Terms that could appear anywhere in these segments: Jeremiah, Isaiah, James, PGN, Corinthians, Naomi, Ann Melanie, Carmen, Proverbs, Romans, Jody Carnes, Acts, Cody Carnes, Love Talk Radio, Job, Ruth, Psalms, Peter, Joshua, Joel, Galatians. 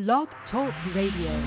Love Talk Radio.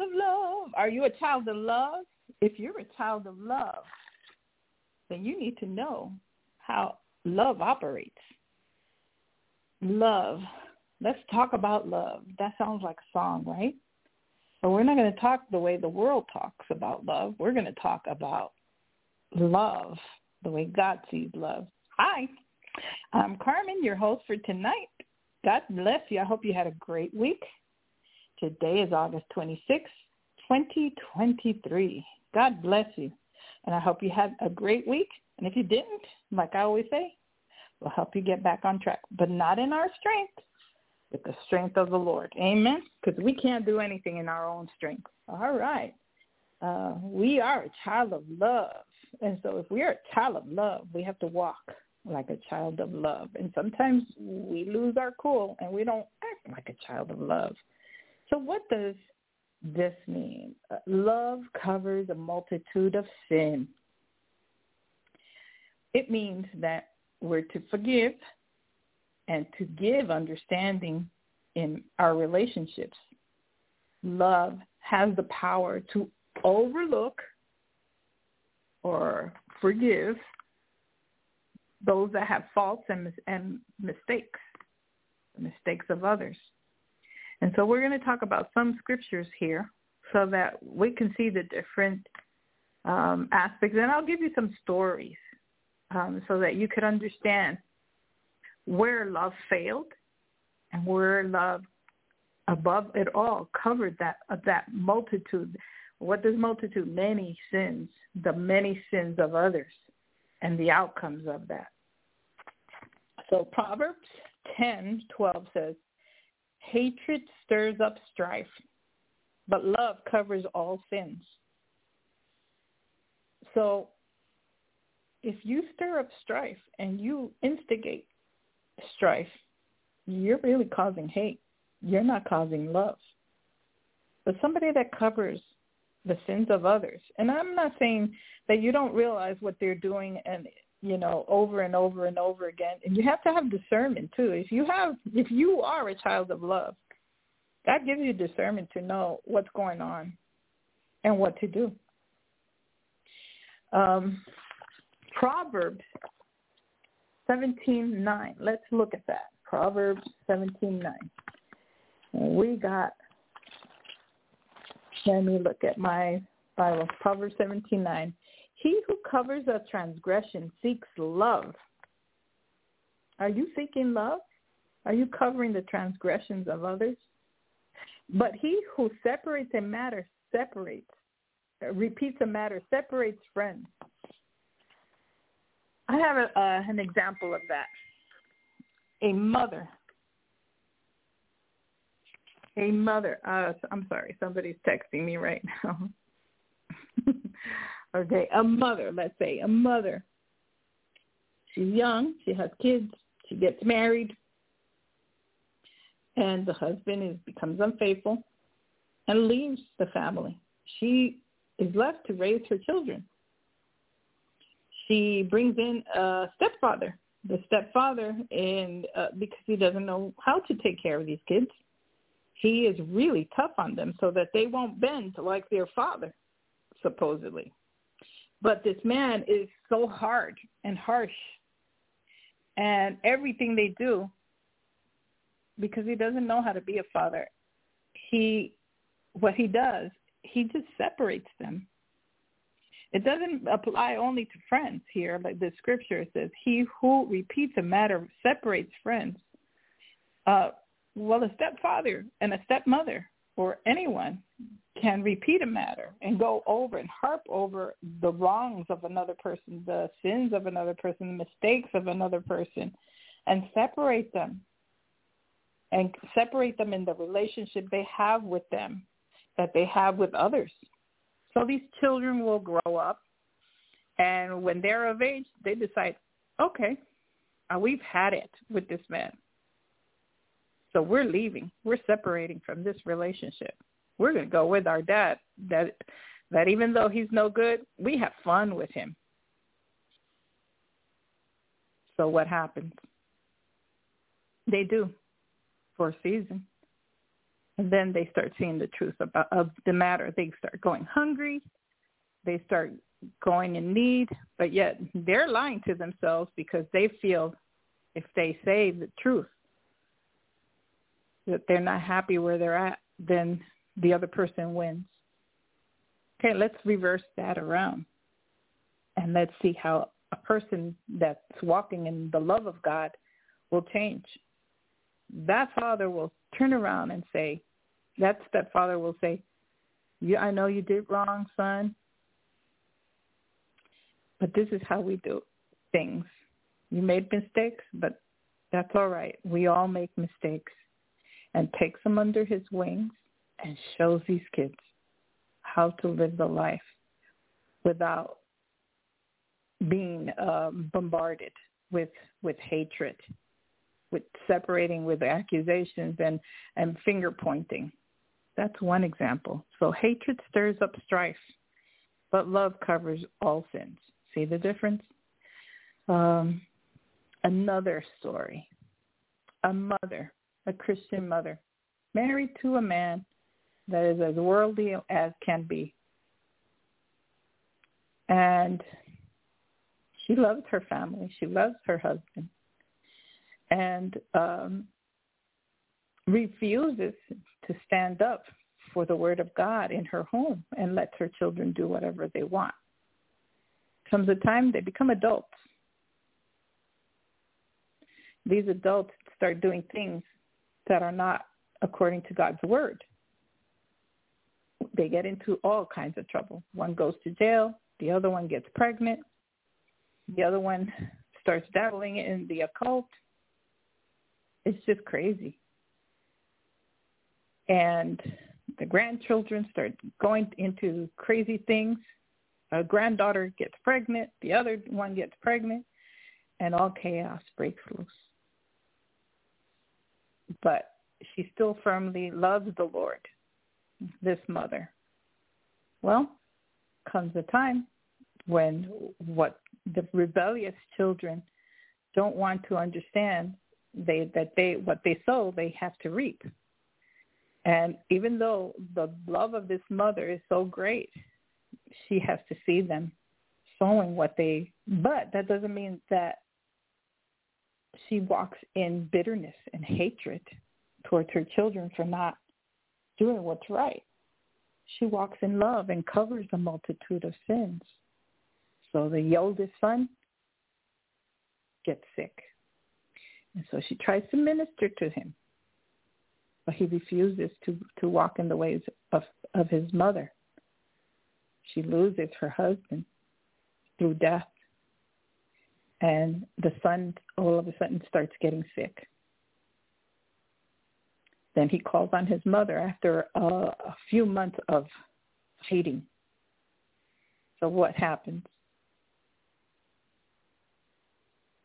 of love. Are you a child of love? If you're a child of love, then you need to know how love operates. Love. Let's talk about love. That sounds like a song, right? But we're not going to talk the way the world talks about love. We're going to talk about love the way God sees love. Hi, I'm Carmen, your host for tonight. God bless you. I hope you had a great week. Today is August 26, 2023. God bless you. And I hope you had a great week. And if you didn't, like I always say, we'll help you get back on track, but not in our strength, with the strength of the Lord. Amen? Because we can't do anything in our own strength. All right. We are a child of love. And so if we are a child of love, we have to walk like a child of love. And sometimes we lose our cool and we don't act like a child of love. So what does this mean? Love covers a multitude of sin. It means that we're to forgive and to give understanding in our relationships. Love has the power to overlook or forgive those that have faults and mistakes, the mistakes of others. And so we're going to talk about some scriptures here so that we can see the different aspects. And I'll give you some stories so that you could understand where love failed and where love above it all covered that multitude. What does multitude? Many sins, the many sins of others and the outcomes of that. So Proverbs 10:12 says, hatred stirs up strife, but love covers all sins. So if you stir up strife and you instigate strife, you're really causing hate. You're not causing love. But somebody that covers the sins of others, and I'm not saying that you don't realize what they're doing and, you know, over and over and over again. And you have to have discernment too. If you are a child of love, God gives you discernment to know what's going on and what to do. Proverbs 17:9. Let's look at that. Proverbs 17:9. We got, let me look at my Bible. Proverbs 17:9. He who covers a transgression seeks love. Are you seeking love? Are you covering the transgressions of others? But he who separates a matter separates friends. I have an example of that. A mother. I'm sorry, somebody's texting me right now. Okay, a mother, let's say, a mother. She's young, she has kids, she gets married, and the husband becomes unfaithful and leaves the family. She is left to raise her children. She brings in a stepfather, and because he doesn't know how to take care of these kids, he is really tough on them so that they won't bend like their father, supposedly. But this man is so hard and harsh, and everything they do, because he doesn't know how to be a father, he just separates them. It doesn't apply only to friends here, but the scripture says, he who repeats a matter separates friends. Well, a stepfather and a stepmother or anyone can repeat a matter and go over and harp over the wrongs of another person, the sins of another person, the mistakes of another person, and separate them in the relationship they have with them, that they have with others. So these children will grow up, and when they're of age, they decide, okay, we've had it with this man. So we're leaving. We're separating from this relationship. We're going to go with our dad, that even though he's no good, we have fun with him. So what happens? They do for a season. And then they start seeing the truth of the matter. They start going hungry. They start going in need. But yet they're lying to themselves because they feel if they say the truth, that they're not happy where they're at, then the other person wins. Okay, let's reverse that around. And let's see how a person that's walking in the love of God will change. That father will turn around and say, that stepfather will say, yeah, I know you did wrong, son, but this is how we do things. You made mistakes, but that's all right. We all make mistakes. And takes them under his wings and shows these kids how to live the life without being bombarded with hatred, with separating, with accusations and finger pointing. That's one example. So hatred stirs up strife, but love covers all sins. See the difference? Another story, a mother, a Christian mother, married to a man that is as worldly as can be. And she loves her family. She loves her husband. And refuses to stand up for the word of God in her home and lets her children do whatever they want. Comes a time they become adults. These adults start doing things that are not according to God's word. They get into all kinds of trouble. One goes to jail. The other one gets pregnant. The other one starts dabbling in the occult. It's just crazy. And the grandchildren start going into crazy things. A granddaughter gets pregnant. The other one gets pregnant. And all chaos breaks loose. But she still firmly loves the Lord, this mother. Well, comes a time when what the rebellious children don't want to understand, what they sow, they have to reap. And even though the love of this mother is so great, she has to see them sowing but that doesn't mean that she walks in bitterness and hatred towards her children for not doing what's right. She walks in love and covers a multitude of sins. So the oldest son gets sick. And so she tries to minister to him, but he refuses to walk in the ways of his mother. She loses her husband through death. And the son all of a sudden starts getting sick. Then he calls on his mother after a few months of hating. So what happens?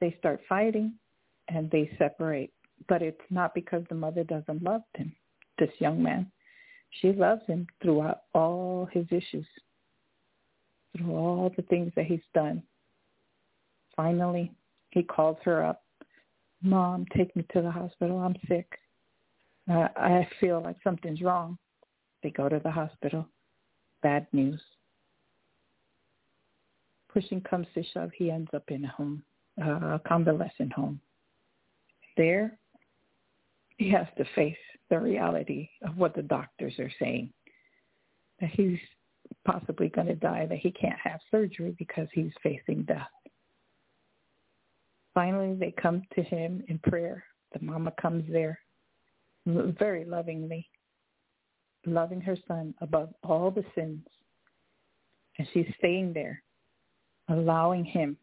They start fighting and they separate. But it's not because the mother doesn't love him, this young man. She loves him throughout all his issues, through all the things that he's done. Finally, he calls her up. Mom, take me to the hospital. I'm sick. I feel like something's wrong. They go to the hospital. Bad news. Pushing comes to shove, he ends up in a convalescent home. There, he has to face the reality of what the doctors are saying, that he's possibly going to die, that he can't have surgery because he's facing death. Finally, they come to him in prayer. The mama comes there very lovingly, loving her son above all the sins. And she's staying there, allowing him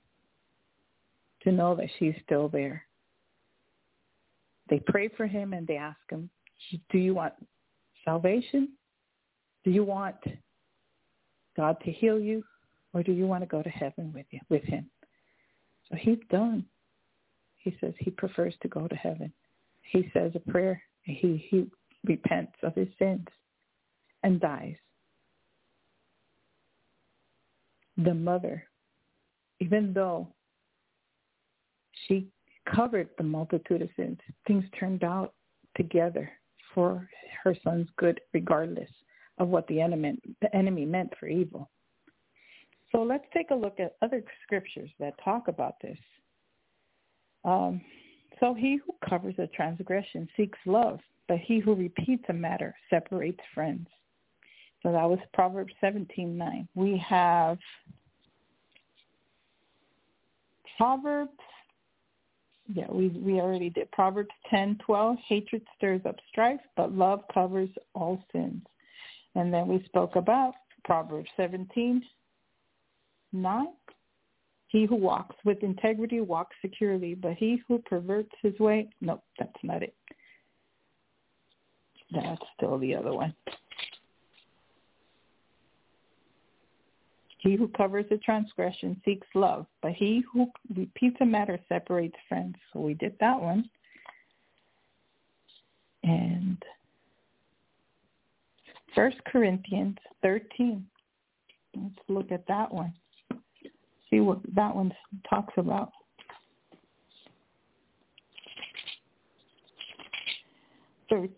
to know that she's still there. They pray for him and they ask him, do you want salvation? Do you want God to heal you? Or do you want to go to heaven with him? So he's done. He says he prefers to go to heaven. He says a prayer. He repents of his sins and dies. The mother, even though she covered the multitude of sins, things turned out together for her son's good, regardless of what the enemy meant for evil. So let's take a look at other scriptures that talk about this. So he who covers a transgression seeks love, but he who repeats a matter separates friends. So that was Proverbs 17:9. We have Proverbs. Yeah, we already did. Proverbs 10:12, hatred stirs up strife, but love covers all sins. And then we spoke about Proverbs 17:9. He who walks with integrity walks securely, but he who perverts his way, nope, that's not it. That's still the other one. He who covers a transgression seeks love, but he who repeats a matter separates friends. So we did that one. And 1 Corinthians 13. Let's look at that one. See what that one talks about. Verse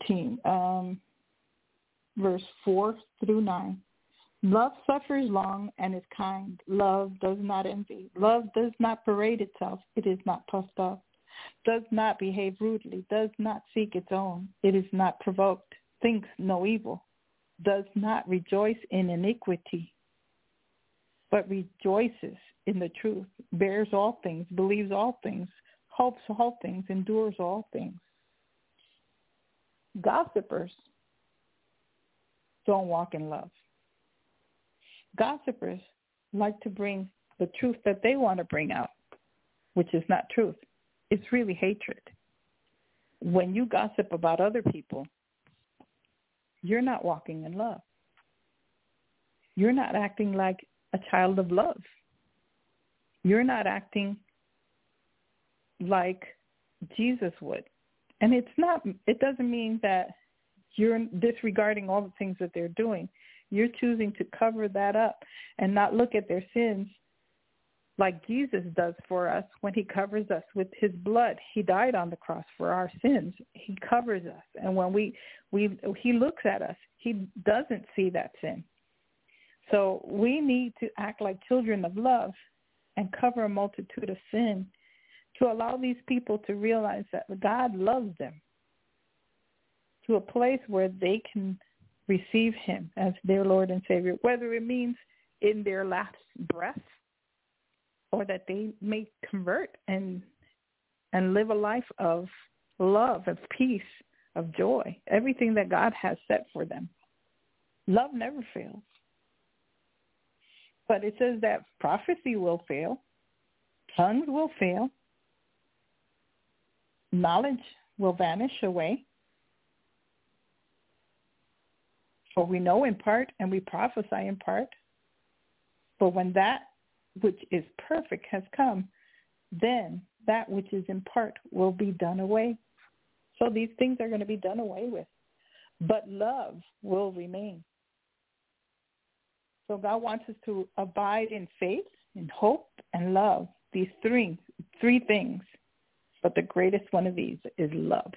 4-9. Love suffers long and is kind. Love does not envy. Love does not parade itself. It is not puffed up. Does not behave rudely. Does not seek its own. It is not provoked. Thinks no evil. Does not rejoice in iniquity, but rejoices in the truth. Bears all things. Believes all things. Hopes all things. Endures all things. Gossipers don't walk in love. Gossipers like to bring the truth that they want to bring out, which is not truth. It's really hatred. When you gossip about other people, you're not walking in love. You're not acting like a child of love. You're not acting like Jesus would. And it doesn't mean that you're disregarding all the things that they're doing. You're choosing to cover that up and not look at their sins like Jesus does for us when he covers us with his blood. He died on the cross for our sins. He covers us. And when he looks at us, he doesn't see that sin. So we need to act like children of love and cover a multitude of sin to allow these people to realize that God loves them to a place where they can receive him as their Lord and Savior, whether it means in their last breath or that they may convert and live a life of love, of peace, of joy, everything that God has set for them. Love never fails. But it says that prophecy will fail, tongues will fail, knowledge will vanish away. For we know in part and we prophesy in part. But when that which is perfect has come, then that which is in part will be done away. So these things are going to be done away with. But love will remain. So God wants us to abide in faith, in hope, and love. These three things. But the greatest one of these is love.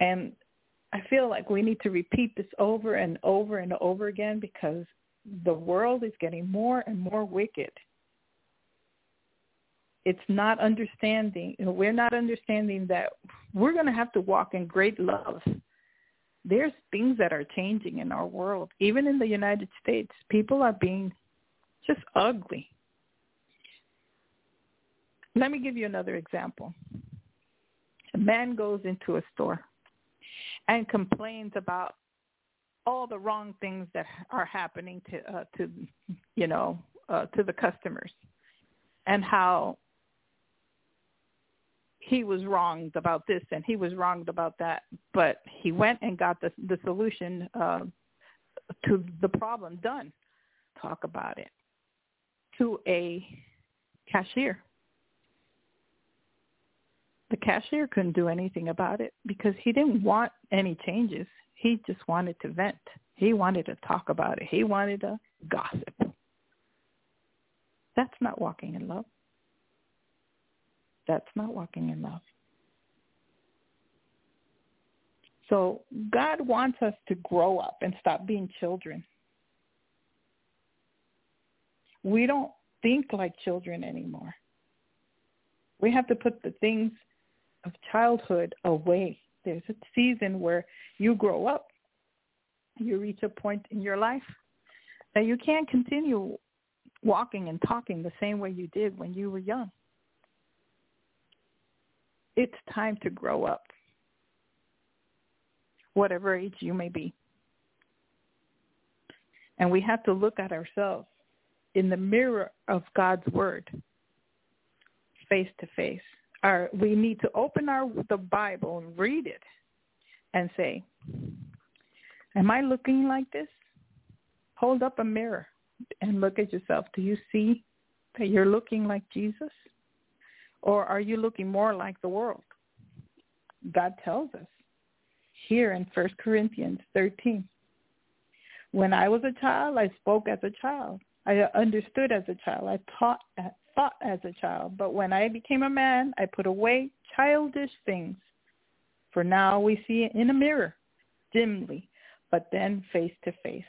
And I feel like we need to repeat this over and over and over again because the world is getting more and more wicked. It's not understanding. We're not understanding that we're going to have to walk in great love. There's things that are changing in our world. Even in the United States, people are being just ugly. Let me give you another example. A man goes into a store and complains about all the wrong things that are happening to the customers, and how he was wronged about this and he was wronged about that. But he went and got the solution to the problem done. Talk about it to a cashier. The cashier couldn't do anything about it because he didn't want any changes. He just wanted to vent. He wanted to talk about it. He wanted to gossip. That's not walking in love. That's not walking in love. So God wants us to grow up and stop being children. We don't think like children anymore. We have to put the things of childhood away. There's a season where you grow up. You reach a point in your life that you can't continue walking and talking the same way you did when you were young. It's time to grow up, whatever age you may be. And we have to look at ourselves in the mirror of God's word, face to face. We need to open the Bible and read it and say, am I looking like this? Hold up a mirror and look at yourself. Do you see that you're looking like Jesus? Or are you looking more like the world? God tells us here in 1 Corinthians 13, when I was a child, I spoke as a child. I understood as a child. I thought as a child. But when I became a man, I put away childish things. For now we see it in a mirror, dimly, but then face to face.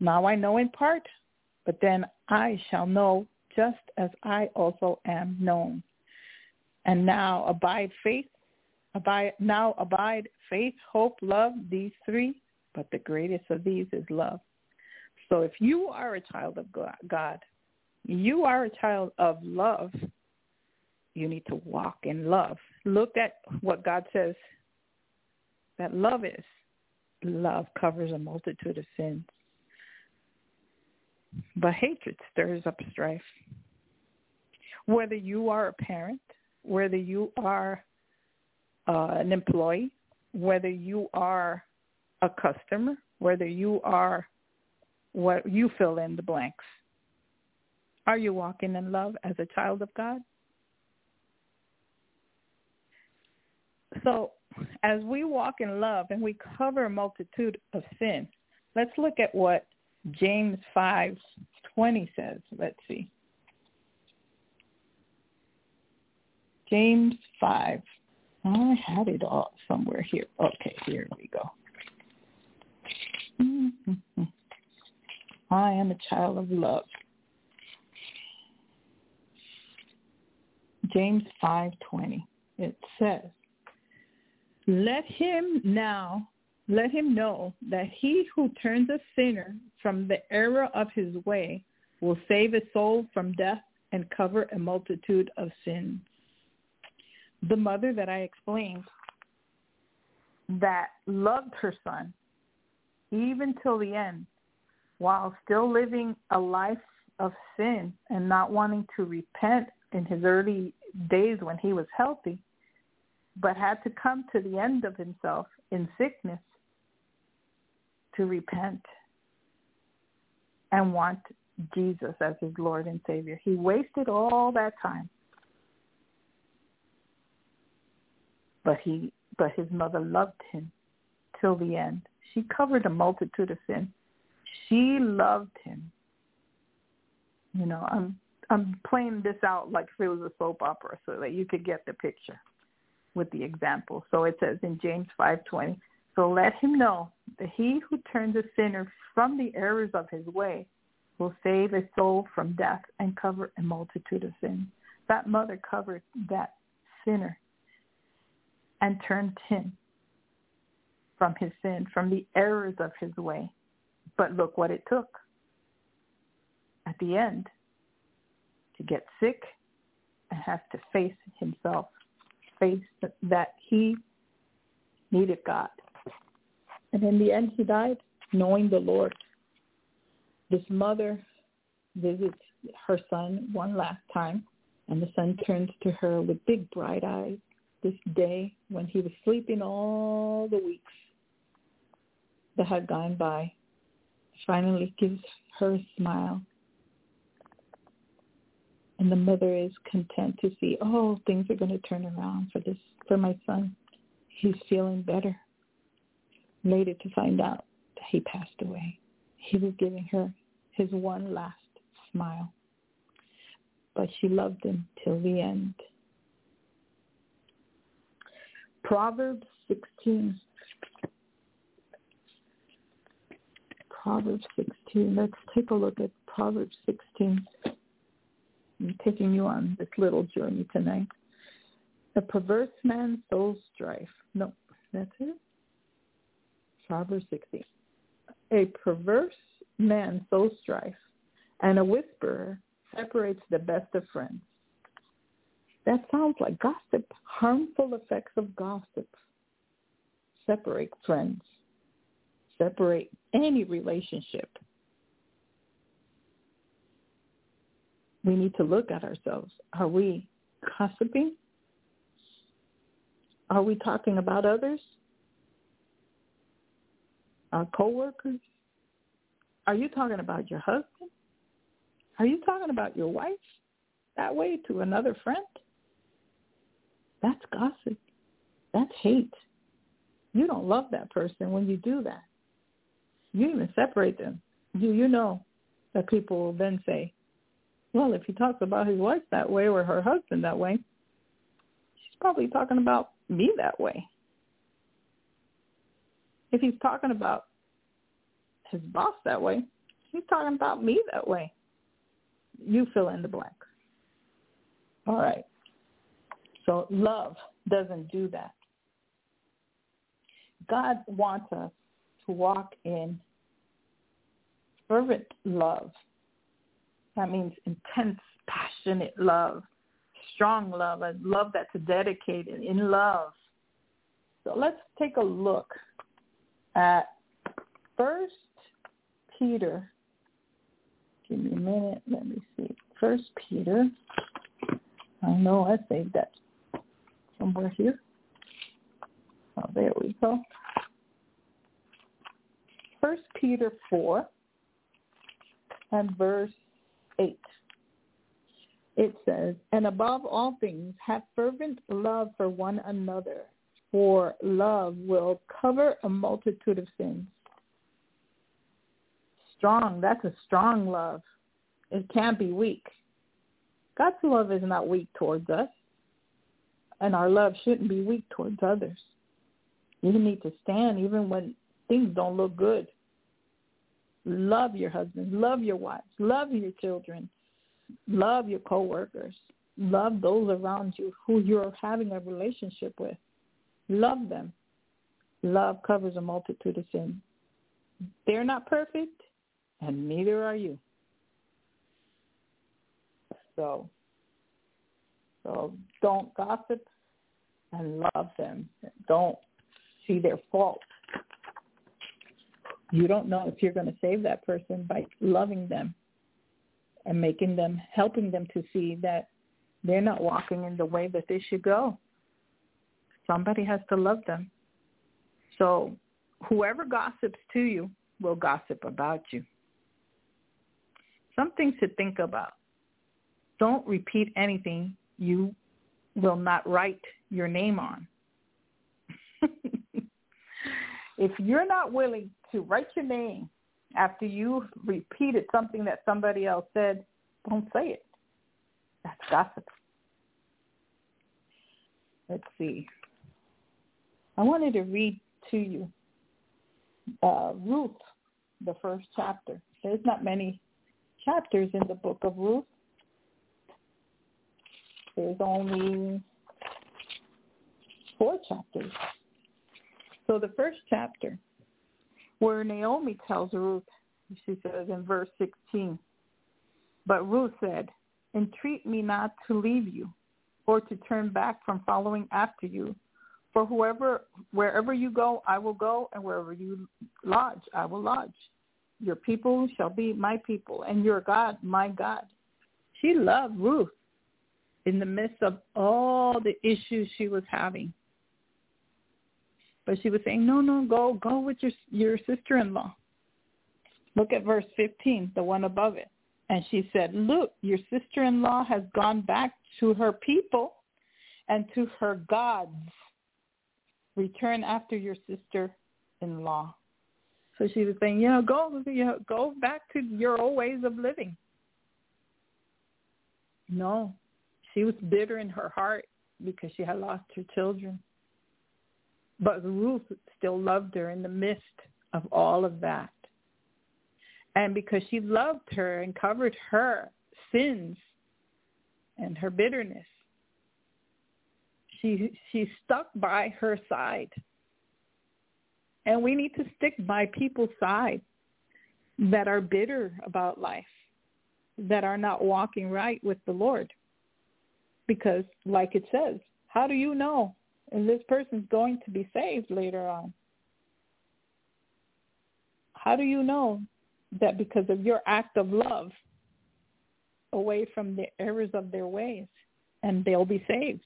Now I know in part, but then I shall know just as I also am known. And now abide faith, hope, love, these three, but the greatest of these is love. So if you are a child of God, you are a child of love, you need to walk in love. Look at what God says that love is. Love covers a multitude of sins. But hatred stirs up strife. Whether you are a parent, whether you are an employee, whether you are a customer, whether you are what you fill in the blanks, are you walking in love as a child of God? So as we walk in love and we cover a multitude of sin, let's look at what James 5:20 says. Let's see. James 5. I had it all somewhere here. Okay, here we go. Mm-hmm. I am a child of love. James 5:20. It says, let him know that he who turns a sinner from the error of his way will save his soul from death and cover a multitude of sins. The mother that I explained that loved her son even till the end while still living a life of sin and not wanting to repent in his early days when he was healthy, but had to come to the end of himself in sickness to repent and want Jesus as his Lord and Savior. He wasted all that time. But his mother loved him till the end. She covered a multitude of sin. She loved him. You know, I'm playing this out like if it was a soap opera so that you could get the picture with the example. So it says in James 5:20, so let him know that he who turns a sinner from the errors of his way will save his soul from death and cover a multitude of sins. That mother covered that sinner and turned him from his sin, from the errors of his way. But look what it took at the end to get sick and have to face himself, face that he needed God. And in the end, he died knowing the Lord. This mother visits her son one last time, and the son turns to her with big bright eyes this day when he was sleeping all the weeks that had gone by. Finally gives her a smile. And the mother is content to see, oh, things are going to turn around for my son. He's feeling better. Later to find out that he passed away. He was giving her his one last smile. But she loved him till the end. Proverbs 16. Proverbs 16. Let's take a look at Proverbs 16. I'm taking you on this little journey tonight. The perverse man's soul strife. No, that's it. Proverbs 16. A perverse man's soul strife, and a whisperer separates the best of friends. That sounds like gossip. Harmful effects of gossip. Separate friends. Separate any relationship. We need to look at ourselves. Are we gossiping? Are we talking about others? Our coworkers? Are you talking about your husband? Are you talking about your wife that way to another friend? That's gossip. That's hate. You don't love that person when you do that. You even separate them. You know that people will then say, well, if he talks about his wife that way or her husband that way, she's probably talking about me that way. If he's talking about his boss that way, he's talking about me that way. You fill in the blank. All right. So love doesn't do that. God wants us to walk in fervent love. That means intense, passionate love, strong love, a love that's dedicated in love. So let's take a look at 1 Peter. Give me a minute. Let me see. 1 Peter. I know I saved that somewhere here. Oh, there we go. 1 Peter 4 and verse 8. It says, and above all things, have fervent love for one another, for love will cover a multitude of sins. Strong. That's a strong love. It can't be weak. God's love is not weak towards us, and our love shouldn't be weak towards others. You need to stand even when things don't look good. Love your husband. Love your wives. Love your children. Love your coworkers. Love those around you who you're having a relationship with. Love them. Love covers a multitude of sins. They're not perfect, and neither are you. So don't gossip and love them. Don't see their fault. You don't know if you're going to save that person by loving them and helping them to see that they're not walking in the way that they should go. Somebody has to love them. So whoever gossips to you will gossip about you. Some things to think about. Don't repeat anything you will not write your name on. If you're not willing to write your name after you've repeated something that somebody else said, don't say it. That's gossip. Let's see. I wanted to read to you Ruth, the first chapter. There's not many chapters in the book of Ruth. There's only 4 chapters. So the first chapter, where Naomi tells Ruth, she says in verse 16, but Ruth said, entreat me not to leave you or to turn back from following after you. For wherever you go, I will go, and wherever you lodge, I will lodge. Your people shall be my people, and your God, my God. She loved Ruth in the midst of all the issues she was having. But she was saying, no, go with your sister-in-law. Look at verse 15, the one above it. And she said, look, your sister-in-law has gone back to her people and to her gods. Return after your sister-in-law. So she was saying, go back to your old ways of living. No. She was bitter in her heart because she had lost her children. But Ruth still loved her in the midst of all of that. And because she loved her and covered her sins and her bitterness, she stuck by her side. And we need to stick by people's side that are bitter about life, that are not walking right with the Lord. Because like it says, how do you know if this person's going to be saved later on? How do you know that because of your act of love away from the errors of their ways, and they'll be saved?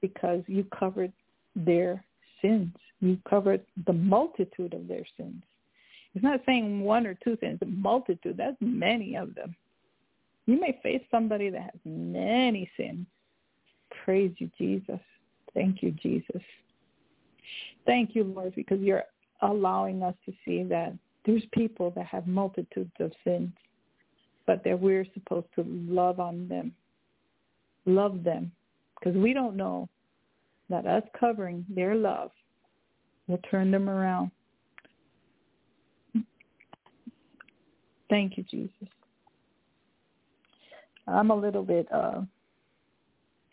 Because you covered their sins. You covered the multitude of their sins. It's not saying one or two sins, a multitude. That's many of them. You may face somebody that has many sins. Praise you, Jesus. Thank you, Jesus. Thank you, Lord, because you're allowing us to see that there's people that have multitudes of sins, but that we're supposed to love on them. Love them. Because we don't know that us covering their love will turn them around. Thank you, Jesus. I'm a little bit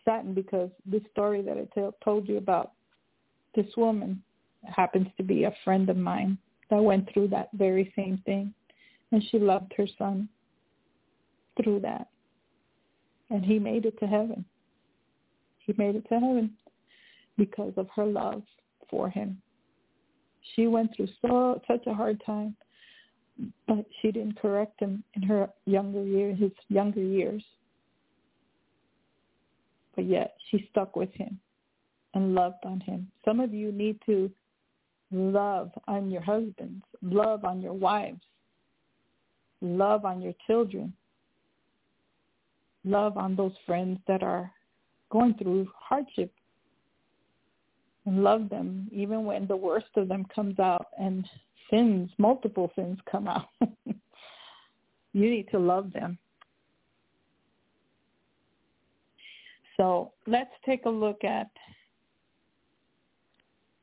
saddened because this story that I told you about, this woman happens to be a friend of mine that went through that very same thing. And she loved her son through that. And he made it to heaven. He made it to heaven because of her love for him. She went through such a hard time, but she didn't correct him in her younger years. But yet she stuck with him and loved on him. Some of you need to love on your husbands, love on your wives, love on your children, love on those friends that are going through hardship, and love them even when the worst of them comes out and sins, multiple sins come out. You need to love them. So let's take a look at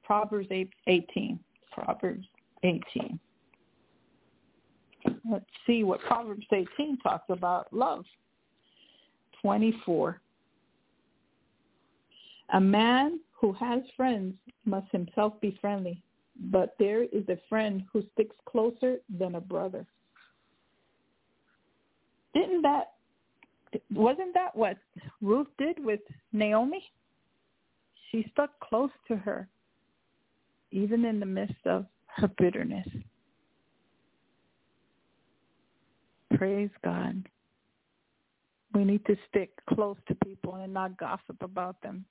Proverbs 18. Proverbs 18. Let's see what Proverbs 18 talks about love. 24. A man who has friends must himself be friendly, but there is a friend who sticks closer than a brother. Wasn't that what Ruth did with Naomi? She stuck close to her, even in the midst of her bitterness. Praise God. We need to stick close to people and not gossip about them,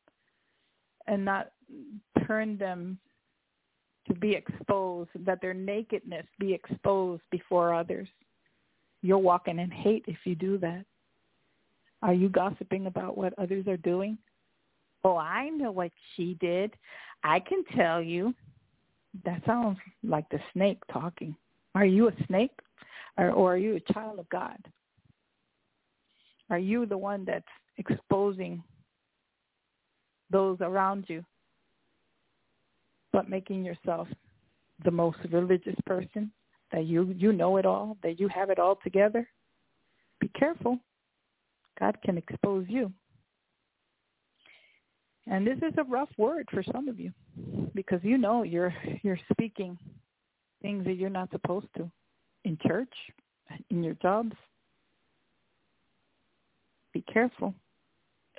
and not turn them to be exposed, that their nakedness be exposed before others. You're walking in hate if you do that. Are you gossiping about what others are doing? Oh, I know what she did. I can tell you. That sounds like the snake talking. Are you a snake, or are you a child of God? Are you the one that's exposing those around you, but making yourself the most religious person, that you know it all, that you have it all together? Be careful. God can expose you. And this is a rough word for some of you, because you know you're speaking things that you're not supposed to in church, in your jobs. Be careful.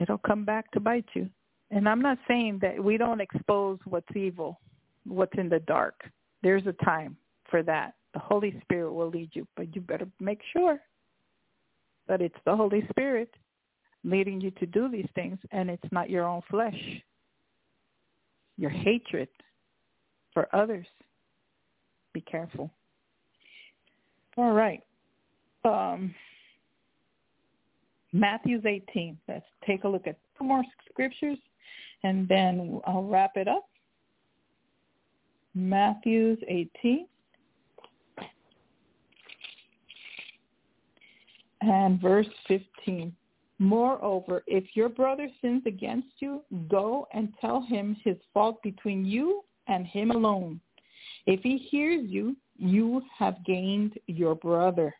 It'll come back to bite you. And I'm not saying that we don't expose what's evil, what's in the dark. There's a time for that. The Holy Spirit will lead you, but you better make sure that it's the Holy Spirit leading you to do these things, and it's not your own flesh, your hatred for others. Be careful. All right. Matthew 18. Let's take a look at two more scriptures, and then I'll wrap it up. Matthew 18 and verse 15. Moreover, if your brother sins against you, go and tell him his fault between you and him alone. If he hears you, you have gained your brother.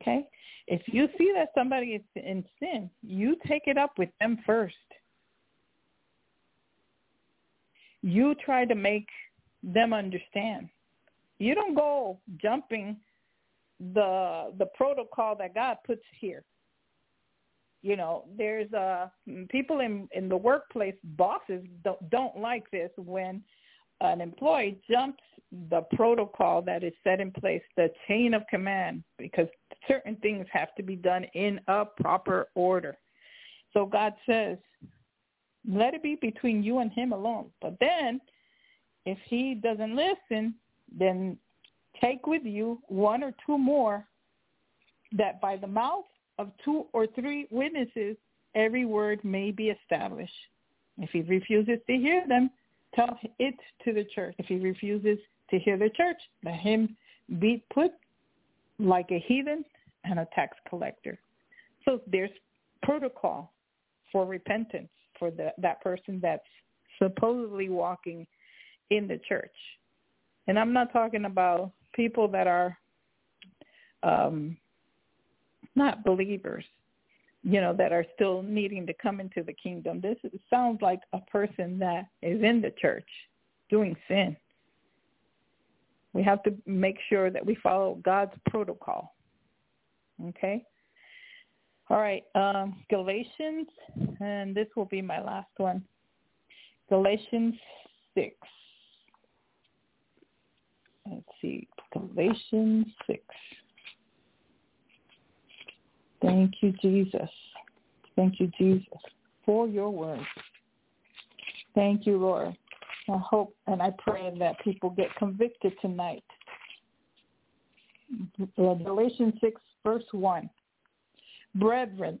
Okay? If you see that somebody is in sin, you take it up with them first. You try to make them understand. You don't go jumping the protocol that God puts here. You know, there's people in the workplace, bosses don't like this when an employee jumps the protocol that is set in place, the chain of command, because certain things have to be done in a proper order. So God says, let it be between you and him alone. But then if he doesn't listen, then take with you one or two more, that by the mouth of two or three witnesses, every word may be established. If he refuses to hear them, tell it to the church. If he refuses to hear the church, let him be put like a heathen and a tax collector. So there's protocol for repentance for that person that's supposedly walking in the church. And I'm not talking about people that are not believers, you know, that are still needing to come into the kingdom. This sounds like a person that is in the church doing sin. We have to make sure that we follow God's protocol. Okay? All right, Galatians, and this will be my last one. Galatians 6. Let's see, Galatians 6. Thank you, Jesus. Thank you, Jesus, for your word. Thank you, Lord. I hope and I pray that people get convicted tonight. Galatians 6, verse 1. Brethren,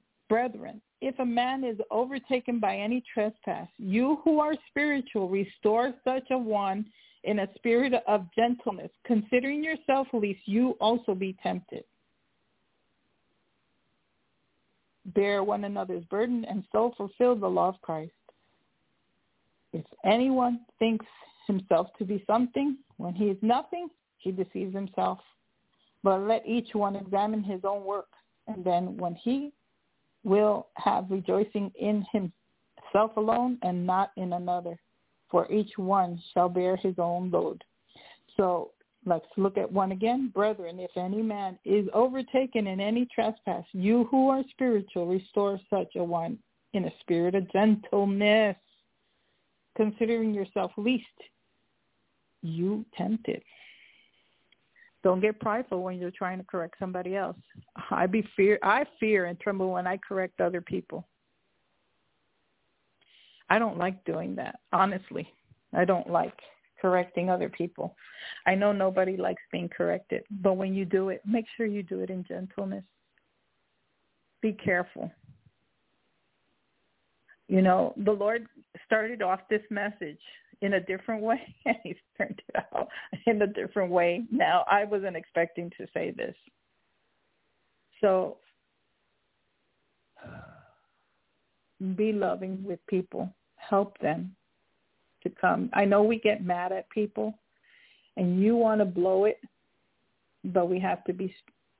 if a man is overtaken by any trespass, you who are spiritual, restore such a one in a spirit of gentleness, considering yourself, lest you also be tempted. Bear one another's burden, and so fulfill the law of Christ. If anyone thinks himself to be something, when he is nothing, he deceives himself. But let each one examine his own work, and then when he will have rejoicing in himself alone and not in another. For each one shall bear his own load. So let's look at one again. Brethren, if any man is overtaken in any trespass, you who are spiritual, restore such a one in a spirit of gentleness, considering yourself least you tempted. Don't get prideful when you're trying to correct somebody else. I fear and tremble when I correct other people. I don't like doing that, honestly. I don't like correcting other people. I know nobody likes being corrected, but when you do it, make sure you do it in gentleness. Be careful. You know, the Lord started off this message in a different way, and he's turned it out in a different way. Now, I wasn't expecting to say this. So be loving with people. Help them to come. I know we get mad at people, and you want to blow it, but we have to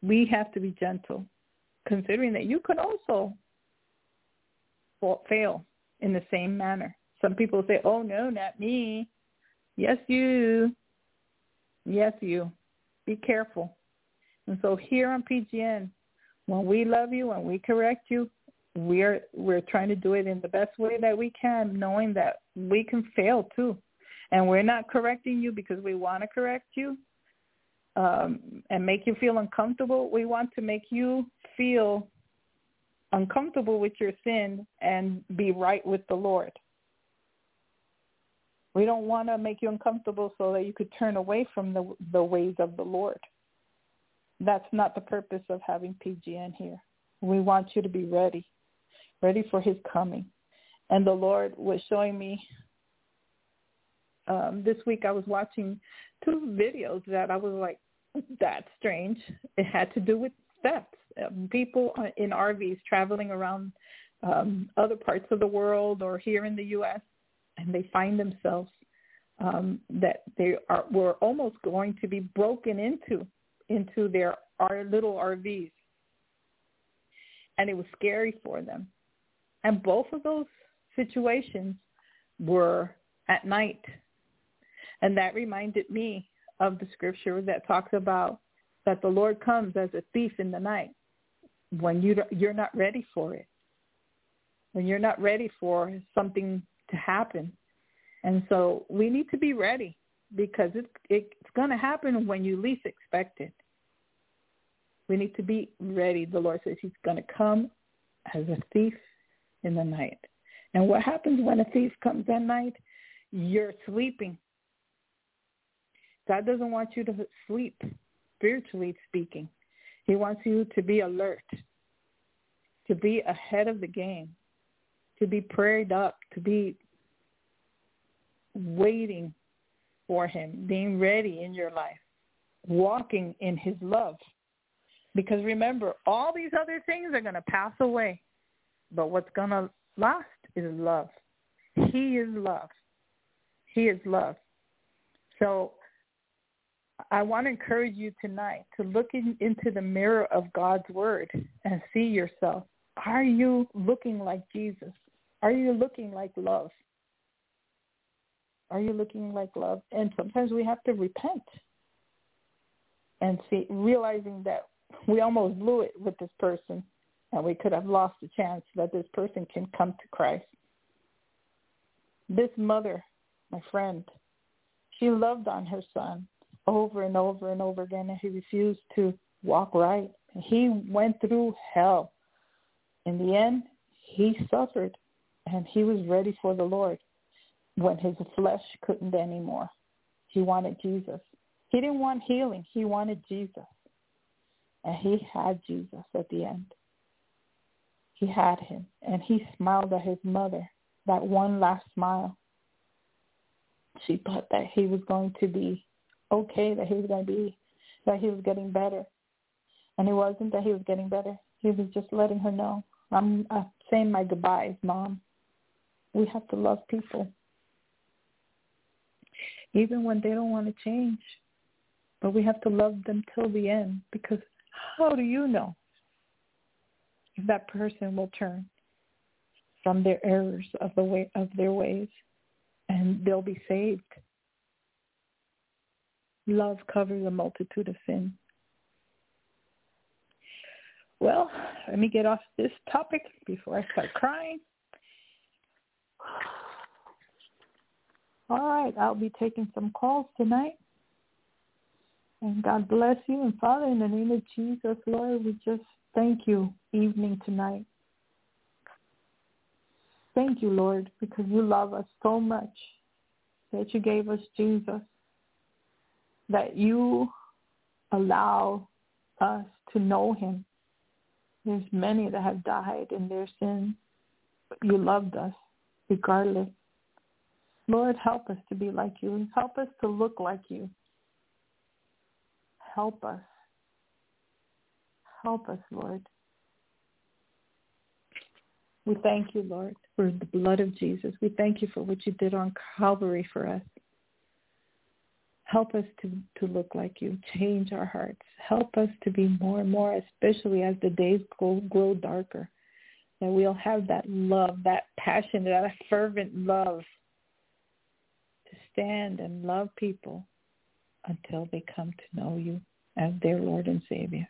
be gentle, considering that you could also fail in the same manner. Some people say, "Oh no, not me." Yes, you. Yes, you. Be careful. And so here on PGN, when we love you, when we correct you, We're trying to do it in the best way that we can, knowing that we can fail too. And we're not correcting you because we want to correct you and make you feel uncomfortable. We want to make you feel uncomfortable with your sin and be right with the Lord. We don't want to make you uncomfortable so that you could turn away from the ways of the Lord. That's not the purpose of having PGN here. We want you to be ready for his coming. And the Lord was showing me this week, I was watching two videos that I was like, that's strange. It had to do with steps. People in RVs traveling around other parts of the world or here in the U.S., and they find themselves that they were almost going to be broken into their little RVs. And it was scary for them. And both of those situations were at night. And that reminded me of the scripture that talks about that the Lord comes as a thief in the night when you're not ready for it, when you're not ready for something to happen. And so we need to be ready because it's going to happen when you least expect it. We need to be ready. The Lord says he's going to come as a thief in the night. And what happens when a thief comes at night? You're sleeping. God doesn't want you to sleep, spiritually speaking. He wants you to be alert, to be ahead of the game, to be prayed up, to be waiting for him, being ready in your life, walking in his love. Because remember, all these other things are going to pass away, but what's going to last is love. He is love. He is love. So I want to encourage you tonight to look into the mirror of God's word and see yourself. Are you looking like Jesus? Are you looking like love? Are you looking like love? And sometimes we have to repent and see, realizing that we almost blew it with this person and we could have lost the chance that this person can come to Christ. This mother, my friend, she loved on her son over and over and over again, and he refused to walk right. He went through hell. In the end, he suffered, and he was ready for the Lord when his flesh couldn't anymore. He wanted Jesus. He didn't want healing. He wanted Jesus, and he had Jesus at the end. He had him, and he smiled at his mother, that one last smile. She thought that he was going to be okay, that he was getting better. And it wasn't that he was getting better. He was just letting her know, I'm saying my goodbyes, Mom. We have to love people, even when they don't want to change. But we have to love them till the end, because how do you know if that person will turn from their errors of their ways and they'll be saved? Love covers a multitude of sin. Well, let me get off this topic before I start crying. All right, I'll be taking some calls tonight. And God bless you. And Father, in the name of Jesus, Lord, we just thank you evening tonight. Thank you, Lord, because you love us so much that you gave us Jesus, that you allow us to know him. There's many that have died in their sin, but you loved us regardless. Lord, help us to be like you. Help us to look like you. Help us. Help us, Lord. We thank you, Lord, for the blood of Jesus. We thank you for what you did on Calvary for us. Help us to look like you. Change our hearts. Help us to be more and more, especially as the days grow darker, that we'll have that love, that passion, that fervent love to stand and love people until they come to know you as their Lord and Savior.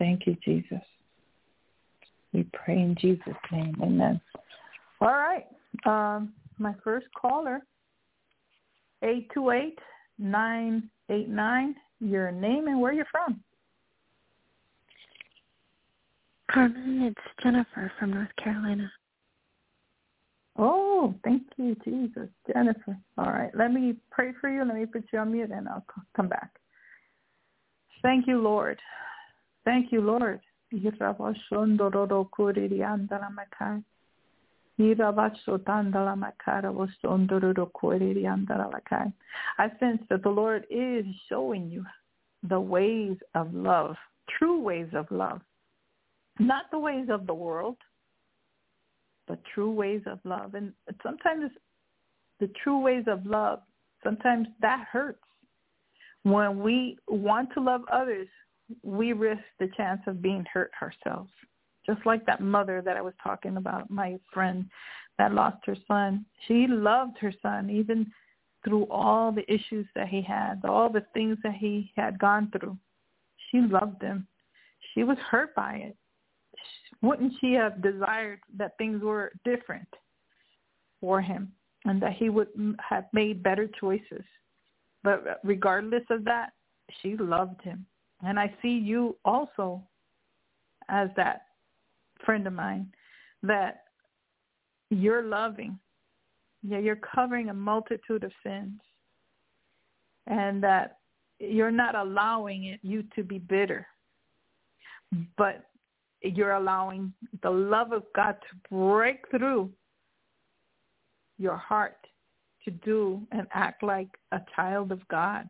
Thank you, Jesus. We pray in Jesus' name. Amen. All right. My first caller, 828-989, your name and where you're from. Carmen, it's Jennifer from North Carolina. Oh, thank you, Jesus. Jennifer. All right, let me pray for you. Let me put you on mute and I'll come back. Thank you, Lord. Thank you, Lord. I sense that the Lord is showing you the ways of love true ways of love, not the ways of the world, but true ways of love. And sometimes the true ways of love, sometimes that hurts. When we want to love others, we risk the chance of being hurt ourselves. Just like that mother that I was talking about, my friend that lost her son. She loved her son even through all the issues that he had, all the things that he had gone through. She loved him. She was hurt by it. Wouldn't she have desired that things were different for him and that he would have made better choices? But regardless of that, she loved him. And I see you also as that friend of mine, that you're loving. Yeah, you're covering a multitude of sins, and that you're not allowing you to be bitter, but you're allowing the love of God to break through your heart to do and act like a child of God.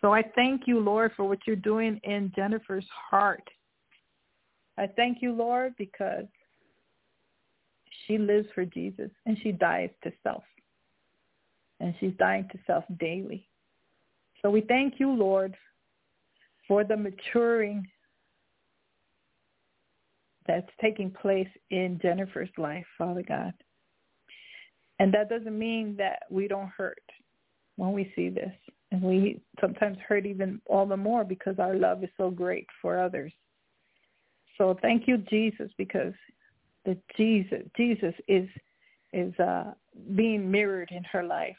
So I thank you, Lord, for what you're doing in Jennifer's heart. I thank you, Lord, because she lives for Jesus and she dies to self. And she's dying to self daily. So we thank you, Lord, for the maturing that's taking place in Jennifer's life, Father God. And that doesn't mean that we don't hurt when we see this. And we sometimes hurt even all the more because our love is so great for others. So thank you, Jesus, because the Jesus is being mirrored in her life.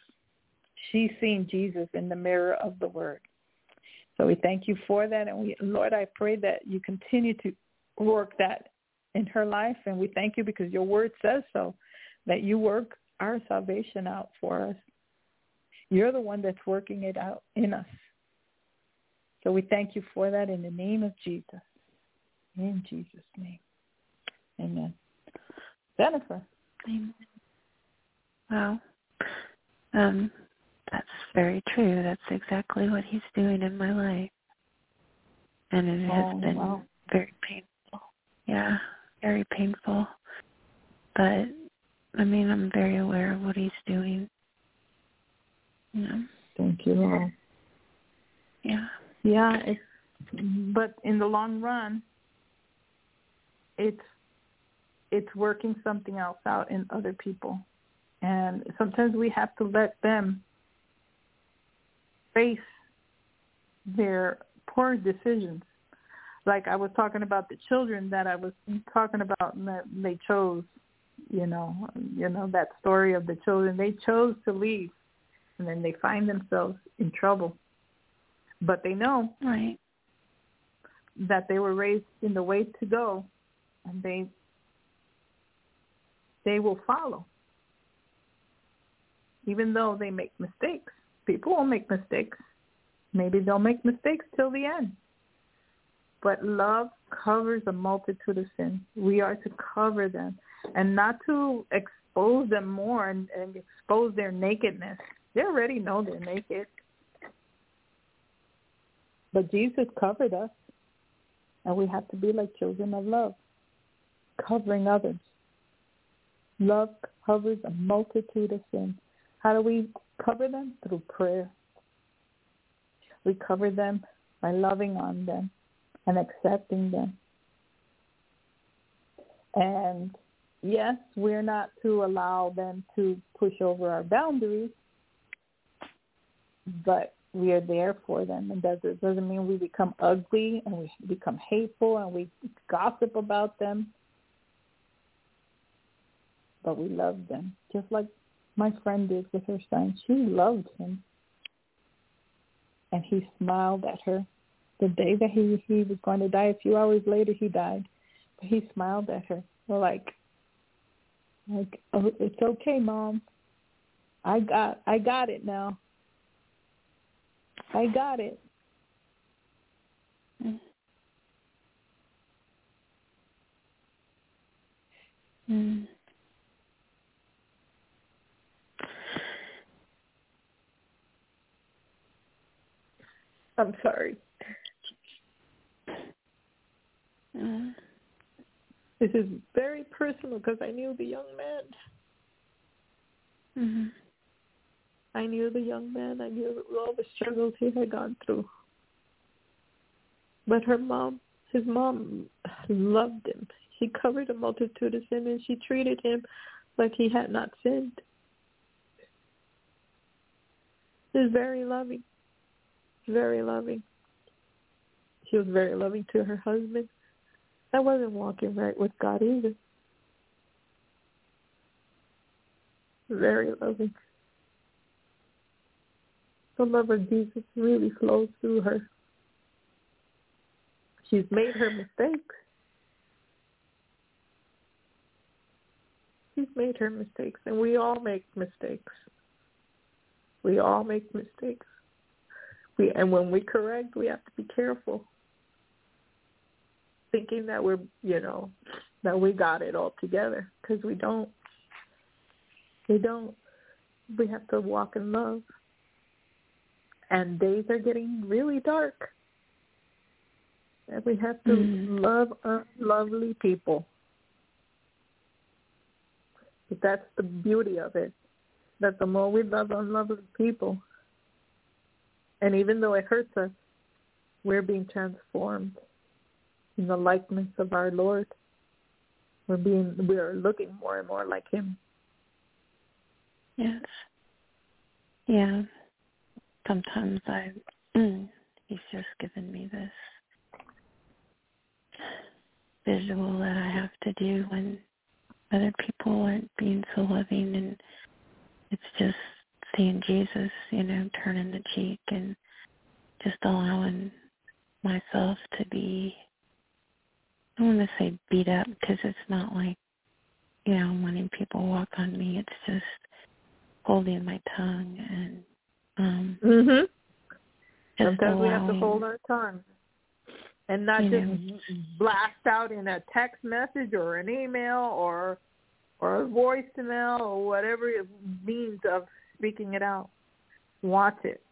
She's seeing Jesus in the mirror of the Word. So we thank you for that, and Lord, I pray that you continue to work that in her life, and we thank you because your Word says so, that you work our salvation out for us. You're the one that's working it out in us. So we thank you for that in the name of Jesus. In Jesus' name, amen. Jennifer. Amen. Wow. That's very true. That's exactly what he's doing in my life. And it has been very painful. Yeah, very painful. But, I mean, I'm very aware of what he's doing. Yeah. Thank you, Lord. Yeah. Yeah, but in the long run, it's working something else out in other people. And sometimes we have to let them face their poor decisions. Like I was talking about the children that I was talking about, and that they chose, you know, that story of the children. They chose to leave, and then they find themselves in trouble. But they know that they were raised in the way to go, and they will follow. Even though they make mistakes. People will make mistakes. Maybe they'll make mistakes till the end. But love covers a multitude of sins. We are to cover them and not to expose them more and expose their nakedness. They already know they're naked. But Jesus covered us, and we have to be like children of love, covering others. Love covers a multitude of sins. How do we cover them? Through prayer. We cover them by loving on them and accepting them. And yes, we're not to allow them to push over our boundaries, but we are there for them. And that doesn't mean we become ugly and we become hateful and we gossip about them. But we love them, just like my friend did with her son. She loved him, and he smiled at her. The day that he was going to die, a few hours later he died, but he smiled at her. We're like, oh, it's okay, Mom. I got it now. I got it. Mm. I'm sorry. This is very personal because I knew the young man. Mm-hmm. I knew the young man. I knew all the struggles he had gone through. But her mom, his mom, loved him. She covered a multitude of sin, and she treated him like he had not sinned. She's very loving. Very loving. She was very loving to her husband. That wasn't walking right with God either. Very loving. The love of Jesus really flows through her. She's made her mistakes. She's made her mistakes, and we all make mistakes. We all make mistakes. And when we correct, we have to be careful, thinking that we're, that we got it all together, because we don't. We don't. We have to walk in love. And days are getting really dark. And we have to love unlovely people. But that's the beauty of it, that the more we love unlovely people, and even though it hurts us, we're being transformed in the likeness of our Lord. We are looking more and more like Him. Yes. Yeah. Sometimes He's just given me this visual that I have to do when other people aren't being so loving, and it's just seeing Jesus, turning the cheek and just allowing myself to be, I don't want to say beat up, because it's not like, letting people walk on me. It's just holding my tongue and sometimes we have to hold our tongue and not just blast out in a text message or an email or a voicemail or whatever it means of speaking it out. Watch it.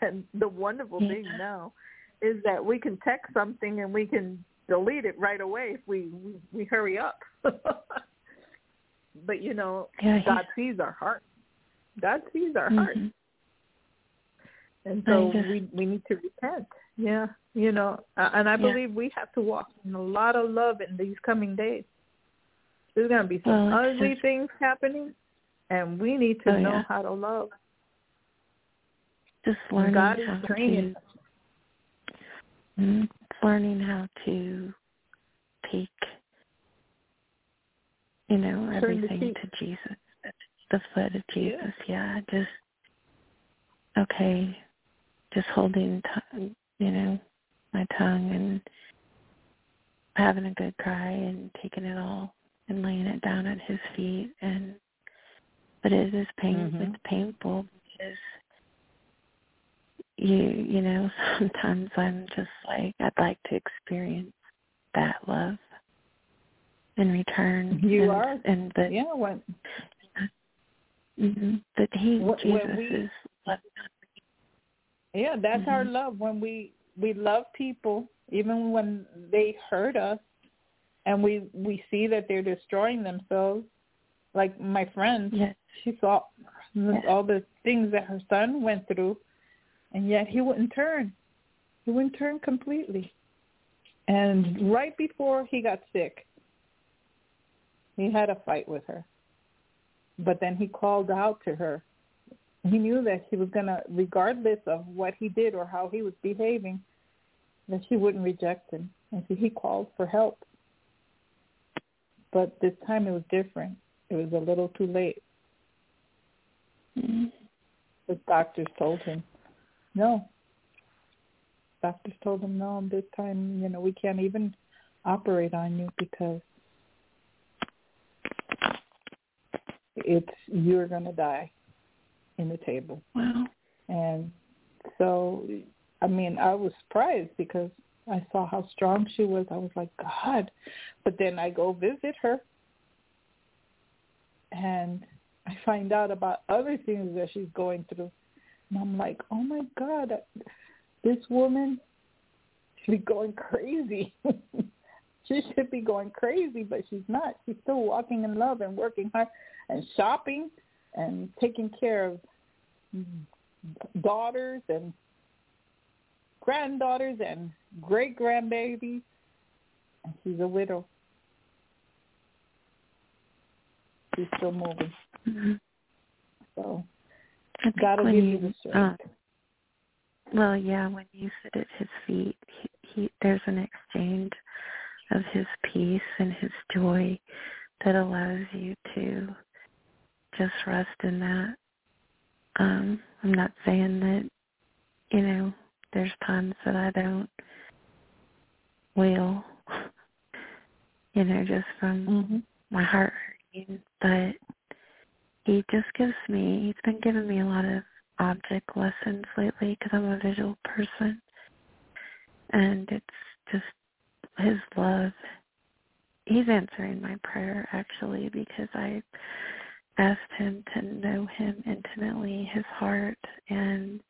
And the wonderful thing now is that we can text something and we can delete it right away if we hurry up. But God sees our heart. God sees our heart. And so we need to repent. Yeah. And I believe we have to walk in a lot of love in these coming days. There's going to be some ugly things happening, and we need to know how to love. Just learning God is training us. Learning how to take, everything to Jesus, the foot of Jesus. Yeah, just holding, my tongue and having a good cry and taking it all and laying it down at His feet. And but it is painful. It's painful because you sometimes I'm just like, I'd like to experience that love in return. But Jesus is loving. Yeah, that's our love. When we love people, even when they hurt us, and we see that they're destroying themselves. Like my friend, she saw all the things that her son went through, and yet he wouldn't turn. He wouldn't turn completely. And right before he got sick, he had a fight with her. But then he called out to her. He knew that she was going to, regardless of what he did or how he was behaving, that she wouldn't reject him. And so he called for help. But this time it was different. It was a little too late. The doctors told him, no. Doctors told him, no, this time, we can't even operate on you because you're going to die in the table. Wow. And so, I was surprised because I saw how strong she was. I was like, God. But then I go visit her, and I find out about other things that she's going through. And I'm like, oh, my God, this woman, she's going crazy. She should be going crazy, but she's not. She's still walking in love and working hard and shopping and taking care of daughters and granddaughters and great-grandbabies. And she's a widow. She's still moving. Mm-hmm. So God will give you the strength. Well, yeah, when you sit at his feet, there's an exchange of his peace and his joy that allows you to just rest in that. I'm not saying that, you know, there's times that I don't wail, you know, just from my heart hurting, but he just gives me, he's been giving me a lot of object lessons lately because I'm a visual person, and it's just his love. He's answering my prayer actually, because I asked him to know him intimately, his heart, and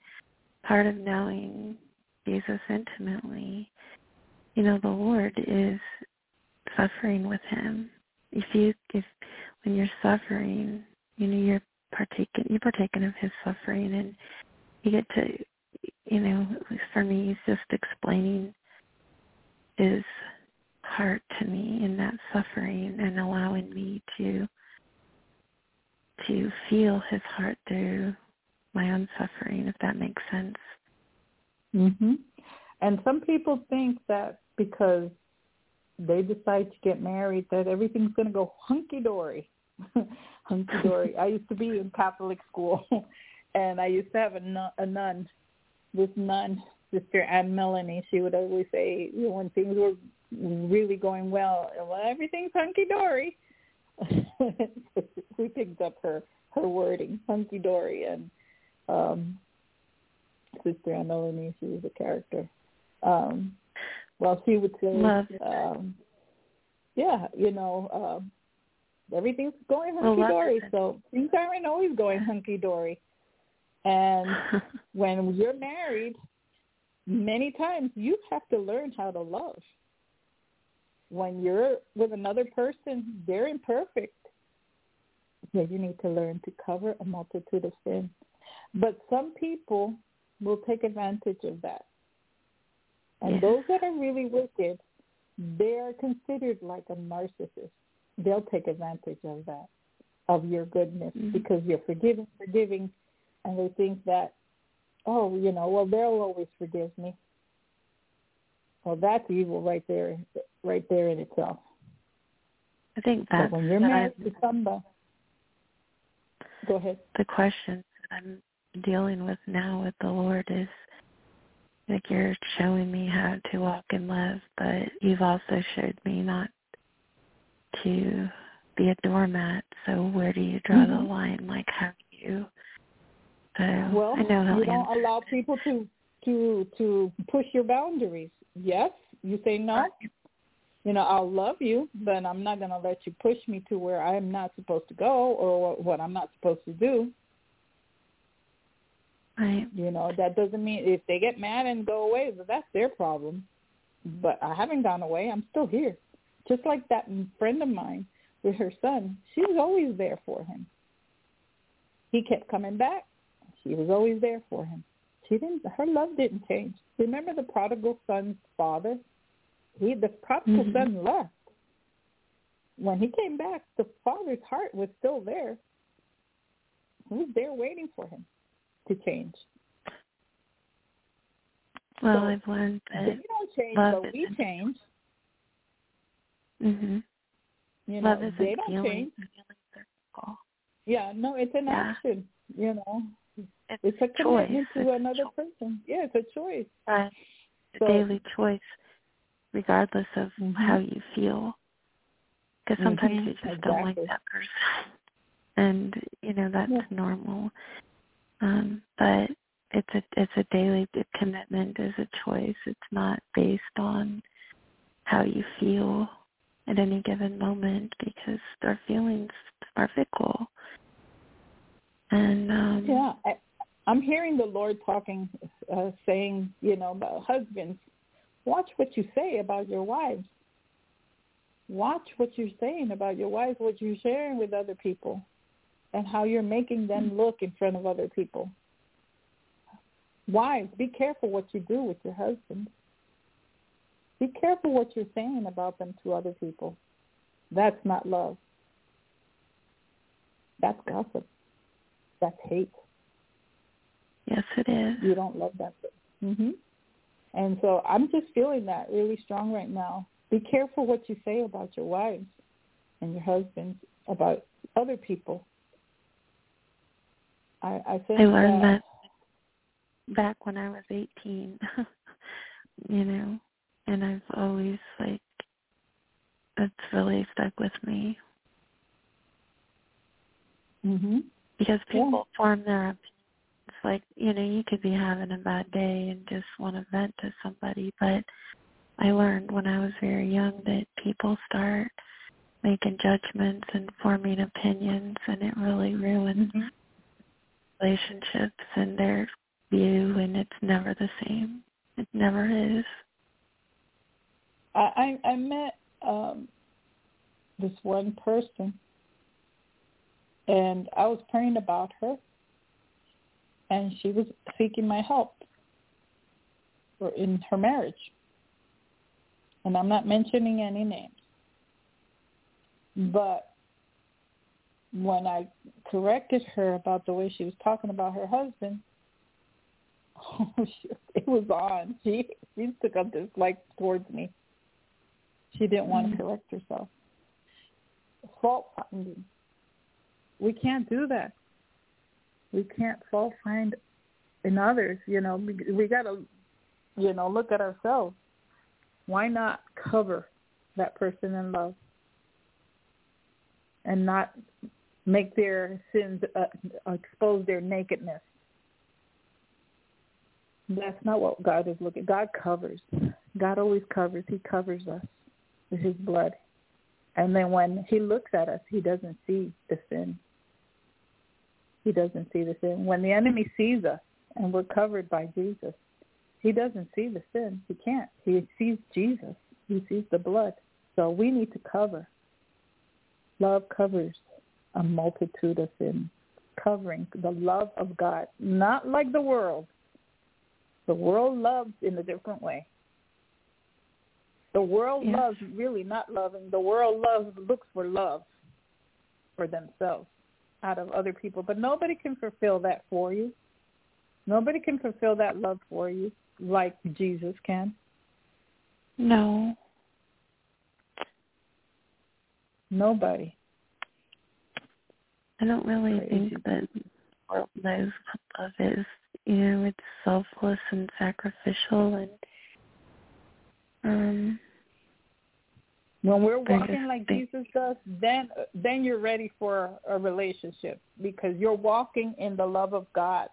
part of knowing Jesus intimately, you know, the Lord is suffering with him. If when you're suffering, you know, you're partaking of his suffering, and you get to, you know, at least for me, he's just explaining his heart to me in that suffering and allowing me to feel his heart through my own suffering, if that makes sense. Mhm. And some people think that because they decide to get married that everything's going to go hunky-dory. Hunky-dory. I used to be in Catholic school, and I used to have a nun, this nun, Sister Ann Melanie. She would always say, you know, when things were really going well, everything's hunky-dory. She picked up her wording, hunky-dory. And Sister Ann Melanie, she was a character. Well, she would say, everything's going hunky-dory, so things aren't always going hunky-dory. And when you're married, many times you have to learn how to love. When you're with another person, they're imperfect. So you need to learn to cover a multitude of sins. But some people will take advantage of that. And those that are really wicked, they are considered like a narcissist. They'll take advantage of that, of your goodness, because you're forgiving, and they think that, oh, you know, well, they'll always forgive me. Well, that's evil right there in itself. I think that's... But when you're married to somebody... Go ahead. The question that I'm dealing with now with the Lord is, like, you're showing me how to walk in love, but you've also showed me not to be a doormat. So where do you draw the line? Like, how do you? Well, I know you don't allow people to push your boundaries. Yes, you say no. You know, I'll love you, but I'm not going to let you push me to where I'm not supposed to go or what I'm not supposed to do. Right. You know, that doesn't mean if they get mad and go away, well, that's their problem. But I haven't gone away. I'm still here. Just like that friend of mine with her son, she was always there for him. He kept coming back. She was always there for him. Her love didn't change. Remember the prodigal son's father? The prodigal son left. When he came back, the father's heart was still there. He was there waiting for him to change. Well, so I've learned that they don't change, but we change. Mhm. You know, they don't change. Yeah, no, it's an action. You know, it's a commitment to another person. Yeah, it's a choice. It's a daily choice, regardless of how you feel. Because sometimes you just don't like that person, and you know that's normal. But it's a daily commitment. Is a choice. It's not based on how you feel at any given moment, because our feelings are fickle. And I'm hearing the Lord talking, saying, you know, about husbands, watch what you say about your wives. watch what you're saying about your wife, what you're sharing with other people, and how you're making them look in front of other people. Wives, be careful what you do with your husband. Be careful what you're saying about them to other people. That's not love. That's gossip. That's hate. Yes, it is. You don't love that. Mm-hmm. And so I'm just feeling that really strong right now. Be careful what you say about your wives and your husbands, about other people. I learned that back when I was 18, you know, and I've always, like, it's really stuck with me. Mm-hmm. Because people form their opinions. Like, you know, you could be having a bad day and just want to vent to somebody, but I learned when I was very young that people start making judgments and forming opinions, and it really ruins relationships and their view, and it's never the same. It never is. I met this one person, and I was praying about her, and she was seeking my help in her marriage. And I'm not mentioning any names. But when I corrected her about the way she was talking about her husband, it was on. She took a dislike towards me. She didn't want to correct herself. Fault finding. We can't do that. We can't fault find in others, you know. We got to, you know, look at ourselves. Why not cover that person in love and not make their sins, expose their nakedness? That's not what God is looking. God covers. God always covers. He covers us with his blood. And then when he looks at us, he doesn't see the sin. He doesn't see the sin. When the enemy sees us and we're covered by Jesus, he doesn't see the sin. He can't. He sees Jesus. He sees the blood. So we need to cover. Love covers a multitude of sin. Covering the love of God. Not like the world. The world loves in a different way. The world loves really not loving. The world loves, looks for love for themselves, out of other people. But nobody can fulfill that for you. Nobody can fulfill that love for you like Jesus can. No. Nobody. I don't really think that love is, you know, it's selfless and sacrificial. And when we're walking like Jesus does, then you're ready for a relationship because you're walking in the love of God.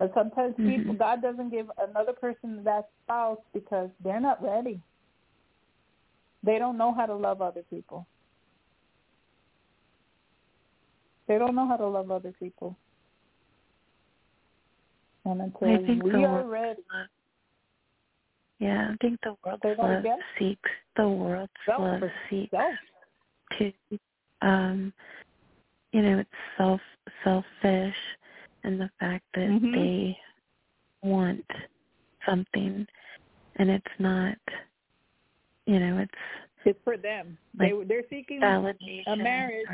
But sometimes people, God doesn't give another person that spouse because they're not ready. They don't know how to love other people. They don't know how to love other people. And until we are ready. Yeah, I think the world's love seeks, to, you know, it's selfish and the fact that they want something and it's not, you know, it's for them. Like they're seeking a marriage,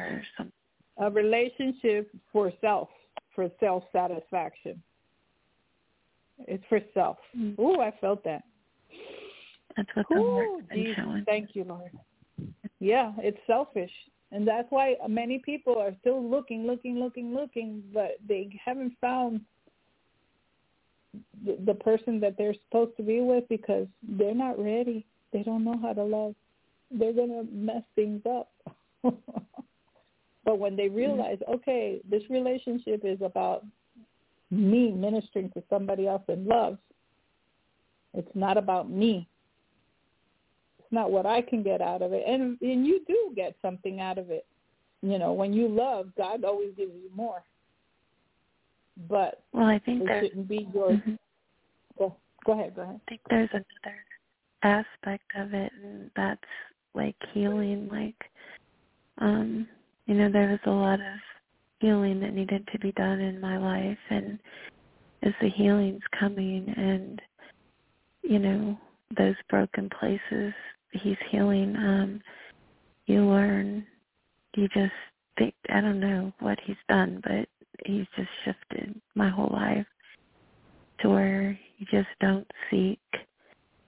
or a relationship for self-satisfaction. It's for self. Mm-hmm. Ooh, I felt that. That's what the Lord's been showing. Thank you, Lord. Yeah, it's selfish. And that's why many people are still looking, but they haven't found the person that they're supposed to be with because they're not ready. They don't know how to love. They're going to mess things up. But when they realize, okay, this relationship is about me ministering to somebody else in love, it's not about me. It's not what I can get out of it. And you do get something out of it. You know, when you love, God always gives you more. But I think it shouldn't be yours. Go ahead. I think there's another aspect of it, and that's like healing, like, there was a lot of healing that needed to be done in my life, and as the healing's coming and, those broken places he's healing, you learn, you just think, I don't know what he's done, but he's just shifted my whole life to where you just don't seek.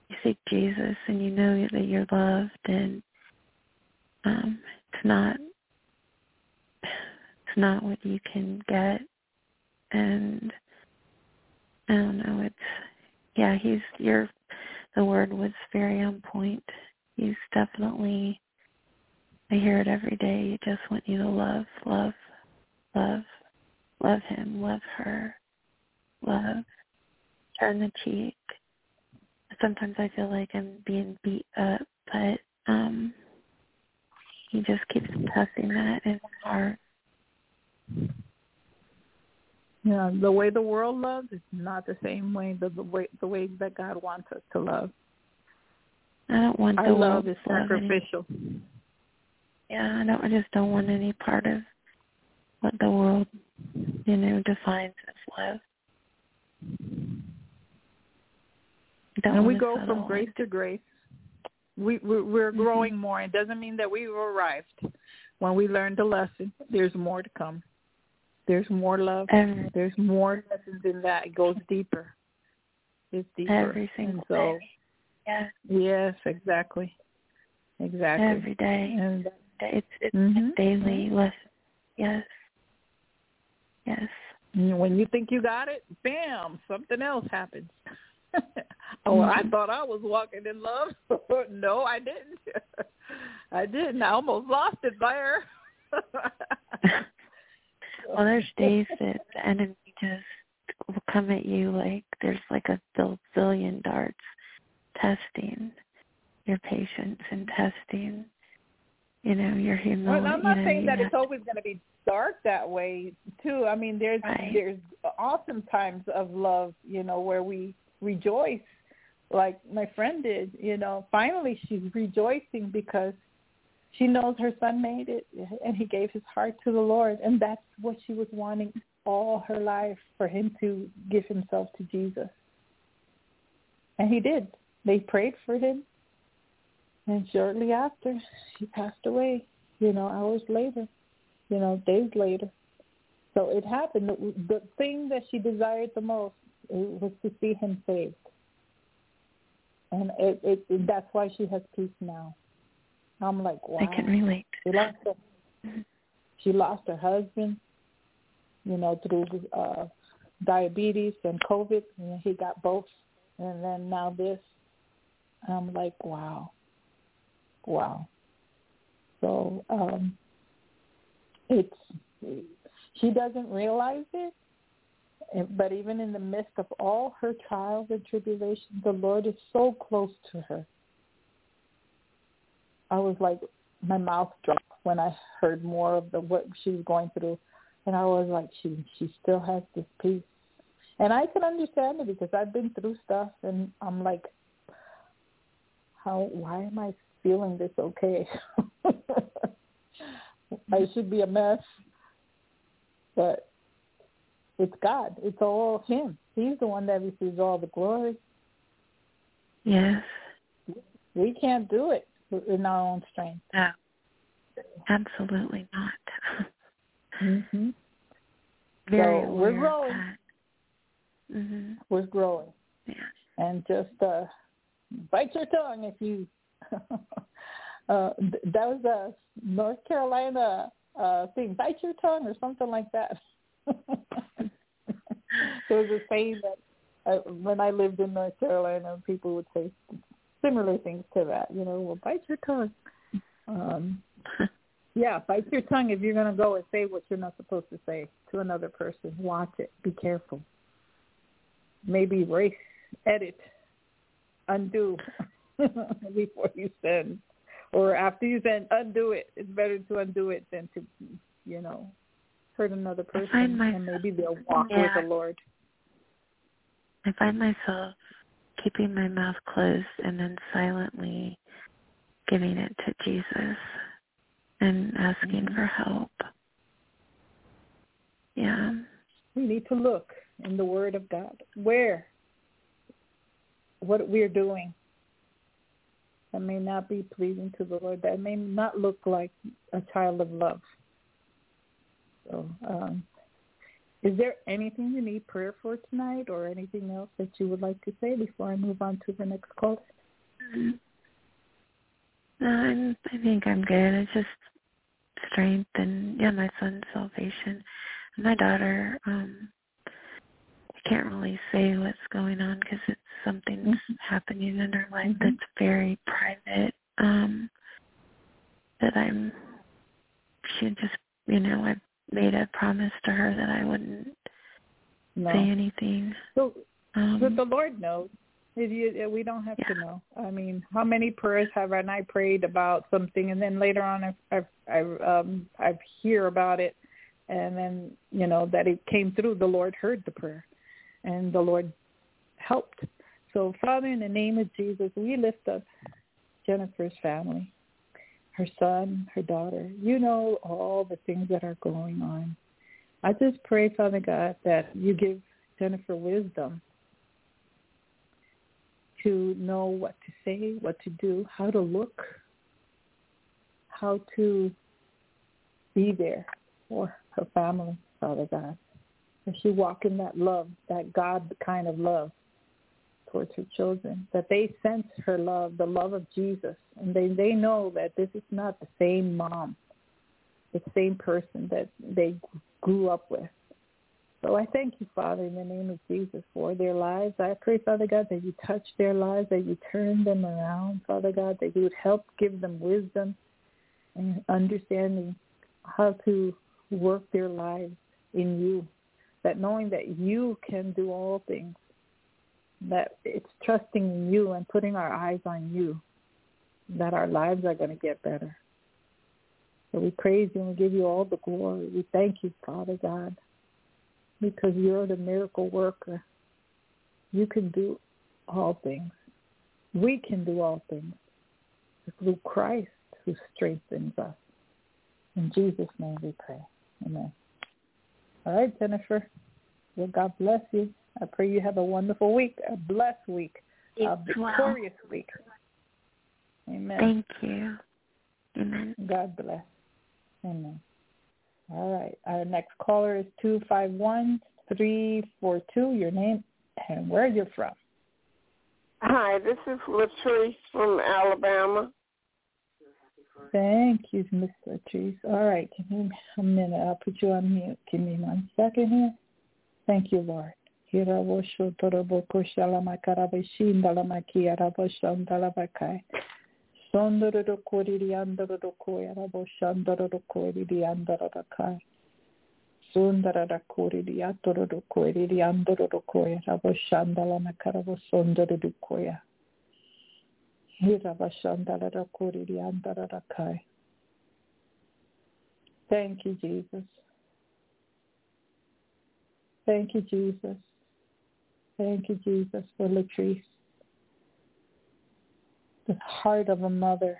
You seek Jesus, and you know that you're loved, and it's not what you can get, and I don't know. The word was very on point. He's definitely. I hear it every day. I just want you to love, love, love, love him, love her, love. Turn the cheek. Sometimes I feel like I'm being beat up, but he just keeps pressing that in my heart. Yeah, the way the world loves is not the same way the way that God wants us to love. I don't want the love is sacrificial. Yeah, I just don't want any part of what the world, defines as love. And we go from grace to grace. We're growing more. It doesn't mean that we've arrived. When we learn the lesson, there's more to come. There's more love. There's more lessons in that. It goes deeper. It's deeper. Every single day. Yeah. Yes, exactly. Exactly. Every day. And it's a daily lesson. Yes. Yes. When you think you got it, bam, something else happens. Oh, I thought I was walking in love. No, I didn't. I didn't. I almost lost it there. Well, there's days that the enemy just will come at you like there's like a zillion darts, testing your patience and testing, your humility. Well, I'm not saying that it's always going to be dark that way, too. I mean, there's awesome times of love, where we rejoice like my friend did. Finally she's rejoicing because she knows her son made it and he gave his heart to the Lord, and that's what she was wanting all her life, for him to give himself to Jesus. And he did. They prayed for him, and shortly after she passed away, hours later, days later. So it happened. The thing that she desired the most, it was to see him saved. And that's why she has peace now. I'm like, wow. I can relate. She lost her husband, through diabetes and COVID. And he got both. And then now this. I'm like, wow. Wow. So she doesn't realize it. But even in the midst of all her trials and tribulations, the Lord is so close to her. I was like, my mouth dropped when I heard more of what she was going through. And I was like, she still has this peace. And I can understand it because I've been through stuff, and I'm like, why am I feeling this okay? I should be a mess. But it's God. It's all him. He's the one that receives all the glory. Yes. We can't do it in our own strength. No. Absolutely not. Mm-hmm. So we're growing. Mm-hmm. We're growing. Yeah. And just bite your tongue if you... that was a North Carolina thing. Bite your tongue or something like that. There's a saying that when I lived in North Carolina, people would say similar things to that. Well, bite your tongue. Yeah, bite your tongue if you're going to go and say what you're not supposed to say to another person. Watch it. Be careful. Maybe erase, edit, undo before you send, or after you send, undo it. It's better to undo it than to, hurt another person, and maybe they'll walk with the Lord. I find myself keeping my mouth closed and then silently giving it to Jesus and asking for help. Yeah. We need to look in the Word of God. Where? What we're doing that may not be pleasing to the Lord, that may not look like a child of love. So, is there anything you need prayer for tonight or anything else that you would like to say before I move on to the next call? No, I think I'm good. It's just strength and, my son's salvation. And my daughter, I can't really say what's going on because it's something happening in her life that's very private, that she just, I made a promise to her that I wouldn't say anything. So, but the Lord knows. We don't have to know. I mean, how many prayers have I prayed about something, and then later on I hear about it, and then, that it came through. The Lord heard the prayer, and the Lord helped. So, Father, in the name of Jesus, we lift up Jennifer's family, her son, her daughter. You know all the things that are going on. I just pray, Father God, that you give Jennifer wisdom to know what to say, what to do, how to look, how to be there for her family, Father God. That she walk in that love, that God kind of love towards her children, that they sense her love, the love of Jesus, and they know that this is not the same mom, the same person that they grew up with. So I thank you, Father, in the name of Jesus for their lives. I pray, Father God, that you touch their lives, that you turn them around, Father God, that you would help give them wisdom and understanding how to work their lives in you, that knowing that you can do all things, that it's trusting in you and putting our eyes on you, that our lives are going to get better. So we praise you and we give you all the glory. We thank you, Father God, because you're the miracle worker. You can do all things. We can do all things through Christ who strengthens us. In Jesus' name we pray. Amen. All right, Jennifer. Well, God bless you. I pray you have a wonderful week, a blessed week, a victorious week. Amen. Thank you. Amen. God bless. Amen. All right. Our next caller is 251342. Your name and where you're from. Hi, this is Latrice from Alabama. Thank you, Miss Latrice. All right. Give me a minute. I'll put you on mute. Give me 1 second here. Thank you, Lord. Thank you, Jesus. Thank you, Jesus. Thank you, Jesus, for Latrice. The heart of a mother,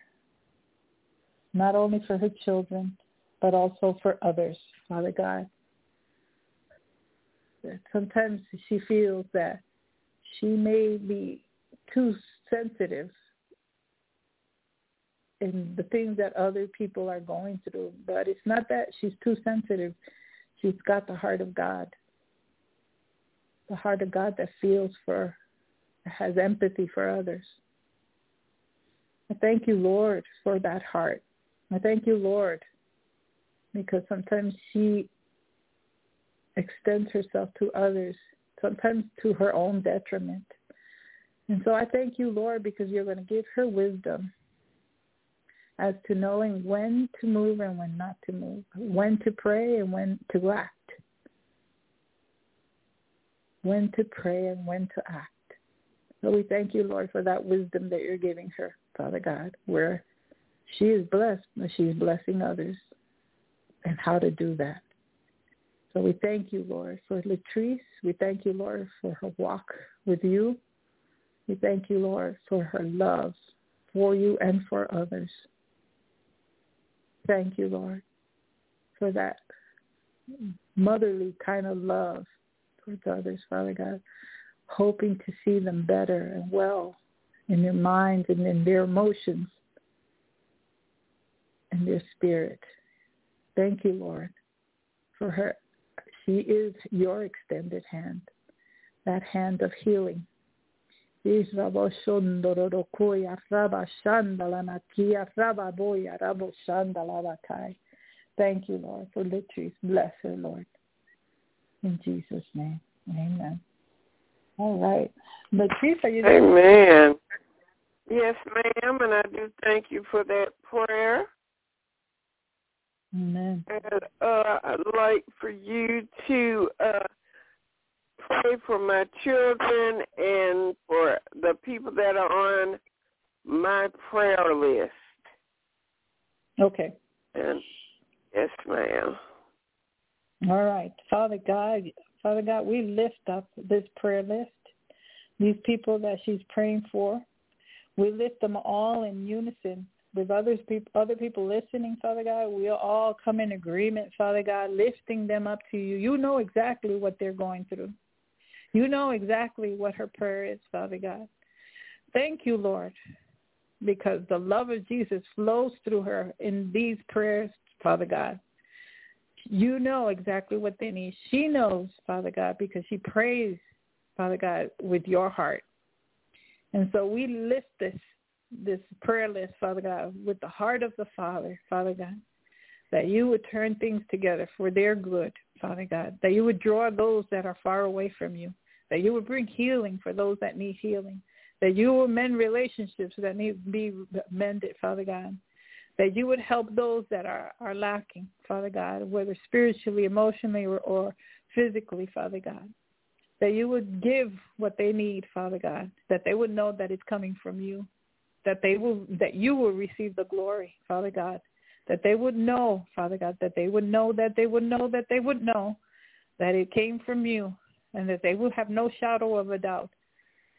not only for her children, but also for others, Father God. Sometimes she feels that she may be too sensitive in the things that other people are going through, but it's not that she's too sensitive. She's got the heart of God. The heart of God that feels for, has empathy for others. I thank you, Lord, for that heart. I thank you, Lord, because sometimes she extends herself to others, sometimes to her own detriment. And so I thank you, Lord, because you're going to give her wisdom as to knowing when to move and when not to move, when to pray and when to act. When to pray and when to act. So we thank you, Lord, for that wisdom that you're giving her, Father God, where she is blessed, and she's blessing others, and how to do that. So we thank you, Lord, for Latrice. We thank you, Lord, for her walk with you. We thank you, Lord, for her love for you and for others. Thank you, Lord, for that motherly kind of love towards others, Father God, hoping to see them better and well in their minds and in their emotions and their spirit. Thank you, Lord, for her. She is your extended hand, that hand of healing. Thank you, Lord, for Latrice. Bless her, Lord. In Jesus' name, amen. All right. Latrice, are you there? Amen. Yes, ma'am, and I do thank you for that prayer. Amen. And I'd like for you to pray for my children and for the people that are on my prayer list. Okay. And yes, ma'am. All right. Father God, we lift up this prayer list, these people that she's praying for. We lift them all in unison with other people listening, Father God. We all come in agreement, Father God, lifting them up to you. You know exactly what they're going through. You know exactly what her prayer is, Father God. Thank you, Lord, because the love of Jesus flows through her in these prayers, Father God. You know exactly what they need. She knows, Father God, because she prays, Father God, with your heart. And so we lift this prayer list, Father God, with the heart of the Father, Father God, that you would turn things together for their good, Father God, that you would draw those that are far away from you, that you would bring healing for those that need healing, that you would mend relationships that need to be mended, Father God, that you would help those that are lacking, Father God, whether spiritually, emotionally, or physically, Father God, that you would give what they need, Father God, that they would know that it's coming from you, that you will receive the glory, Father God, that they would know, Father God, that they would know that it came from you, and that they would have no shadow of a doubt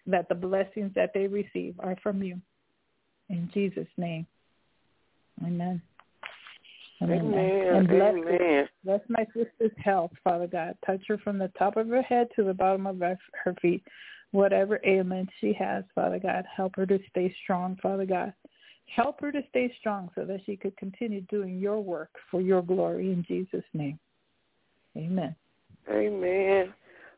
that the blessings that they receive are from you. In Jesus' name, amen. Amen. And bless my sister's health, Father God. Touch her from the top of her head to the bottom of her feet. Whatever ailments she has, Father God, help her to stay strong, Father God. Help her to stay strong so that she could continue doing your work for your glory in Jesus' name. Amen. Amen.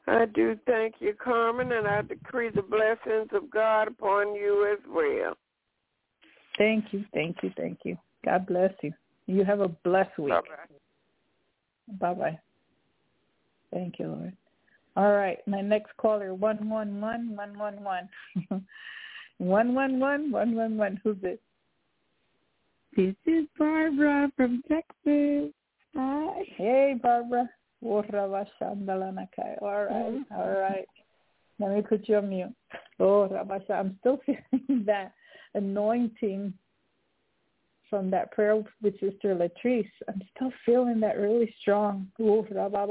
I do thank you, Carmen, and I decree the blessings of God upon you as well. Thank you, thank you, thank you. God bless you. You have a blessed week. Bye-bye. Bye-bye. Thank you, Lord. All right, my next caller, 111111. 111111. Who's this? This is Barbara from Texas. Hi. Hey, Barbara. All right, all right. Let me put you on mute. Oh, I'm still feeling that anointing from that prayer with Sister Latrice. I'm still feeling that really strong. Sister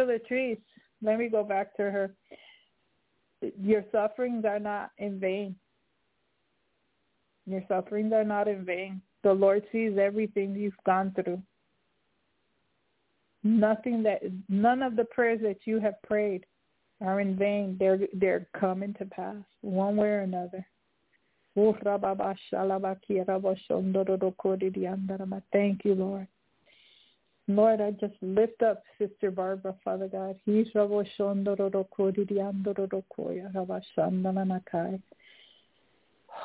Latrice, let me go back to her. Your sufferings are not in vain. Your sufferings are not in vain. The Lord sees everything you've gone through. None of the prayers that you have prayed are in vain. They're coming to pass one way or another. Thank you, Lord. Lord, I just lift up Sister Barbara, Father God.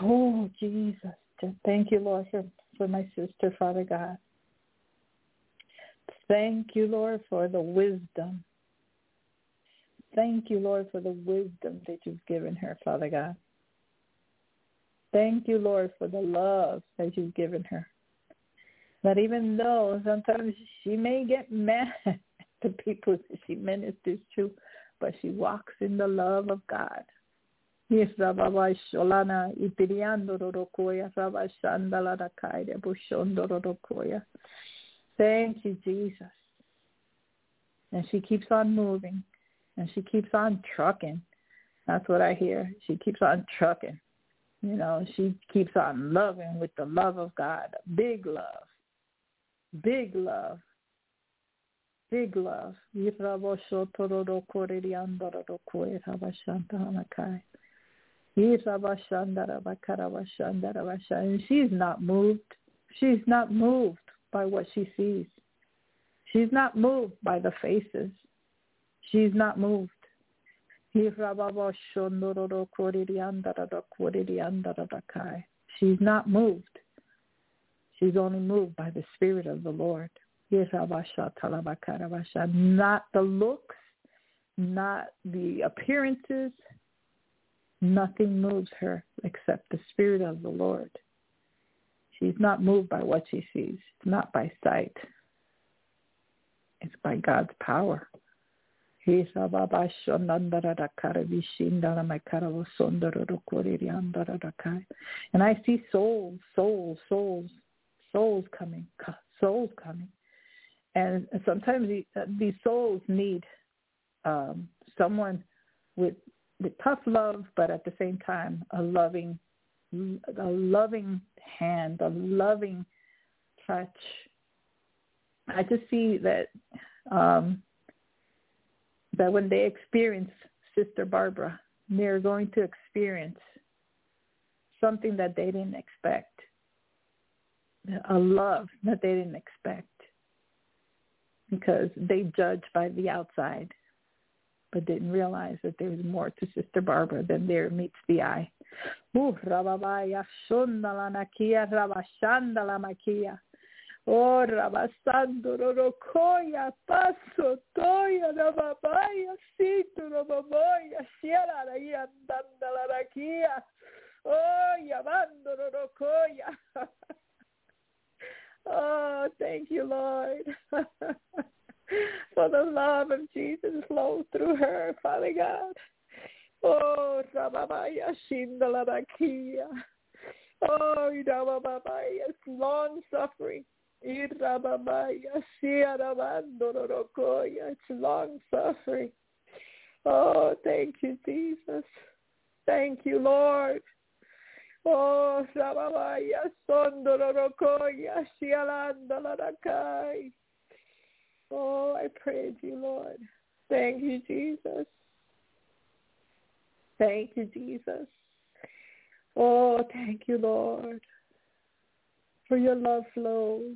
Oh, Jesus. Thank you, Lord, for my sister, Father God. Thank you, Lord, for the wisdom. Thank you, Lord, for the wisdom that you've given her, Father God. Thank you, Lord, for the love that you've given her. That even though sometimes she may get mad at the people that she ministers to, but she walks in the love of God. Thank you, Jesus. And she keeps on moving, and she keeps on trucking. That's what I hear. She keeps on trucking. You know, she keeps on loving with the love of God. Big love. Big love. Big love. And she's not moved. She's not moved by what she sees. She's not moved by the faces. She's not moved. She's not moved. She's only moved by the Spirit of the Lord. Not the looks, not the appearances. Nothing moves her except the Spirit of the Lord. She's not moved by what she sees. It's not by sight. It's by God's power. And I see souls coming. And sometimes these souls need someone with tough love, but at the same time, a loving hand, a loving touch. I just see that that when they experience Sister Barbara, they're going to experience something that they didn't expect, a love that they didn't expect, because they judged by the outside, but didn't realize that there was more to Sister Barbara than there meets the eye. Oh, thank you, Lord. For the love of Jesus flows through her, Father God. Oh, Rababaya Shindalarakia. Oh, Rababaya, long suffering. It's long suffering. Oh, thank you, Jesus. Thank you, Lord. Oh, Rababaya Sondororokoya Shialandalarakai. Oh, I praise you, Lord. Thank you, Jesus. Thank you, Jesus. Oh, thank you, Lord. For your love flows.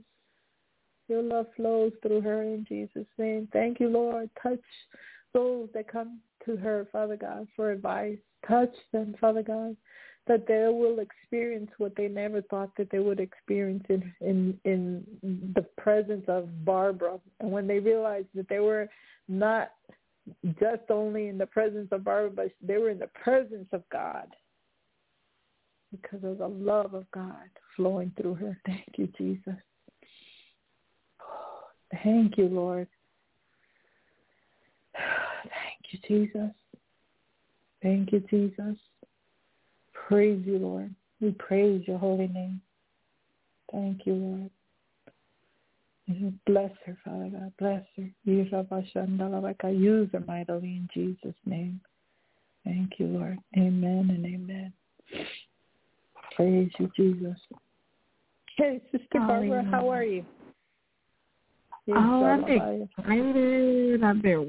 Your love flows through her in Jesus' name. Thank you, Lord. Touch those that come to her, Father God, for advice. Touch them, Father God, that they will experience what they never thought that they would experience in the presence of Barbara. And when they realized that they were not just only in the presence of Barbara, but they were in the presence of God, because of the love of God flowing through her. Thank you, Jesus. Thank you, Lord. Thank you, Jesus. Thank you, Jesus. Praise you, Lord. We praise your holy name. Thank you, Lord. Bless her, Father God. Bless her. Use her mightily in Jesus' name. Thank you, Lord. Amen and amen. Praise you, Jesus. Hey, Sister Barbara, how are you? Oh, I'm excited. I've been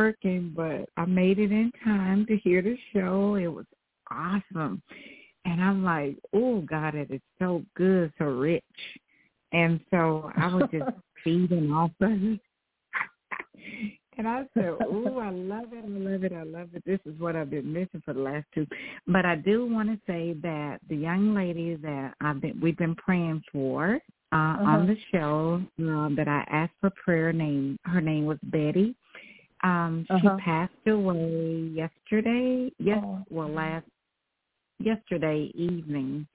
working, but I made it in time to hear the show. It was awesome. And I'm like, oh, God, it is so good, so rich. And so I was just feeding off of it. And I said, oh, I love it. This is what I've been missing for the last two. But I do want to say that the young lady that we've been praying for on the show that I asked for prayer, her name was Betty. She passed away yesterday. Yesterday evening.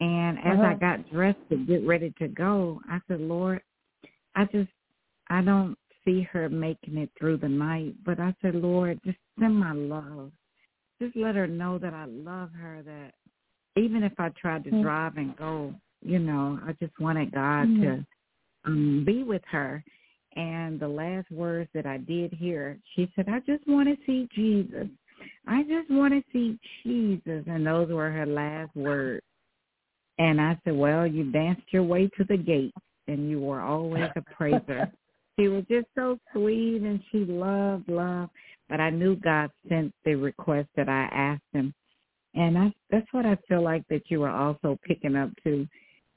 And as I got dressed to get ready to go, I said, Lord, I don't see her making it through the night. But I said, Lord, just send my love. just let her know that I love her, that even if I tried to drive and go, you know, I just wanted God to be with her. And the last words that I did hear, she said, I just want to see Jesus. I just want to see Jesus. And those were her last words. And I said, well, you danced your way to the gate, and you were always a praiser. She was just so sweet, and she loved. But I knew God sent the request that I asked him. And that's what I feel like that you were also picking up to,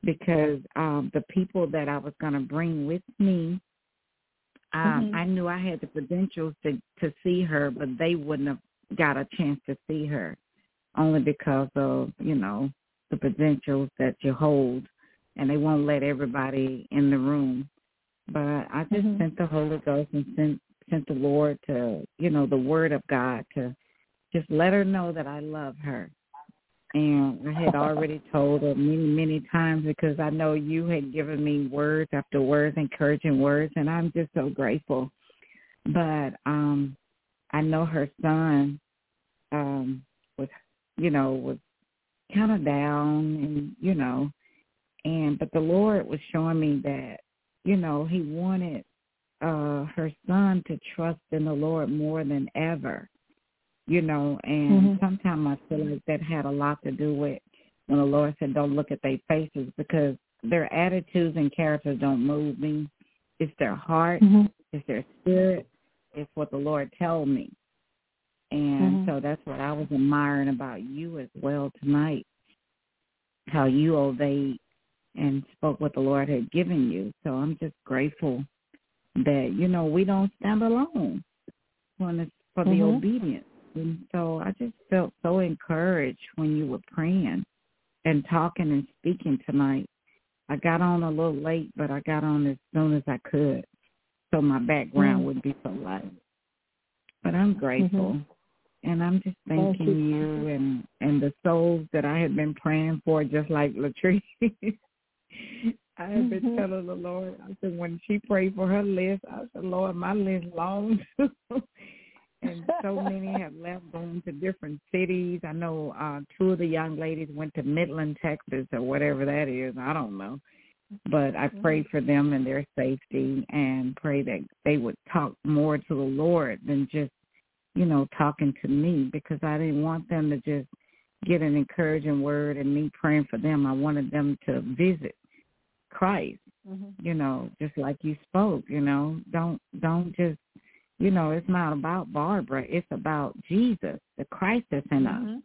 because the people that I was going to bring with me, I knew I had the credentials to see her, but they wouldn't have got a chance to see her only because of, you know, the credentials that you hold, and they won't let everybody in the room. But I just sent the Holy Ghost and sent the Lord to, you know, the Word of God to just let her know that I love her. And I had already told her many, many times, because I know you had given me words after words, encouraging words, and I'm just so grateful. But I know her son was kind of down, and, you know, but the Lord was showing me that, you know, he wanted her son to trust in the Lord more than ever. You know, and sometimes I feel like that had a lot to do with when the Lord said, don't look at their faces, because their attitudes and characters don't move me. It's their heart. It's their spirit. It's what the Lord told me. And so that's what I was admiring about you as well tonight, how you obeyed and spoke what the Lord had given you. So I'm just grateful that, you know, we don't stand alone for the obedience. And so I just felt so encouraged when you were praying and talking and speaking tonight. I got on a little late, but I got on as soon as I could, so my background would be so light. But I'm grateful, and I'm just thanking you and the souls that I have been praying for, just like Latrice. I have been telling the Lord, I said, when she prayed for her list, I said, Lord, my list long. And so many have left, going to different cities. I know two of the young ladies went to Midland, Texas, or whatever that is. I don't know. But I prayed for them and their safety, and pray that they would talk more to the Lord than just, you know, talking to me, because I didn't want them to just get an encouraging word and me praying for them. I wanted them to visit Christ, you know, just like you spoke, you know. Don't just, you know, it's not about Barbara. It's about Jesus, the Christ that's in us.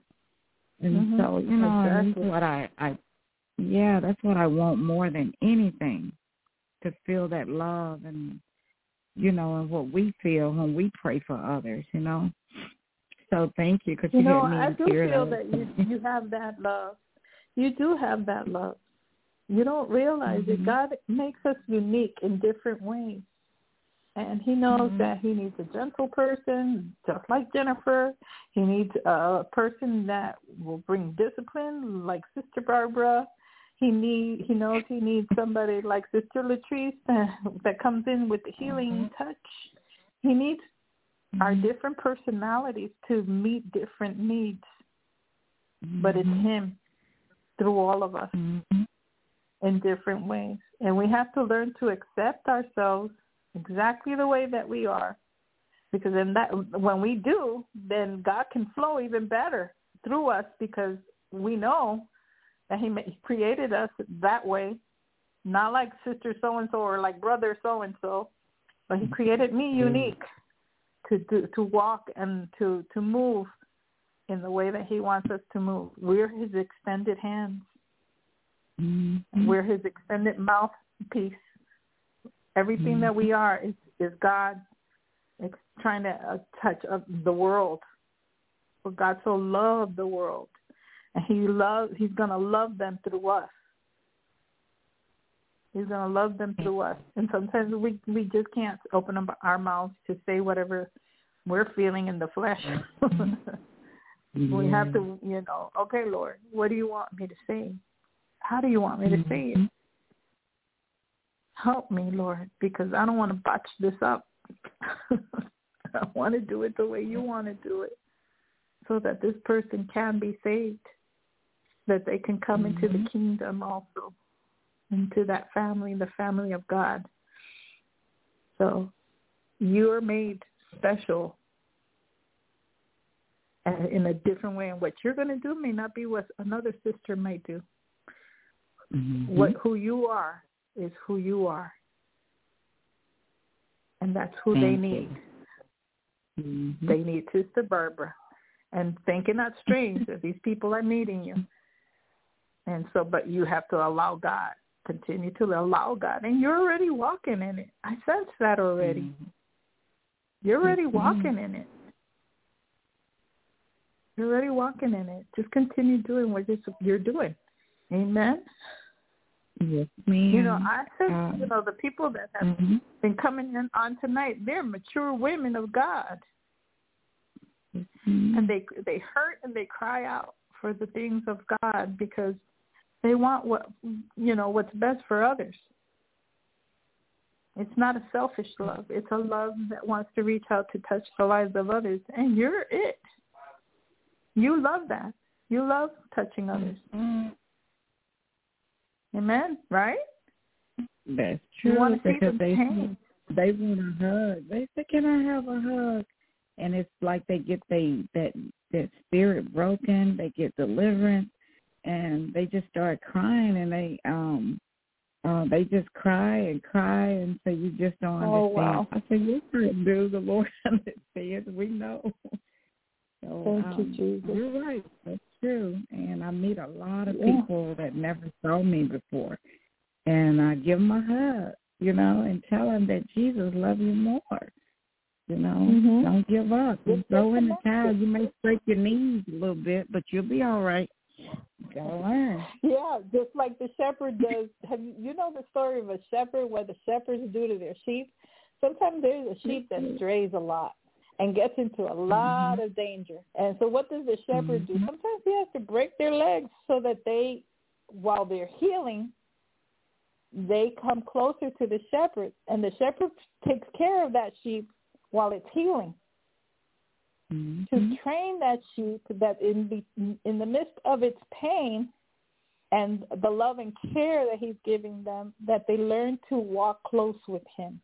And so, you know, that's what that's what I want more than anything, to feel that love and, you know, and what we feel when we pray for others, you know. So thank you, because you had me I do feel that you have that love. You do have that love. You don't realize it. God makes us unique in different ways. And he knows that he needs a gentle person, just like Jennifer. He needs a person that will bring discipline, like Sister Barbara. He knows he needs somebody like Sister Latrice that comes in with the healing touch. He needs our different personalities to meet different needs. But it's him through all of us in different ways. And we have to learn to accept ourselves exactly the way that we are, because when we do, then God can flow even better through us, because we know that he created us that way, not like sister so-and-so or like brother so-and-so, but he created me unique to walk and to move in the way that he wants us to move. We're his extended hands. We're his extended mouthpiece. Everything that we are is God. It's trying to touch the world. For God so loved the world, and He's going to love them through us. He's going to love them through us. And sometimes we just can't open up our mouths to say whatever we're feeling in the flesh. We have to, you know. Okay, Lord, what do you want me to say? How do you want me to say it? Help me, Lord, because I don't want to botch this up. I want to do it the way you want to do it. so that this person can be saved, that they can come into the kingdom also, into that family, the family of God. So you are made special in a different way, and what you're going to do may not be what another sister might do. Mm-hmm. Who you are is who you are, and that's who they need. Mm-hmm. They need Sister Barbara, and thinking that's strange that these people are needing you. And so, but you have to allow God, continue to allow God, and you're already walking in it. I sense that already. Mm-hmm. You're already walking in it. You're already walking in it. Just continue doing what you're doing. Amen? Yes, ma'am. You know, I think, you know, the people that have been coming in on tonight, they're mature women of God. Mm-hmm. And they hurt and they cry out for the things of God because they want what, you know, what's best for others. It's not a selfish love. It's a love that wants to reach out to touch the lives of others. And you're it. You love that. You love touching others. Amen, right? That's true. You want to see them change. They want a hug. They say, can I have a hug? And it's like they get that spirit broken. They get deliverance. And they just start crying. And they just cry and say, you just don't understand. Oh, wow. I said, you couldn't do the Lord understands. We know. So, thank you, Jesus. You're right. That's true. And I meet a lot of people that never saw me before. And I give them a hug, you know, and tell them that Jesus loves you more. You know, don't give up. Just throw in the towel. You may break your knees a little bit, but you'll be all right. Go on. Yeah, just like the shepherd does. You know the story of a shepherd, what the shepherds do to their sheep? Sometimes there's a sheep that strays a lot and gets into a lot of danger. And so what does the shepherd do? Sometimes he has to break their legs so that they, while they're healing, they come closer to the shepherd, and the shepherd takes care of that sheep while it's healing. To train that sheep that in the midst of its pain and the love and care that he's giving them, that they learn to walk close with him.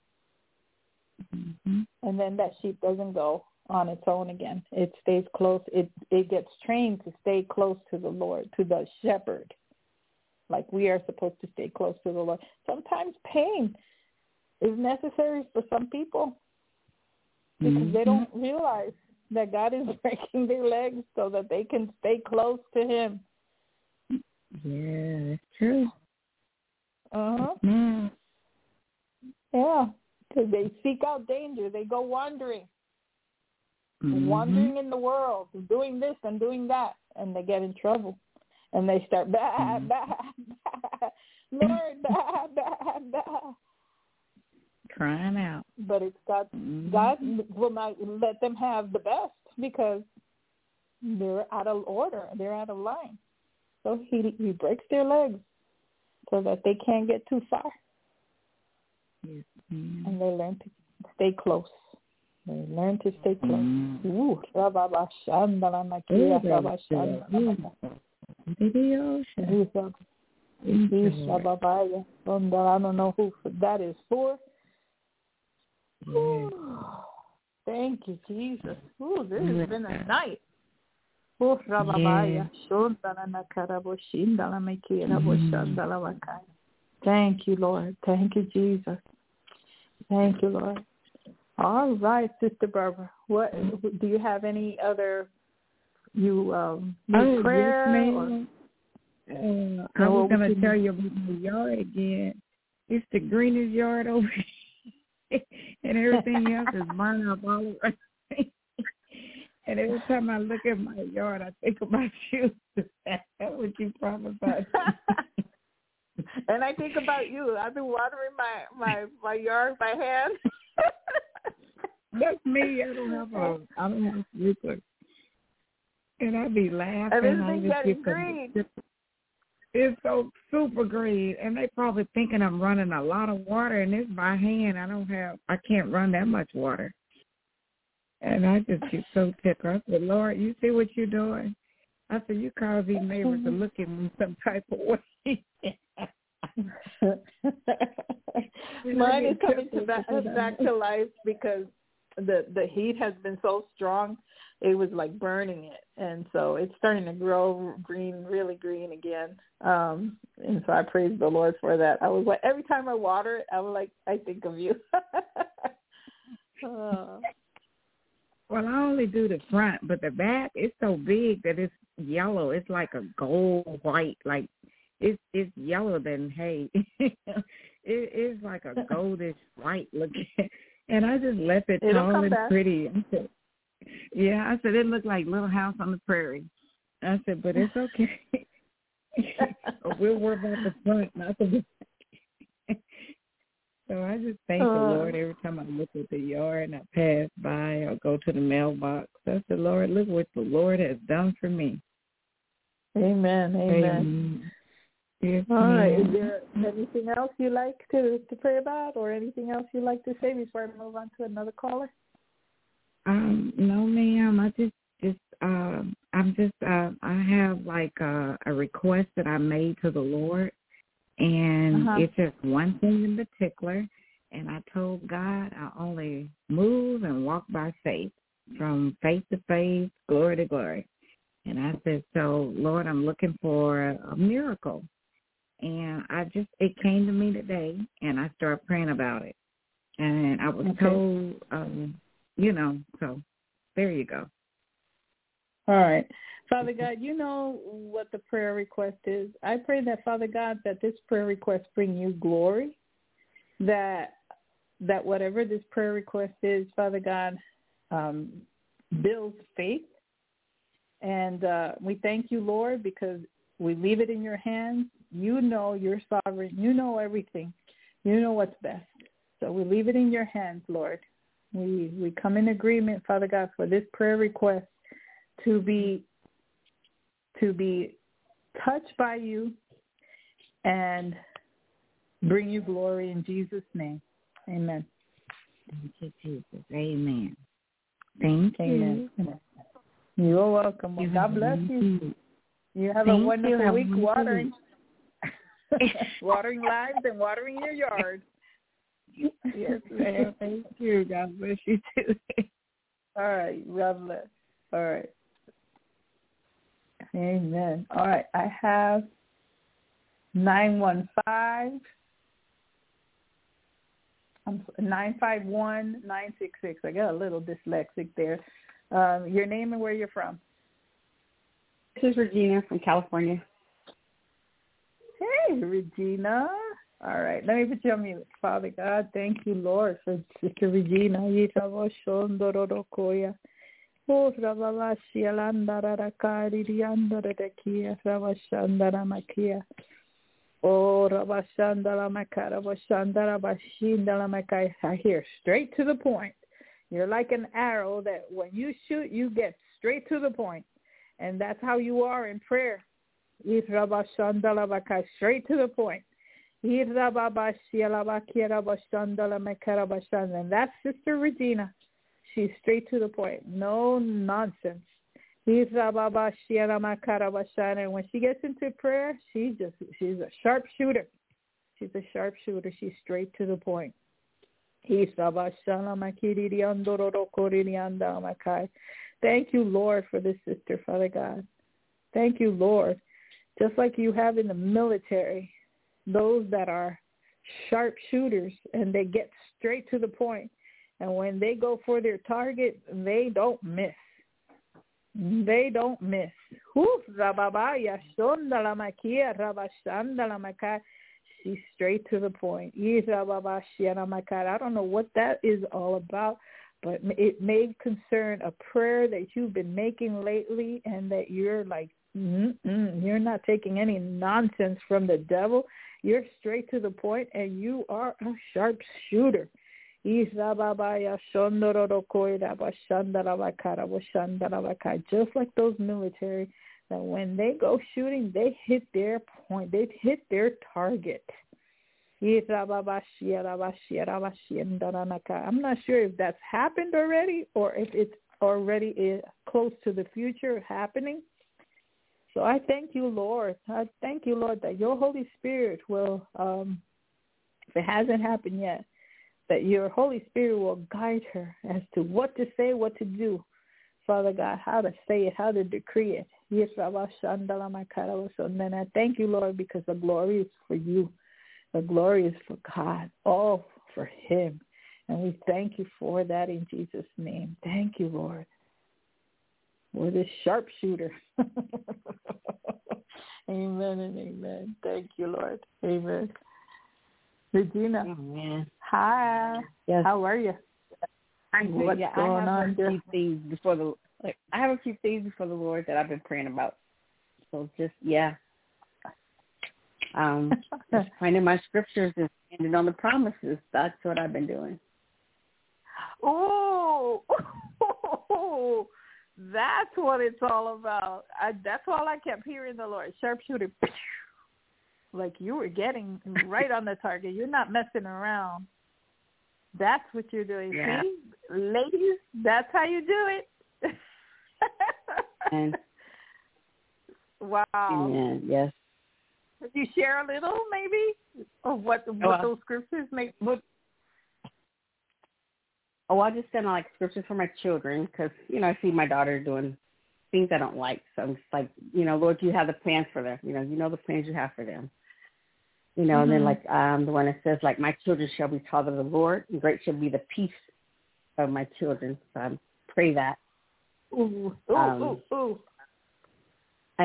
And then that sheep doesn't go on its own again. It stays close. It gets trained to stay close to the Lord, to the shepherd, like we are supposed to stay close to the Lord. Sometimes pain is necessary for some people because they don't realize that God is breaking their legs so that they can stay close to him. Yeah, that's true. Yeah. Because they seek out danger. They go wandering. Wandering in the world, doing this and doing that. And they get in trouble. And they start, Lord, crying out. But it's God. God will not let them have the best because they're out of order. They're out of line. So he breaks their legs so that they can't get too far. Yes. And they learn to stay close. They learn to stay close. Ooh. I don't know who that is for. Ooh. Thank you, Jesus. Ooh, this has been a night. Thank you, Lord. Thank you, Jesus. Thank you, Lord. All right, Sister Barbara. What do you have? Any other prayer? Yes, or, I was going to tell you about the yard again. It's the greenest yard over here, and everything else is burning up all around me. And every time I look at my yard, I think of my shoes. That's what you prophesied. And I think about you. I've been watering my yard by hand. That's me. I don't have a reason. And I be laughing. Everything's getting green. It's so super green. And they probably thinking I'm running a lot of water, and it's by hand. I can't run that much water. And I just get so tickled. I said, Lord, you see what you're doing? I said, you cause these neighbors to look at me some type of way. Mine is coming to back to life because the heat has been so strong, it was like burning it. And so it's starting to grow green, really green again. And so I praise the Lord for that. I was like, every time I water it, I was like, I think of you. Well, I only do the front, but the back is so big that it's yellow. It's like a gold white, like it's yellower than hay. It's like a goldish white looking. And I just left it tall and pretty. Yeah, I said it looked like Little House on the Prairie. I said, but it's okay. We'll worry about the front, not the back. So I just thank the Lord every time I look at the yard and I pass by or go to the mailbox. I said, Lord, look what the Lord has done for me. Amen, amen. Yes, all right. Is there anything else you like to pray about or anything else you like to say before I move on to another caller? No, ma'am. I I have like a request that I made to the Lord. And it's just one thing in particular, and I told God I only move and walk by faith, from faith to faith, glory to glory. And I said, so, Lord, I'm looking for a miracle. And it came to me today, and I started praying about it. And I was told, so there you go. All right. Father God, you know what the prayer request is. I pray that, Father God, that this prayer request bring you glory, that whatever this prayer request is, Father God, builds faith. And we thank you, Lord, because we leave it in your hands. You know you're sovereign. You know everything. You know what's best. So we leave it in your hands, Lord. We come in agreement, Father God, for this prayer request to be touched by you and bring you glory in Jesus' name. Amen. Thank you, Jesus. Amen. Thank you. You're welcome. Well, God bless you. You have a wonderful week watering lives and watering your yard. Yes, ma'am. Thank you. God bless you too. All right. God bless. All right. Amen. All right. I have 951-966. I got a little dyslexic there. Your name and where you're from. This is Regina from California. Hey, Regina. All right. Let me put you on mute. Father God, thank you, Lord, for Sister Regina. I hear straight to the point. You're like an arrow that when you shoot, you get straight to the point. And that's how you are in prayer. Straight to the point. And that's Sister Regina. She's straight to the point. No nonsense. And when she gets into prayer, she's a sharp shooter. She's a sharp shooter. She's straight to the point. Thank you, Lord, for this sister, Father God. Thank you, Lord. Just like you have in the military, those that are sharp shooters and they get straight to the point. And when they go for their target, they don't miss. They don't miss. She's straight to the point. I don't know what that is all about, but it may concern a prayer that you've been making lately and that you're like, you're not taking any nonsense from the devil. You're straight to the point and you are a sharp shooter. Just like those military, that when they go shooting, they hit their point. They hit their target. I'm not sure if that's happened already or if it's already close to the future happening. So I thank you, Lord. I thank you, Lord, that your Holy Spirit will, if it hasn't happened yet, that your Holy Spirit will guide her as to what to say, what to do, Father God, how to say it, how to decree it. And then I thank you, Lord, because the glory is for you. The glory is for God, all for him. And we thank you for that in Jesus' name. Thank you, Lord. We're the sharpshooter. Amen and amen. Thank you, Lord. Amen. Regina. Amen. Hi. Yes. How are you? I'm good. What's going on? I have a few things before the Lord that I've been praying about. So just, yeah. Just finding my scriptures and standing on the promises. That's what I've been doing. Oh, that's what it's all about. That's all I kept hearing the Lord. Sharpshooter. Like you were getting right on the target. You're not messing around. That's what you're doing. Yeah. See, ladies, that's how you do it. Amen. Wow. Amen. Yes. Could you share a little, maybe, of what those scriptures make? I just kind of like scriptures for my children because, I see my daughter doing things I don't like. So I'm just like, Lord, you have the plans for them. You know the plans you have for them. Mm-hmm. And then like the one that says, like, my children shall be taught of the Lord, and great shall be the peace of my children. So I pray that. Ooh. And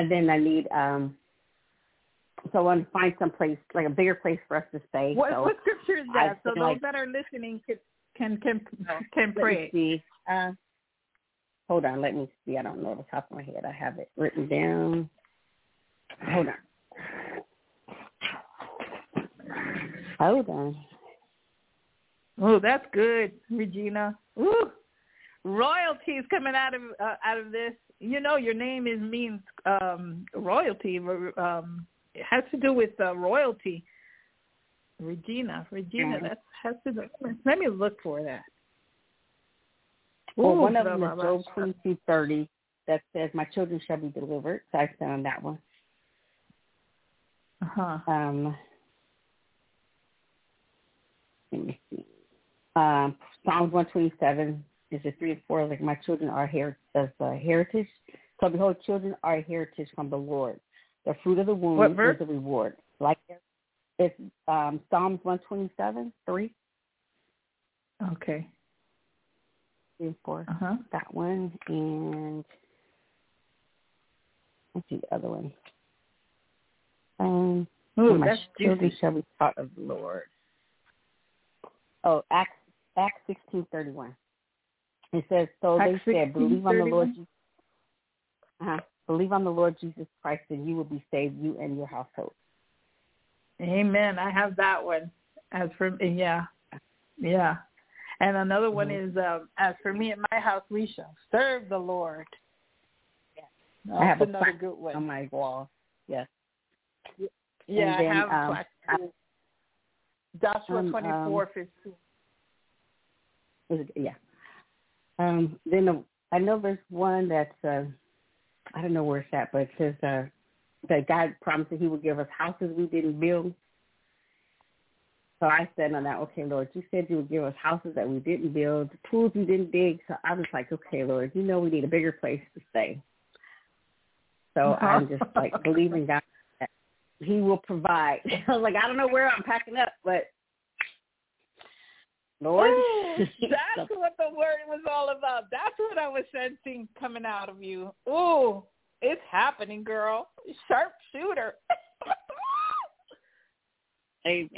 then I need... So I want to find some place, like a bigger place for us to stay. What scripture is that? So those that are listening can pray. See. Hold on. Let me see. I don't know the top of my head. I have it written down. Hold on. Oh, that's good, Regina. Ooh, royalty is coming out of this. Your name means royalty. It has to do with royalty. Regina, that has to do. Let me look for that. Well, one of them is Job 22:30 that says, my children shall be delivered. So I found that one. Uh-huh. Let me see. Psalms 127 is a 3 and 4, like, my children are heritage. So behold, children are a heritage from the Lord. The fruit of the womb is the reward. Like it's Psalms 127:3. Okay. 3 and 4. Uh-huh. That one, and let's see the other one. My children shall be taught of the Lord. Oh, Acts 16:31. It says, so Acts they said, believe on the Lord Jesus. Uh-huh. Believe on the Lord Jesus Christ, and you will be saved, you and your household. Amen. I have that one. As for me, yeah. And another one is, as for me and my house, we shall serve the Lord. Yes. That's I have another good one on my wall. Yes. Yeah, then, I have Joshua 24:15. Yeah. Then I know there's one that's. I don't know where it's at, but it says that God promised that he would give us houses we didn't build. So I said on that, okay, Lord, you said you would give us houses that we didn't build, pools we didn't dig. So I was like, okay, Lord, we need a bigger place to stay. So I'm just like believing God that he will provide. I was like, I don't know where I'm packing up, but Lord. That's what the word was all about. That's what I was sensing coming out of you. Ooh, it's happening, girl. Sharpshooter. Amen.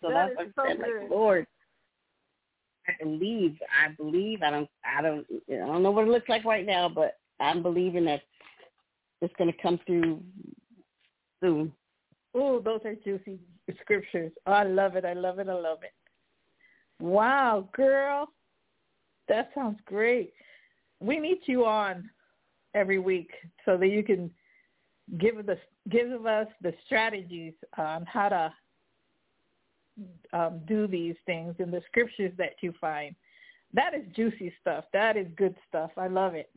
So that's what I said, like, Lord, I believe. I don't know what it looks like right now, but I'm believing that it's going to come through soon. Ooh, those are juicy scriptures. Oh, I love it. Wow, girl, that sounds great. We need you on every week so that you can give us the strategies on how to do these things in the scriptures that you find. That is juicy stuff. That is good stuff. I love it.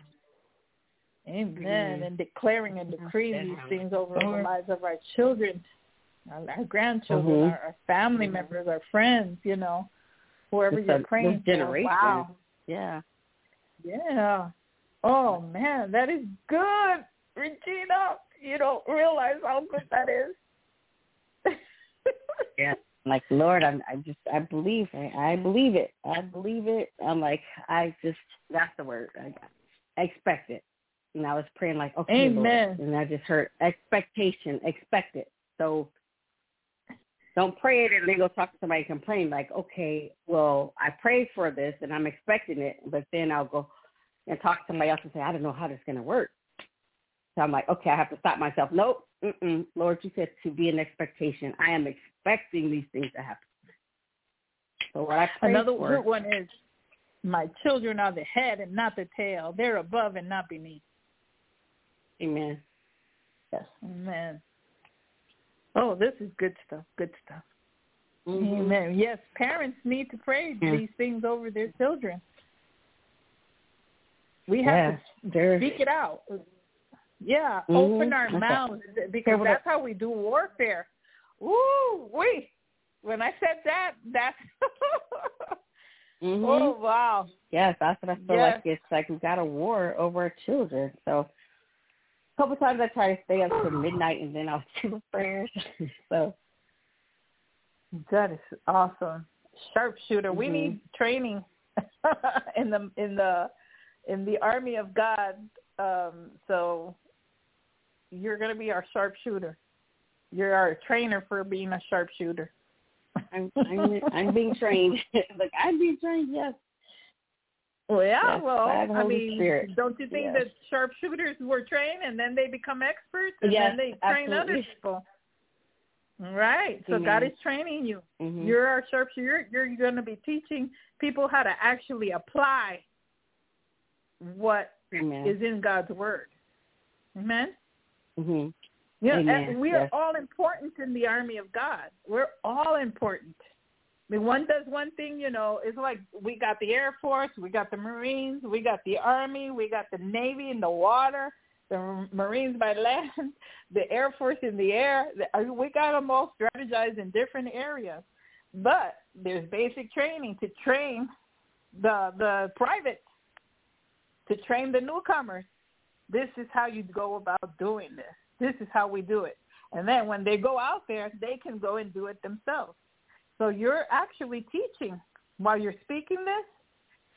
Amen. Mm-hmm. And declaring and decreeing these things over the lives of our children, our grandchildren, mm-hmm. our family mm-hmm. members, our friends, you know, whoever it's you're praying for. Wow. Yeah. Yeah. Oh, man, that is good. Regina, you don't realize how good that is. Yeah. Like, Lord, I believe it. That's the word. I expect it. And I was praying like, okay, Amen. Lord. And I just heard expectation, expect it. So don't pray it and then go talk to somebody and complain like, okay, well, I prayed for this and I'm expecting it. But then I'll go and talk to somebody else and say, I don't know how this is going to work. So I'm like, okay, I have to stop myself. Nope. Mm-mm. Lord, you said to be an expectation. I am expecting these things to happen. So what I prayed Another for, good one is, my children are the head and not the tail. They're above and not beneath. Amen. Yes. Amen. Oh, this is good stuff. Good stuff. Mm-hmm. Amen. Yes, parents need to pray these things over their children. We have to speak it out. Yeah, mm-hmm. Open our mouths because that's how we do warfare. Ooh, wait. When I said that, that's... Mm-hmm. Oh, wow. Yes, that's what I feel like. It's like we've got a war over our children. So a couple times I try to stay up till midnight and then I'll do prayers. So that is awesome. Sharpshooter. Mm-hmm. We need training in the army of God. So you're going to be our sharpshooter. You're our trainer for being a sharpshooter. I'm being trained. Like, I'm being trained, yes. Well, yeah, yes, well, I mean, Spirit. Don't you think that sharpshooters were trained and then they become experts and then they train other people? Right. So mm-hmm. God is training you. Mm-hmm. You're our sharpshooter. You're going to be teaching people how to actually apply what is in God's word. Amen? Mm-hmm. Yeah, and we are all important in the army of God. We're all important. I mean, one does one thing, you know, it's like we got the Air Force, we got the Marines, we got the Army, we got the Navy in the water, the Marines by land, the Air Force in the air. We got them all strategized in different areas. But there's basic training to train the privates, to train the newcomers. This is how you go about doing this. This is how we do it. And then when they go out there, they can go and do it themselves. So you're actually teaching while you're speaking this,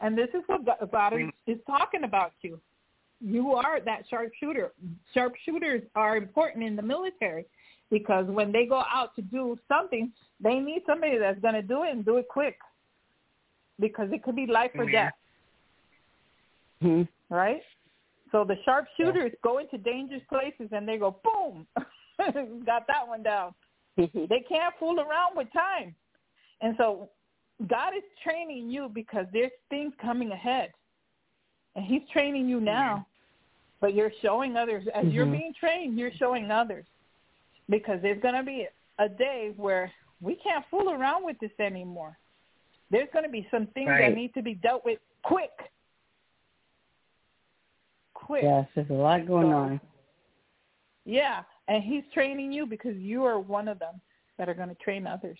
and this is what God is talking about you. You are that sharpshooter. Sharpshooters are important in the military because when they go out to do something, they need somebody that's going to do it and do it quick because it could be life or death. Mm-hmm. Right? So the sharpshooters go into dangerous places and they go, boom, got that one down. They can't fool around with time. And so God is training you because there's things coming ahead. And he's training you now. But you're showing others. As you're being trained, you're showing others. Because there's going to be a day where we can't fool around with this anymore. There's going to be some things that need to be dealt with quick. Yes, there's a lot going on. Yeah, and he's training you because you are one of them that are going to train others,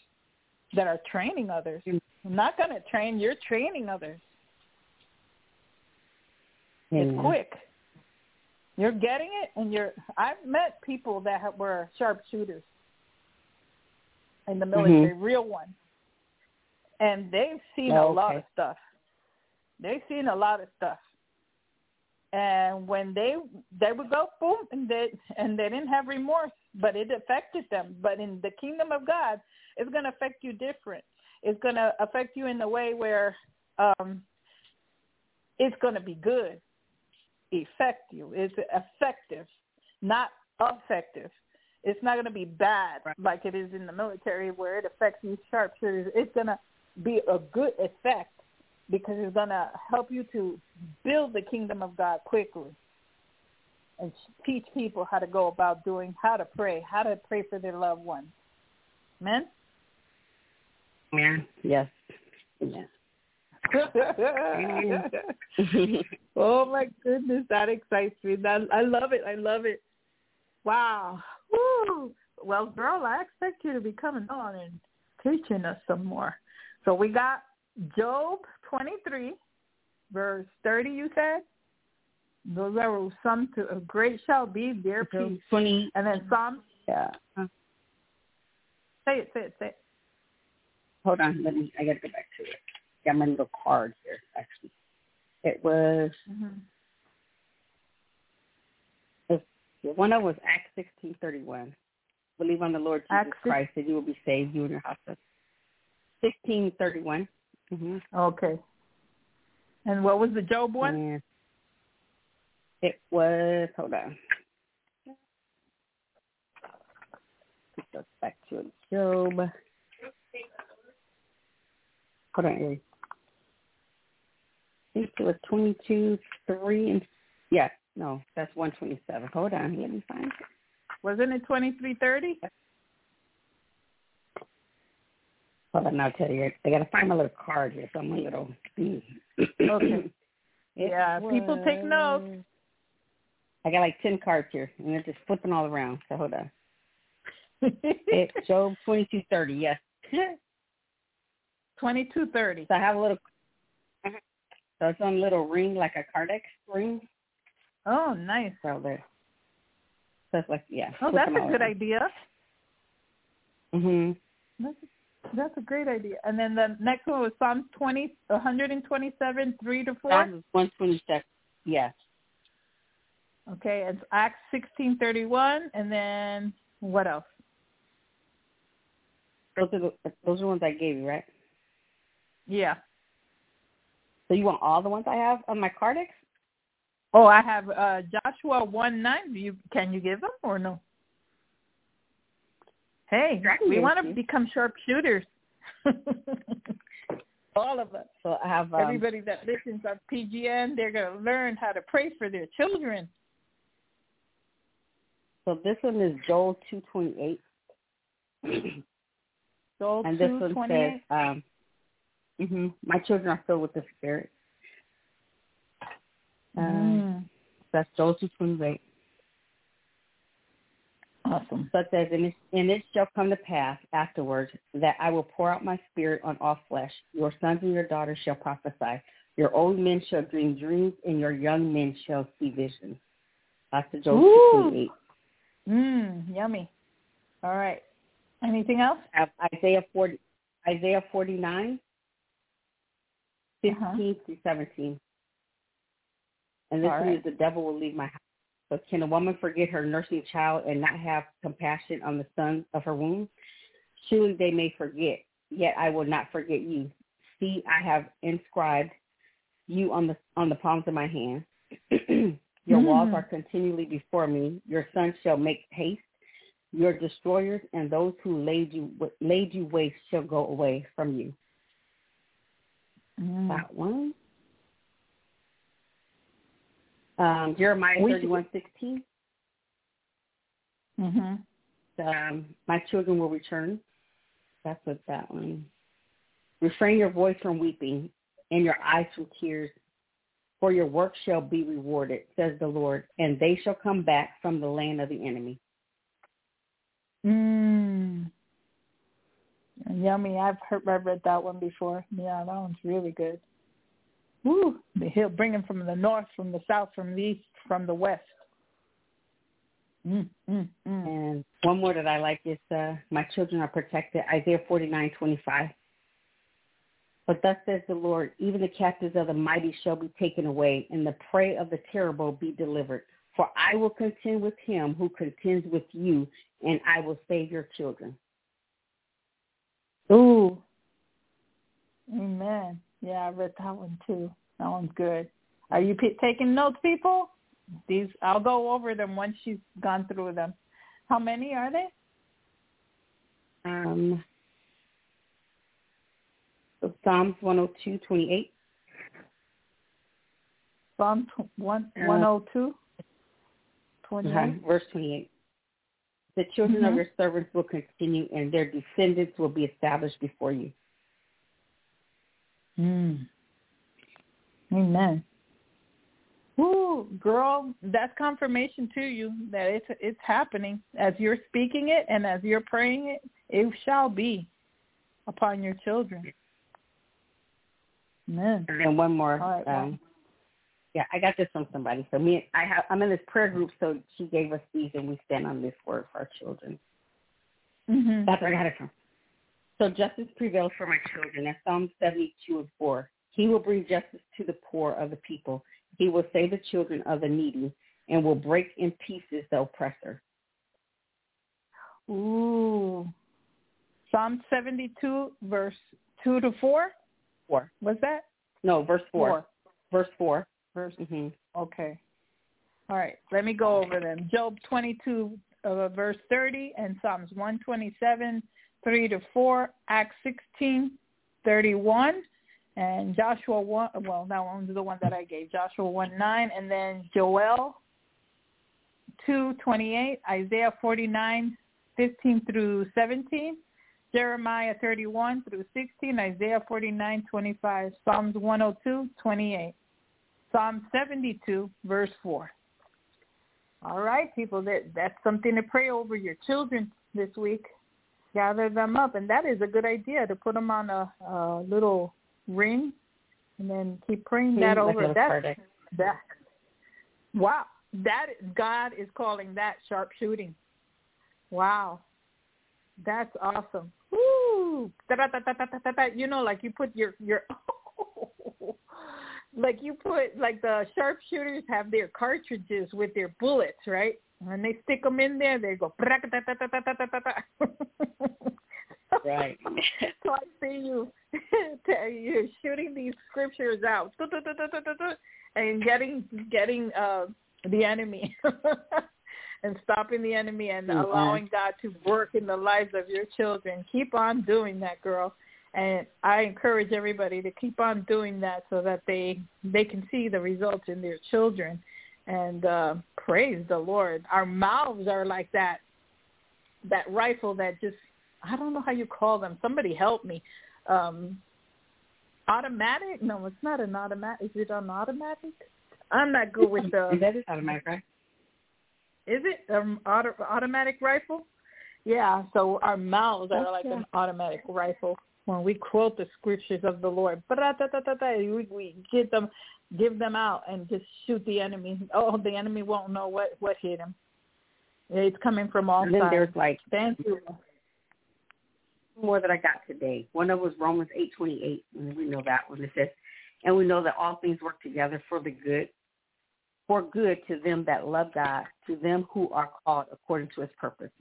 that are training others. You're not going to train, you're training others. It's quick. You're getting it, and I've met people that were sharpshooters in the military, real ones, and they've seen a lot of stuff. They've seen a lot of stuff. And when they would go, boom, and they didn't have remorse, but it affected them. But in the kingdom of God, it's going to affect you different. It's going to affect you in a way where it's going to be good, affect you. It's effective, not effective. It's not going to be bad like it is in the military where it affects you sharpshooters. It's going to be a good effect. Because it's going to help you to build the kingdom of God quickly and teach people how to go about doing, how to pray for their loved ones. Amen? Amen. Yes. Yes. Oh my goodness, that excites me. That I love it. Wow. Woo. Well, girl, I expect you to be coming on and teaching us some more. So we got Job 23, verse 30. You said, "Those that will sum to a great shall be their peace." 20. And then Psalms. Yeah. Say it. Hold on, I got to go back to it. I got my little card here, actually. It was, one of was Acts 16:31. Believe on the Lord Jesus Christ that you will be saved, you and your household. 16:31. Mm-hmm. Okay. And what was the Job one? Yeah. It was, hold on. Let's go back to it. Job. Hold on, Erie. I think it was 22:3 and yeah, no, that's 127. Hold on, let me find it. Wasn't it 23:30? Hold on, I'll tell you. I gotta find my little card here, so I'm a little. Okay. Yeah, people take notes. I got like 10 cards here, and they're just flipping all around. So hold on. It's Job 22:30. Yes. 22:30. So I have a little. So it's on a little ring, like a Cardex ring. Oh, nice. So there. So it's like, yeah. Oh, that's a good idea. Mhm. That's a great idea. And then the next one was Psalms 127, 3-4. Psalms 127. Yes. Okay, it's Acts 16:31, and then what else? Those are the ones I gave you, right? Yeah. So you want all the ones I have on my Cardex? Oh, I have Joshua 1:9. Can you give them or no? Hey, we want to become sharpshooters. All of us. So I have everybody that listens on PGN. They're going to learn how to pray for their children. So this one is Joel 2:28. Joel 2:28. And this one says. My children are filled with the Spirit. That's Joel 2:28. Awesome. So it says, and it shall come to pass afterwards that I will pour out my Spirit on all flesh. Your sons and your daughters shall prophesy. Your old men shall dream dreams, and your young men shall see visions. That's the Joel 2:28. Yummy. All right. Anything else? Isaiah 49. 15 through 17. And this one is the devil will leave my house. But can a woman forget her nursing child and not have compassion on the son of her womb? Surely they may forget, yet I will not forget you. See, I have inscribed you on the palms of my hand. Your walls are continually before me. Your son shall make haste. Your destroyers and those who laid you waste shall go away from you. That one. Jeremiah 31:16. My children will return. That's what that one. Refrain your voice from weeping and your eyes from tears, for your work shall be rewarded, says the Lord, and they shall come back from the land of the enemy. Yummy. I've read that one before. Yeah, that one's really good. Woo. He'll bring them from the north, from the south, from the east, from the west. And one more that I like is, my children are protected, Isaiah 49:25. But thus says the Lord, even the captives of the mighty shall be taken away, and the prey of the terrible be delivered. For I will contend with him who contends with you, and I will save your children. Ooh. Amen. Yeah, I read that one too. That one's good. Are you taking notes, people? These I'll go over them once she's gone through them. How many are they? Psalms 102:28. Psalm 102:28. Verse 28. The children of your servants will continue, and their descendants will be established before you. Amen. Woo, girl, that's confirmation to you that it's happening. As you're speaking it and as you're praying it, it shall be upon your children. Amen. And one more. Right, yeah, I got this from somebody. So I'm in this prayer group, so she gave us these, and we stand on this word for our children. Mm-hmm. That's where I got it from. So justice prevails for my children. That's Psalm 72:4. He will bring justice to the poor of the people. He will save the children of the needy and will break in pieces the oppressor. Ooh. Psalm 72, verse 2 to 4? 4. Was that? No, verse 4. Verse 4. Verse. Mm-hmm. Okay. All right. Let me go over them. Job 22, verse 30, and Psalms 127, 3 to 4, Acts 16, 31. And Joshua 1, well, that one's the one that I gave, Joshua 1:9, and then Joel 2:28, Isaiah 49:15 through 17, Jeremiah 31 through 16, Isaiah 49:25, Psalms 102:28, Psalm 72, verse 4. All right, people, that's something to pray over your children this week. Gather them up, and that is a good idea to put them on a little ring, and then keep praying that over. That. Wow, that God is calling that sharpshooting. Wow, that's awesome. Woo! You know, like you put like the sharpshooters have their cartridges with their bullets, right? And they stick them in there. They go. Right. So I see you're shooting these scriptures out and getting the enemy and stopping the enemy and allowing God to work in the lives of your children. Keep on doing that, girl. And I encourage everybody to keep on doing that so that they can see the results in their children. And praise the Lord. Our mouths are like that rifle that just, I don't know how you call them. Somebody help me. Automatic? No, it's not an automatic. Is it an automatic? I'm not good with the... That is automatic, right? Is it an automatic rifle? Yeah, so our mouths are like an automatic rifle. When we quote the scriptures of the Lord, we give them out and just shoot the enemy. Oh, the enemy won't know what hit him. It's coming from all sides. There's like... Thank you. More that I got today. One of them was Romans 8:28, and we know that one. It says, and we know that all things work together for good to them that love God, to them who are called according to his purpose.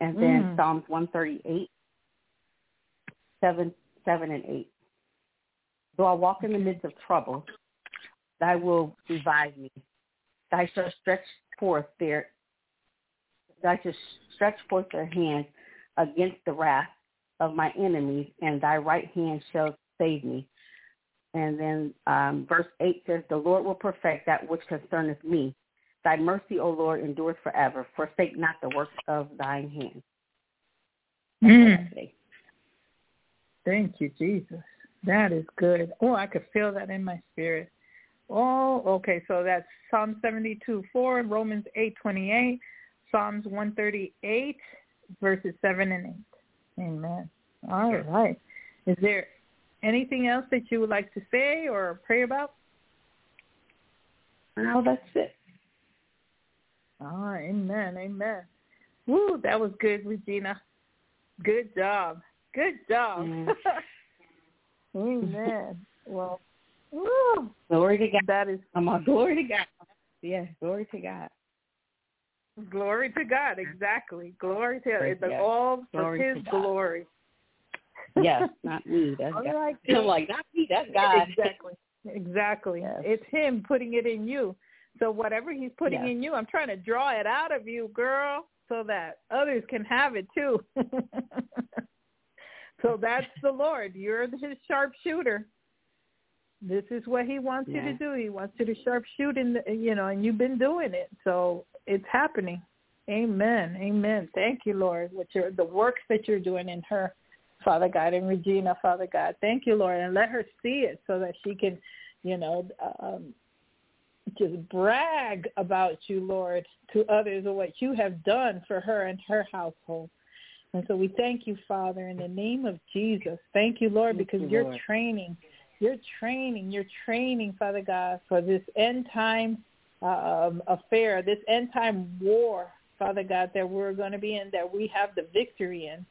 And then Psalms 138, 7 and 8. Though I walk in the midst of trouble, thy will revive me. Thy shall stretch forth their hands against the wrath of my enemies, and thy right hand shall save me. And then verse 8 says, the Lord will perfect that which concerneth me. Thy mercy, O Lord, endureth forever. Forsake not the works of thine hand. Thank you, Jesus. That is good. Oh, I could feel that in my spirit. Oh, okay, so that's Psalm 72:4, Romans 8:28, Psalms 138, verses 7 and 8. Amen. All right. Is there anything else that you would like to say or pray about? No, that's it. Oh, amen. Amen. Woo, that was good, Regina. Good job. Good job. Mm. Amen. Well, woo. Glory to God. That is glory to God. Yes, glory to God. Glory to God, exactly. Glory to God. It's all for his glory. Yes, not me. That's God. Right. I'm like, not me, that's God. Exactly. Yes. It's him putting it in you. So whatever he's putting in you, I'm trying to draw it out of you, girl, so that others can have it too. So that's the Lord. You're his sharpshooter. This is what he wants you to do. He wants you to sharpshoot, and you've been doing it. So it's happening. Amen. Thank you, Lord, the works that you're doing in her Father God, and Regina, Father God. Thank you, Lord, and let her see it so that she can, just brag about you, Lord, to others of what you have done for her and her household. And so we thank you, Father, in the name of Jesus. Thank you, Lord, because you're training, Father God, for this end-time affair, this end-time war, Father God, that we're going to be in, that we have the victory in.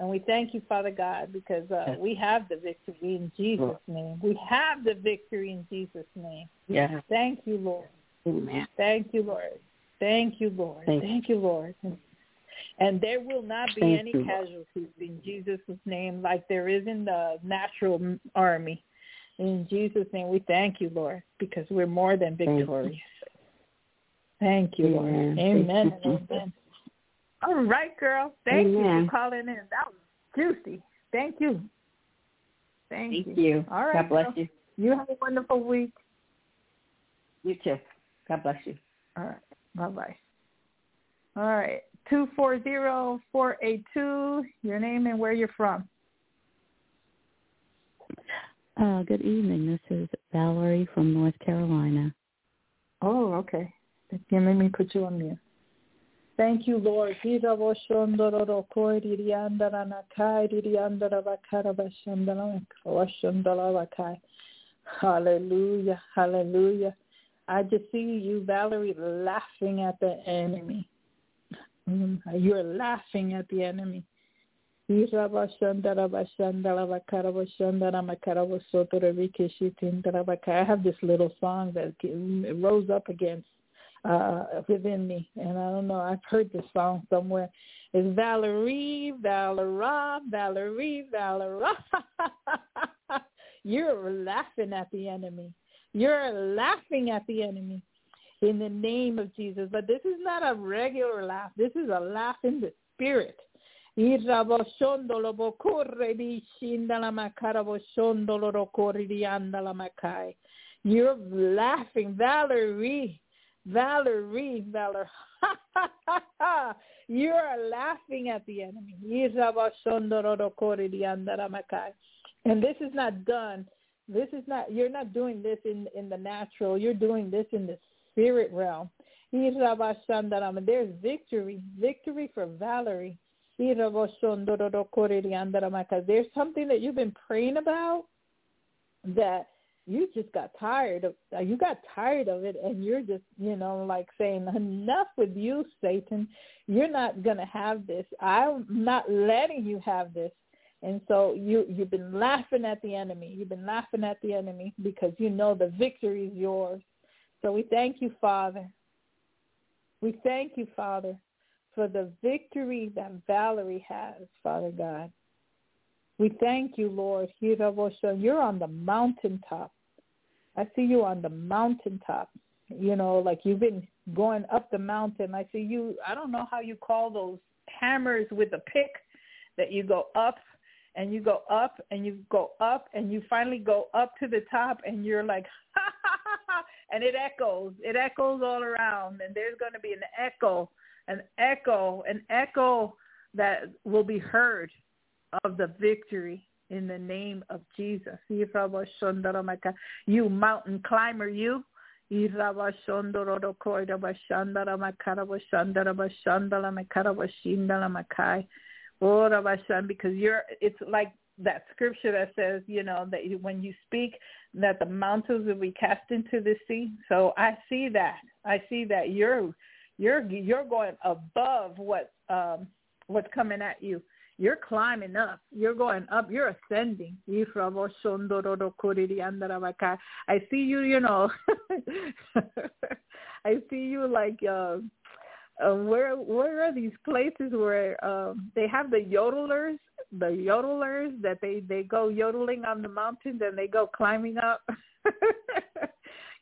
And we thank you, Father God, because we have the victory in Jesus' name. We have the victory in Jesus' name. Yeah. Thank you, Lord. Amen. Thank you, Lord. Thank you, Lord. Thank you, Lord. And there will not be any casualties in Jesus' name like there is in the natural army. In Jesus' name, we thank you, Lord, because we're more than victorious. Thank you, Lord. Amen. Amen. All right, girl. Thank you for calling in. That was juicy. Thank you. Thank you. All right. God bless you. You have a wonderful week. You too. God bless you. All right. Bye-bye. All right. 240482, your name and where you're from. Good evening. This is Valerie from North Carolina. Oh, okay. Let me put you on mute. Thank you, Lord. Hallelujah, hallelujah. I just see you, Valerie, laughing at the enemy. You're laughing at the enemy. I have this little song that rose up against within me, and I don't know, I've heard this song somewhere. It's Valerie, Valera, Valerie, Valera. You're laughing at the enemy. You're laughing at the enemy in the name of Jesus. But this is not a regular laugh. This is a laugh in the spirit. You're laughing, Valerie. Valerie, Valor, you are laughing at the enemy. And this is not done. You're not doing this in the natural. You're doing this in the spirit realm. There's victory for Valerie. There's something that you've been praying about that you just got tired of it, and you're just, like saying, enough with you, Satan. You're not going to have this. I'm not letting you have this. And so you've been laughing at the enemy. You've been laughing at the enemy because you know the victory is yours. So we thank you, Father. We thank you, Father, for the victory that Valerie has, Father God. We thank you, Lord. You're on the mountaintop. I see you on the mountaintop. Like you've been going up the mountain. I see you. I don't know how you call those hammers with a pick that you go up and you go up and you go up and you finally go up to the top, and you're like, ha, ha, ha, ha, and it echoes. It echoes all around, and there's going to be an echo that will be heard of the victory in the name of Jesus. You mountain climber, you. Because it's like that scripture that says, that when you speak, that the mountains will be cast into the sea. So I see that. I see that you're going above what's coming at you. You're climbing up. You're going up. You're ascending. I see you, I see you like, where are these places where they have the yodelers that they go yodeling on the mountains and they go climbing up,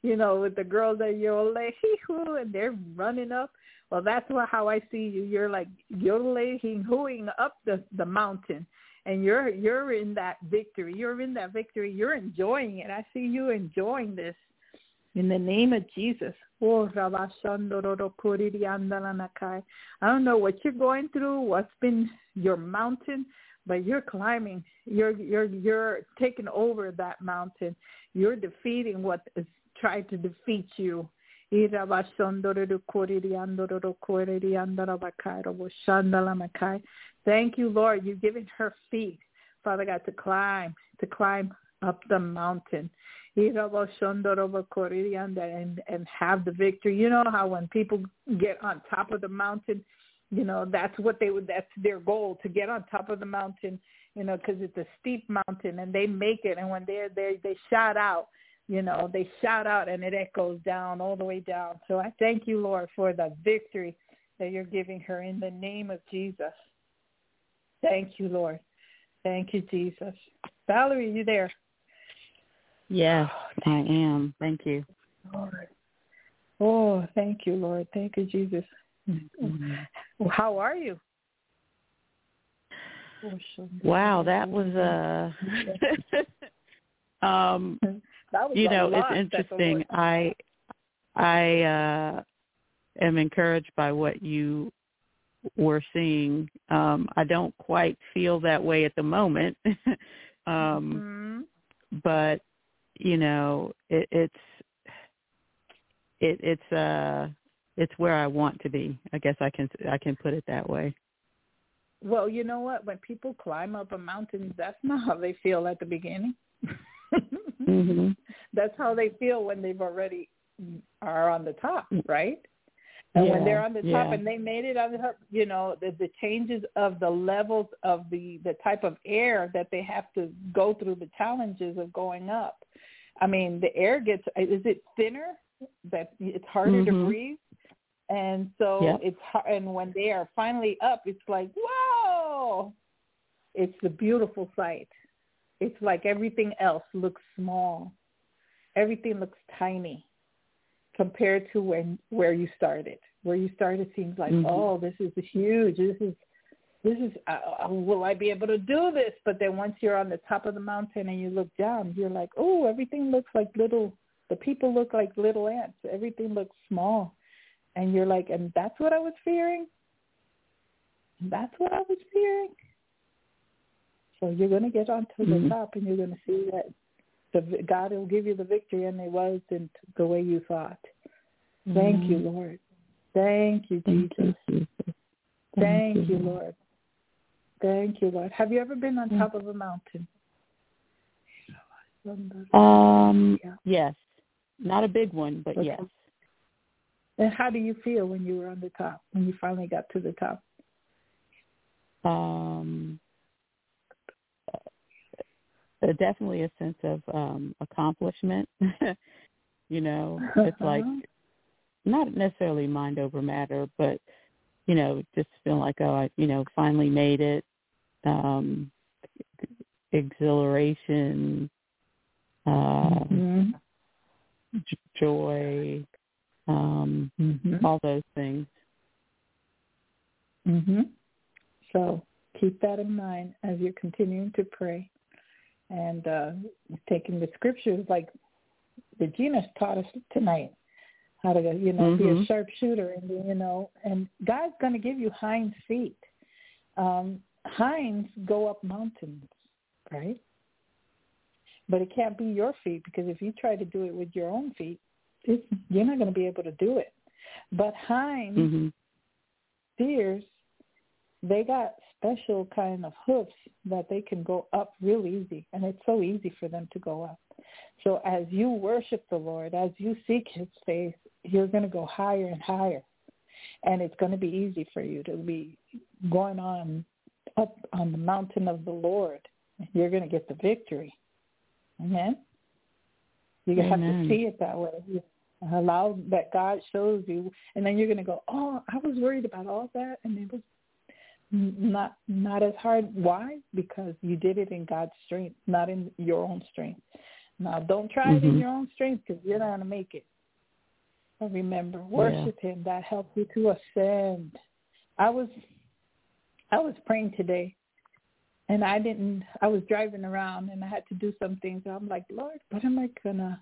with the girls that yodel, and they're running up. Well, that's how I see you. You're like yodeling, hooing up the mountain, and you're in that victory. You're in that victory. You're enjoying it. I see you enjoying this in the name of Jesus. I don't know what you're going through, what's been your mountain, but you're climbing. You're taking over that mountain. You're defeating what is trying to defeat you. Thank you, Lord. You've given her feet, Father God, to climb up the mountain and have the victory. You know how when people get on top of the mountain, you know, that's their goal, to get on top of the mountain, you know, because it's a steep mountain, and they make it. And when they're there, they shout out, you know, they shout out, and it echoes down all the way down. So I thank you, Lord, for the victory that you're giving her in the name of Jesus. Thank you, Lord. Thank you, Jesus. Valerie, you there? Yes, I am. Thank you. Lord. Oh, thank you, Lord. Thank you, Jesus. How are you? Wow, that was you know, it's interesting. I am encouraged by what you were seeing. I don't quite feel that way at the moment, but you know, it's where I want to be. I guess I can put it that way. Well, you know what? When people climb up a mountain, that's not how they feel at the beginning. Mm-hmm. That's how they feel when they've already are on the top, right? And when they're on the top and they made it on the top, you know, the changes of the levels of the type of air that they have to go through, the challenges of going up. I mean, the air is it thinner? That it's harder to breathe. And so it's hard. And when they are finally up, it's like, whoa, it's a beautiful sight. It's like everything else looks small. Everything looks tiny compared to where you started. Where you started seems like, oh, this is huge. This is. Will I be able to do this? But then once you're on the top of the mountain and you look down, you're like, oh, everything looks like little. The people look like little ants. Everything looks small, and you're like, and that's what I was fearing. So you're going to get onto the top, and you're going to see that God will give you the victory, and it wasn't the way you thought. Thank you, Lord. Thank you, Jesus. Thank you, Lord. Thank you, Lord. Have you ever been on top of a mountain? Yes. Not a big one, but yes. And how do you feel when you were on the top, when you finally got to the top? Definitely a sense of accomplishment. You know, it's like not necessarily mind over matter, but, you know, just feeling like, oh, I, you know, finally made it. Exhilaration, joy, all those things. So keep that in mind as you're continuing to pray. And taking the scriptures like Regina's taught us tonight, how to, you know, be a sharpshooter, and, you know, and God's going to give you hinds feet. Hinds go up mountains, right? But it can't be your feet, because if you try to do it with your own feet, you're not going to be able to do it. But hinds, deers, they got special kind of hoofs that they can go up real easy, and it's so easy for them to go up. So as you worship the Lord, as you seek his face, you're going to go higher and higher, and it's going to be easy for you to be going on up on the mountain of the Lord. You're going to get the victory. Amen? You're going to have to see it that way. Allow that God shows you, and then you're going to go, oh, I was worried about all that, and it was not as hard. Why? Because you did it in God's strength, not in your own strength. Now, don't try it in your own strength, because you're not going to make it. But remember, worship him. That helps you to ascend. I was praying today, and I was driving around, and I had to do some things. I'm like, Lord, what am I going to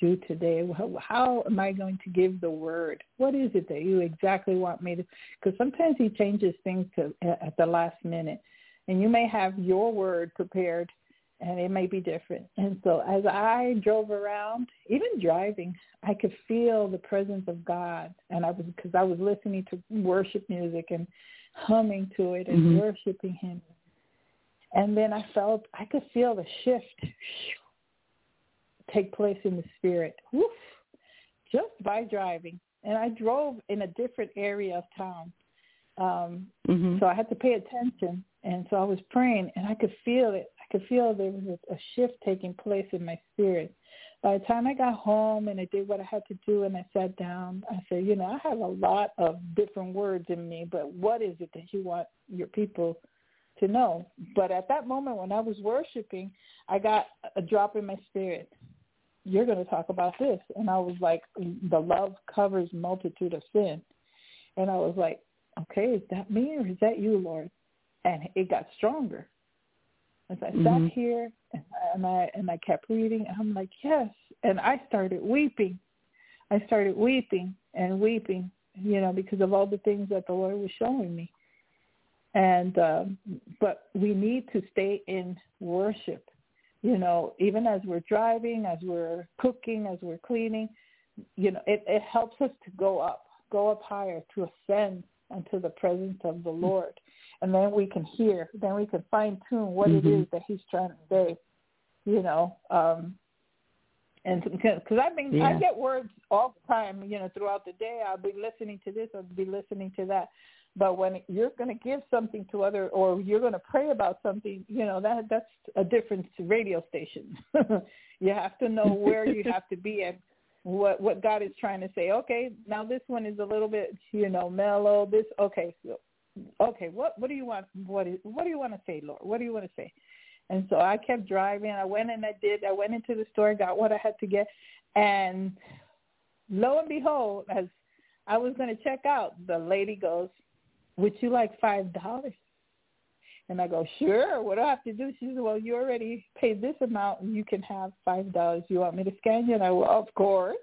do today? How am I going to give the word? What is it that you exactly want me to? Because sometimes he changes things at the last minute. and you may have your word prepared, and it may be different. And so as I drove around, even driving, I could feel the presence of God, and because I was listening to worship music and humming to it and worshiping Him. And then I could feel the shift take place in the spirit, just by driving. And I drove in a different area of town. So I had to pay attention. And so I was praying, and I could feel it. I could feel there was a shift taking place in my spirit. By the time I got home and I did what I had to do and I sat down, I said, I have a lot of different words in me, but what is it that you want your people to know? But at that moment when I was worshiping, I got a drop in my spirit. You're going to talk about this. And I was like, the love covers multitude of sin. And I was like, okay, is that me or is that you, Lord? And it got stronger. As I sat here and I kept reading, I'm like, yes. And I started weeping. Because of all the things that the Lord was showing me. And but we need to stay in worship, even as we're driving, as we're cooking, as we're cleaning, it helps us to go up higher, to ascend unto the presence of the Lord. And then we can hear, then we can fine tune what it is that He's trying to say, and because I get words all the time, throughout the day. I'll be listening to this, I'll be listening to that. But when you're going to give something to other, or you're going to pray about something, that's a different radio station. You have to know where you have to be and what God is trying to say. Okay, now this one is a little bit, mellow. This okay. What do you want? What do you want to say, Lord? What do you want to say? And so I kept driving. I went into the store, got what I had to get, and lo and behold, as I was going to check out, the lady goes, "Would you like $5?" And I go, "Sure, what do I have to do?" She says, "Well, you already paid this amount, and you can have $5. You want me to scan you?" And I go, "Of course."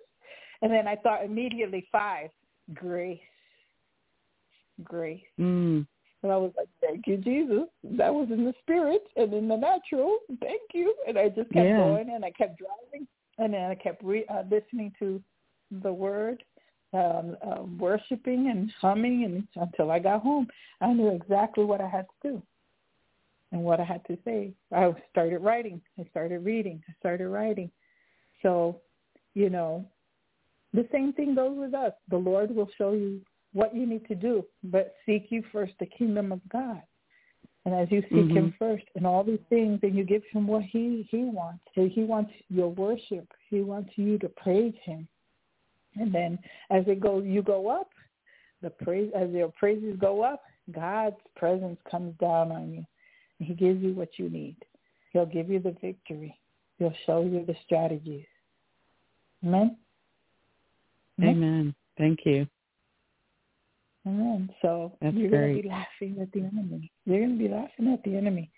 And then I thought immediately, $5, grace. And I was like, thank you, Jesus. That was in the spirit and in the natural. Thank you. And I just kept going, and I kept driving, and then I kept listening to the word. Worshiping and humming, and until I got home, I knew exactly what I had to do and what I had to say. I started writing. I started reading. I started writing. So, the same thing goes with us. The Lord will show you what you need to do, but seek you first the kingdom of God. And as you seek Him first in all these things, and you give Him what He wants. He wants your worship. He wants you to praise Him. And then as you go up, as your praises go up, God's presence comes down on you. He gives you what you need. He'll give you the victory. He'll show you the strategies. Amen? Amen. Thank you. Amen. So you're going to be laughing at the enemy.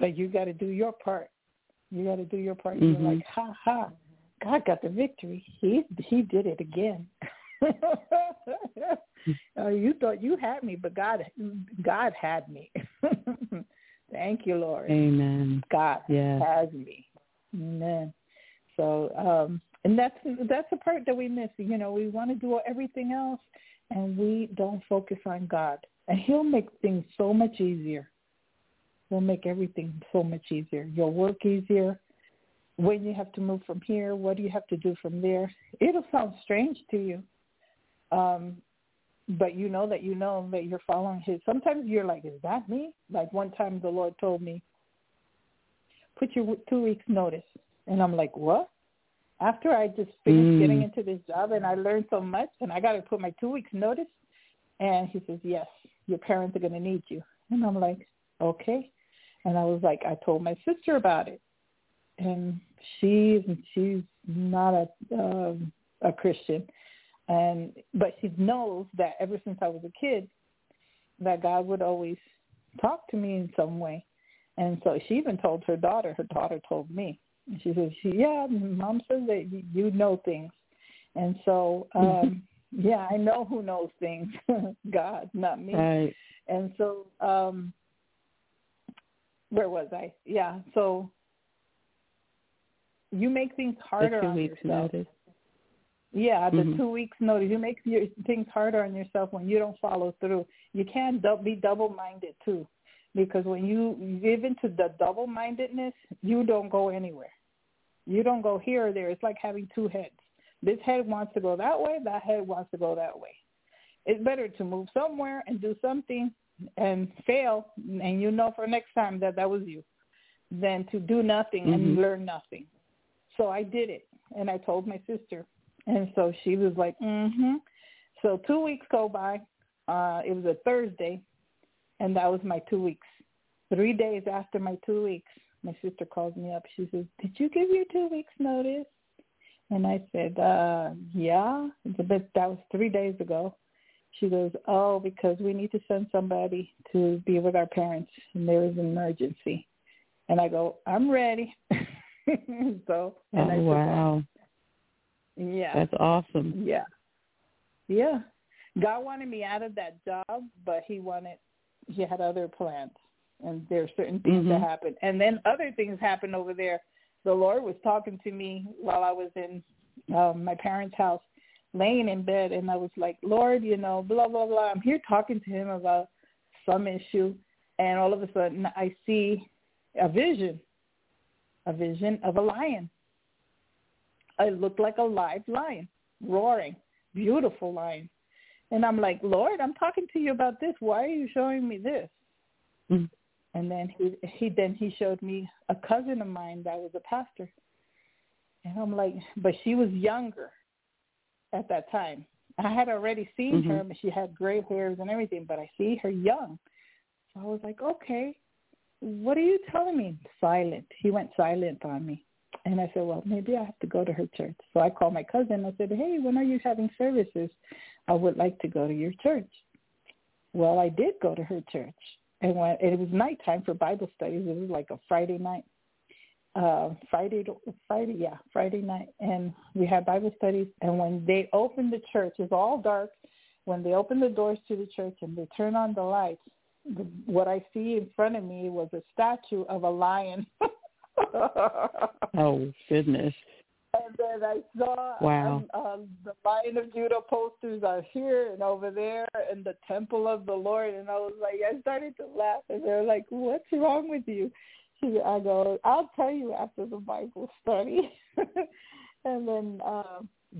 But you got to do your part. You're like, ha, ha. God got the victory. He did it again. You thought you had me, but God had me. Thank you, Lord. Amen. God has me. Amen. So, and that's the part that we miss. We want to do everything else, and we don't focus on God. And He'll make things so much easier. He'll make everything so much easier. Your work easier. When you have to move from here, what do you have to do from there? It'll sound strange to you, but you know that you're following His. Sometimes you're like, is that me? Like one time the Lord told me, put your 2 weeks notice. And I'm like, what? After I just finished getting into this job and I learned so much and I got to put my 2 weeks notice. And He says, yes, your parents are going to need you. And I'm like, okay. And I was like, I told my sister about it. And she's not a Christian, but she knows that ever since I was a kid, that God would always talk to me in some way. And so she even told her daughter. Her daughter told me. And she says, "Yeah, Mom says that you know things." And so, yeah, I know who knows things. God, not me. Right. And so, where was I? Yeah. So you make things harder on yourself. Notice. Yeah, the 2 weeks notice. You make things harder on yourself when you don't follow through. You can't be double-minded too, because when you give into the double-mindedness, you don't go anywhere. You don't go here or there. It's like having two heads. This head wants to go that way. That head wants to go that way. It's better to move somewhere and do something and fail, and you know for next time that that was you, than to do nothing and learn nothing. So I did it, and I told my sister. And so she was like, So 2 weeks go by. It was a Thursday, and that was my 2 weeks. 3 days after my 2 weeks, my sister calls me up. She says, did you give your 2 weeks notice? And I said, yeah, but that was 3 days ago. She goes, oh, because we need to send somebody to be with our parents, and there is an emergency. And I go, I'm ready. Wow. Yeah. That's awesome. Yeah. Yeah. God wanted me out of that job, but he had other plans, and there are certain things that happen. And then other things happened over there. The Lord was talking to me while I was in my parents' house, laying in bed, and I was like, Lord, blah, blah, blah. I'm here talking to him about some issue, and all of a sudden I see a vision of a lion. It looked like a live lion, roaring, beautiful lion. And I'm like, Lord, I'm talking to you about this. Why are you showing me this? And then he showed me a cousin of mine that was a pastor. And I'm like, but she was younger at that time. I had already seen her, but she had gray hairs and everything, but I see her young. So I was like, okay, what are you telling me? Silent. He went silent on me. And I said, well, maybe I have to go to her church. So I called my cousin. I said, hey, when are you having services? I would like to go to your church. Well, I did go to her church. And it was nighttime for Bible studies. It was like a Friday night. Friday night. And we had Bible studies. And when they opened the church, it's all dark. When they opened the doors to the church and they turn on the lights, what I see in front of me was a statue of a lion. Oh, goodness. And then I saw the Lion of Judah posters are here and over there and the Temple of the Lord. And I was like, I started to laugh. And they were like, what's wrong with you? I go, I'll tell you after the Bible study. And then,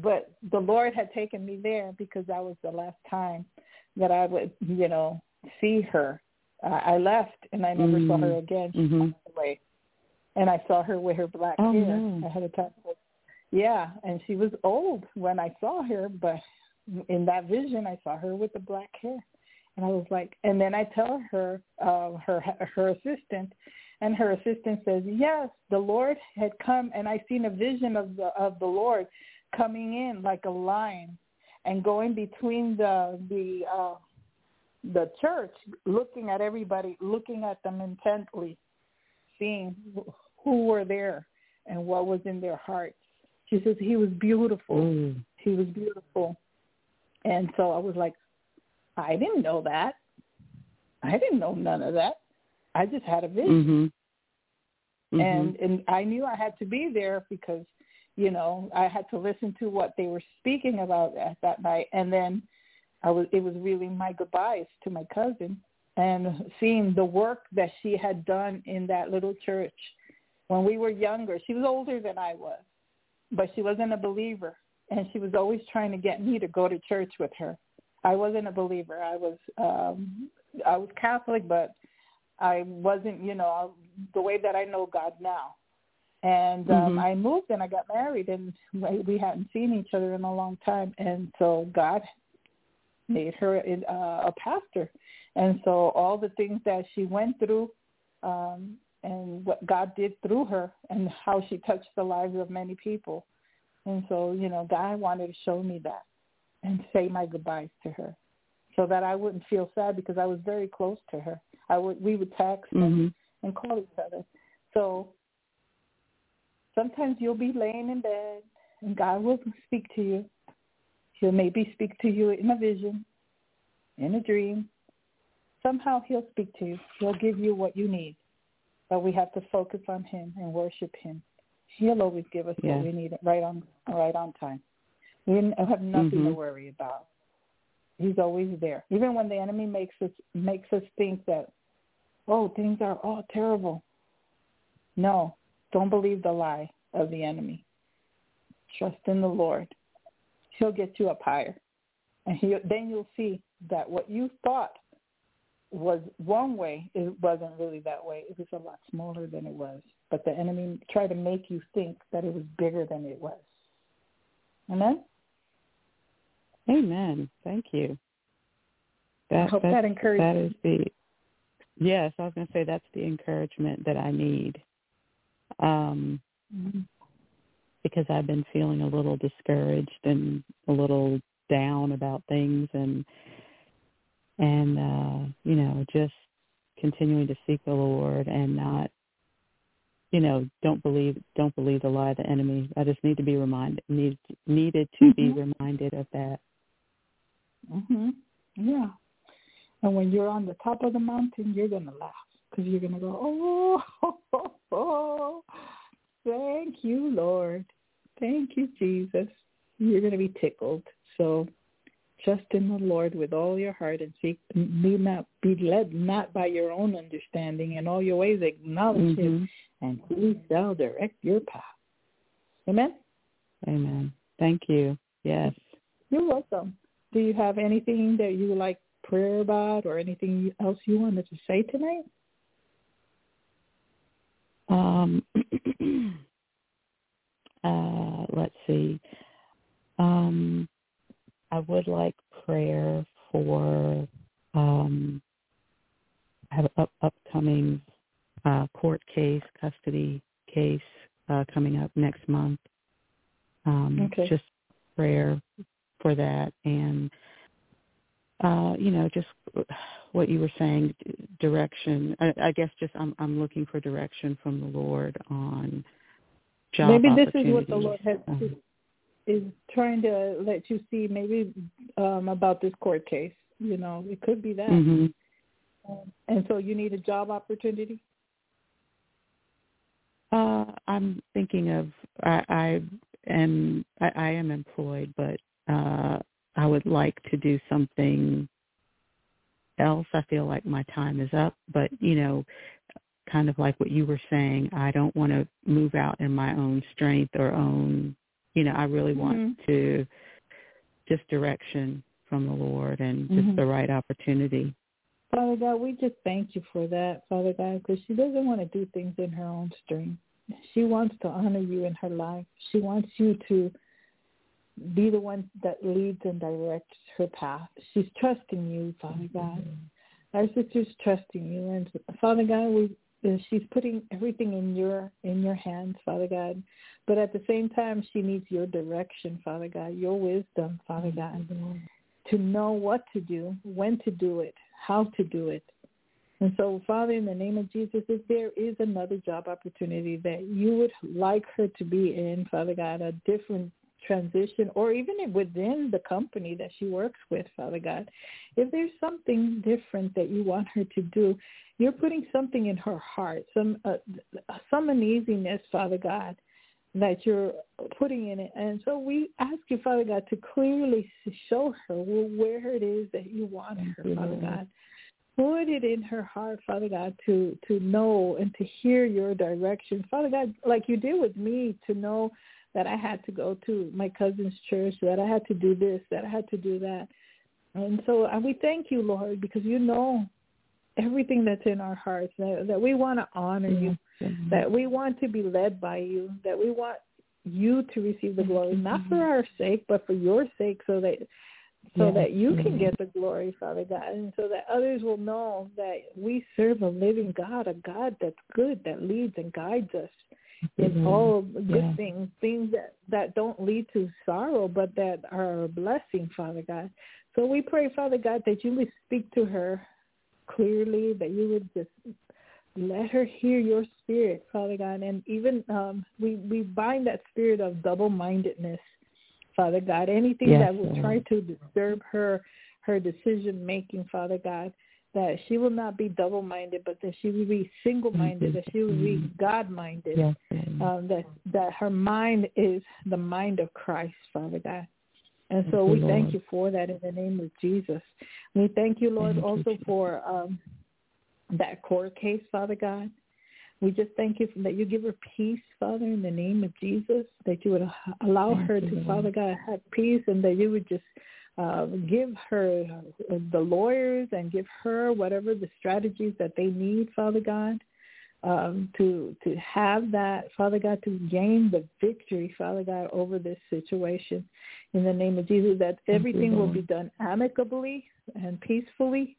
but the Lord had taken me there because that was the last time that I would, see her. I left and I never saw her again. She passed away. And I saw her with her black hair ahead of time. Yeah, and she was old when I saw her, but in that vision, I saw her with the black hair. And I was like, and then I tell her, her assistant, and her assistant says, yes, the Lord had come, and I seen a vision of the Lord coming in like a lion and going between the church, looking at everybody, looking at them intently, seeing who were there and what was in their hearts. She says, he was beautiful. He was beautiful. And so I was like, I didn't know that. I didn't know none of that. I just had a vision. And I knew I had to be there because, I had to listen to what they were speaking about at that night. And then it was really my goodbyes to my cousin. And seeing the work that she had done in that little church when we were younger. She was older than I was, but she wasn't a believer, and she was always trying to get me to go to church with her. I wasn't a believer. I was Catholic, but I wasn't, the way that I know God now. And I moved and I got married, and we hadn't seen each other in a long time, and so God made her a pastor. And so all the things that she went through and what God did through her and how she touched the lives of many people. And so, God wanted to show me that and say my goodbyes to her so that I wouldn't feel sad because I was very close to her. We would text and call each other. So sometimes you'll be laying in bed and God will speak to you. He'll maybe speak to you in a vision, in a dream. Somehow he'll speak to you. He'll give you what you need. But we have to focus on him and worship him. He'll always give us what we need right on time. We have nothing to worry about. He's always there. Even when the enemy makes us think that, oh, things are all terrible. No, don't believe the lie of the enemy. Trust in the Lord. He'll get you up higher. And then you'll see that what you thought was one way, it wasn't really that way. It was a lot smaller than it was. But the enemy tried to make you think that it was bigger than it was. Amen? Amen. Thank you. I hope that encourages you. Yes, I was going to say that's the encouragement that I need. Because I've been feeling a little discouraged and a little down about things and just continuing to seek the Lord and not, don't believe the lie of the enemy. I just need to be reminded of that. Mhm. Yeah. And when you're on the top of the mountain, you're going to laugh because you're going to go, oh, thank you, Lord. Thank you, Jesus. You're going to be tickled. So trust in the Lord with all your heart and seek. Be led not by your own understanding. In all your ways, acknowledge him, and he shall direct your path. Amen? Amen. Thank you. Yes. You're welcome. Do you have anything that you would like prayer about or anything else you wanted to say tonight? Let's see. I would like prayer for I have an upcoming court case, custody case coming up next month. Just prayer for that, and just what you were saying, direction. I guess just I'm looking for direction from the Lord on job opportunities. Maybe this is what the Lord is trying to let you see, maybe about this court case. It could be that. Mm-hmm. And so you need a job opportunity? I'm thinking of, I am employed, but I would like to do something else. I feel like my time is up, but, kind of like what you were saying, I don't want to move out in my own strength or own, I really want to just direction from the Lord and just the right opportunity. Father God, we just thank you for that, Father God, because she doesn't want to do things in her own strength. She wants to honor you in her life. She wants you to be the one that leads and directs her path. She's trusting you, Father God. Our sister's trusting you. And Father God, she's putting everything in your hands, Father God. But at the same time, she needs your direction, Father God, your wisdom, Father God, to know what to do, when to do it, how to do it. And so, Father, in the name of Jesus, if there is another job opportunity that you would like her to be in, Father God, a different transition, or even within the company that she works with, Father God, if there's something different that you want her to do, you're putting something in her heart, some uneasiness, Father God, that you're putting in it. And so we ask you, Father God, to clearly show her where it is that you want her, Father God. Put it in her heart, Father God, to know and to hear your direction. Father God, like you did with me, to know that I had to go to my cousin's church, that I had to do this, that I had to do that. And so we thank you, Lord, because you know everything that's in our hearts, that we want to honor you, that we want to be led by you, that we want you to receive the glory, not for our sake, but for your sake, so that you can get the glory, Father God, and so that others will know that we serve a living God, a God that's good, that leads and guides us. It's all good things that don't lead to sorrow, but that are a blessing, Father God. So we pray, Father God, that you would speak to her clearly, that you would just let her hear your spirit, Father God. And even we bind that spirit of double-mindedness, Father God, anything that will try to disturb her decision-making, Father God. that she will not be double-minded, but that she will be single-minded, that she will be God-minded, that her mind is the mind of Christ, Father God. And so we thank you for that in the name of Jesus. We thank you, Lord, also for that court case, Father God. We just thank you that you give her peace, Father, in the name of Jesus, that you would allow her to, Father God, have peace, and that you would just give her the lawyers and give her whatever the strategies that they need, Father God, to have that, Father God, to gain the victory, Father God, over this situation. In the name of Jesus, that everything will be done amicably and peacefully.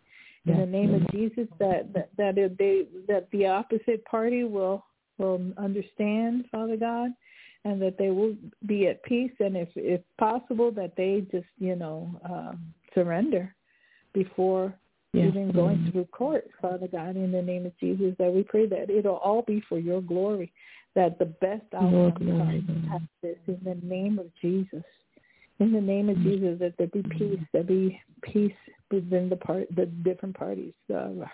In the name of Jesus, that the opposite party will understand, Father God, and that they will be at peace, and if possible, that they just surrender before even going through court, Father God. In the name of Jesus, that we pray that it'll all be for your glory, that the best outcome comes out of this. In the name of Jesus. In the name of Jesus, that there be peace, within the different parties,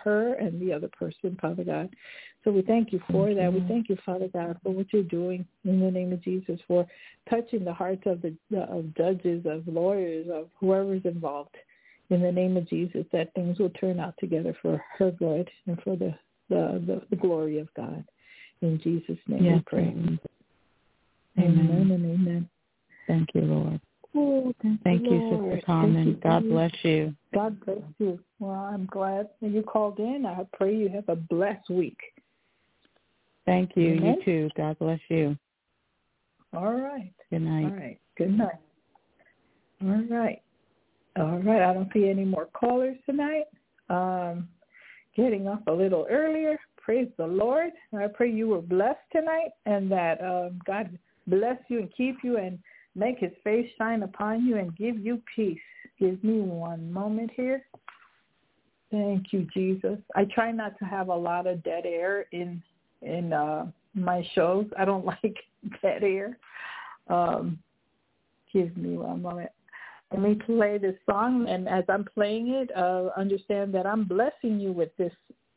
her and the other person, Father God. So we thank you for that. We thank you, Father God, for what you're doing in the name of Jesus, for touching the hearts of the judges, of lawyers, of whoever's involved. In the name of Jesus, that things will turn out together for her good and for the glory of God. In Jesus' name we pray. Amen and amen. Thank you, Lord. Oh, thank you, Sister Carmen. God bless you. God bless you. Well, I'm glad that you called in. I pray you have a blessed week. Thank you. Amen. You too. God bless you. All right. Good night. All right. I don't see any more callers tonight. Getting off a little earlier. Praise the Lord. I pray you were blessed tonight, and that God bless you and keep you and make his face shine upon you and give you peace. Give me one moment here. Thank you, Jesus. I try not to have a lot of dead air in my shows. I don't like dead air. Give me one moment. Let me play this song, and as I'm playing it, understand that I'm blessing you with this.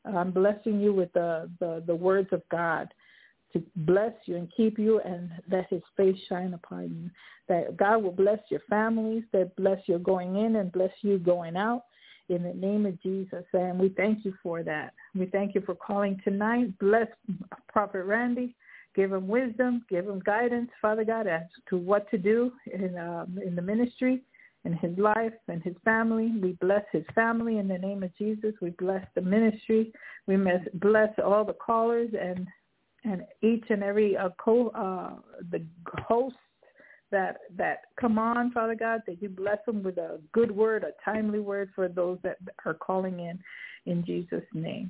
I'm blessing you with the words of God. To bless you and keep you, and let his face shine upon you. That God will bless your families, that bless your going in and bless you going out in the name of Jesus. And we thank you for that. We thank you for calling tonight. Bless Prophet Randy. Give him wisdom. Give him guidance, Father God, as to what to do in the ministry, in his life, and his family. We bless his family in the name of Jesus. We bless the ministry. We bless all the callers and each and every the hosts that come on, Father God, that you bless them with a good word, a timely word for those that are calling in Jesus' name.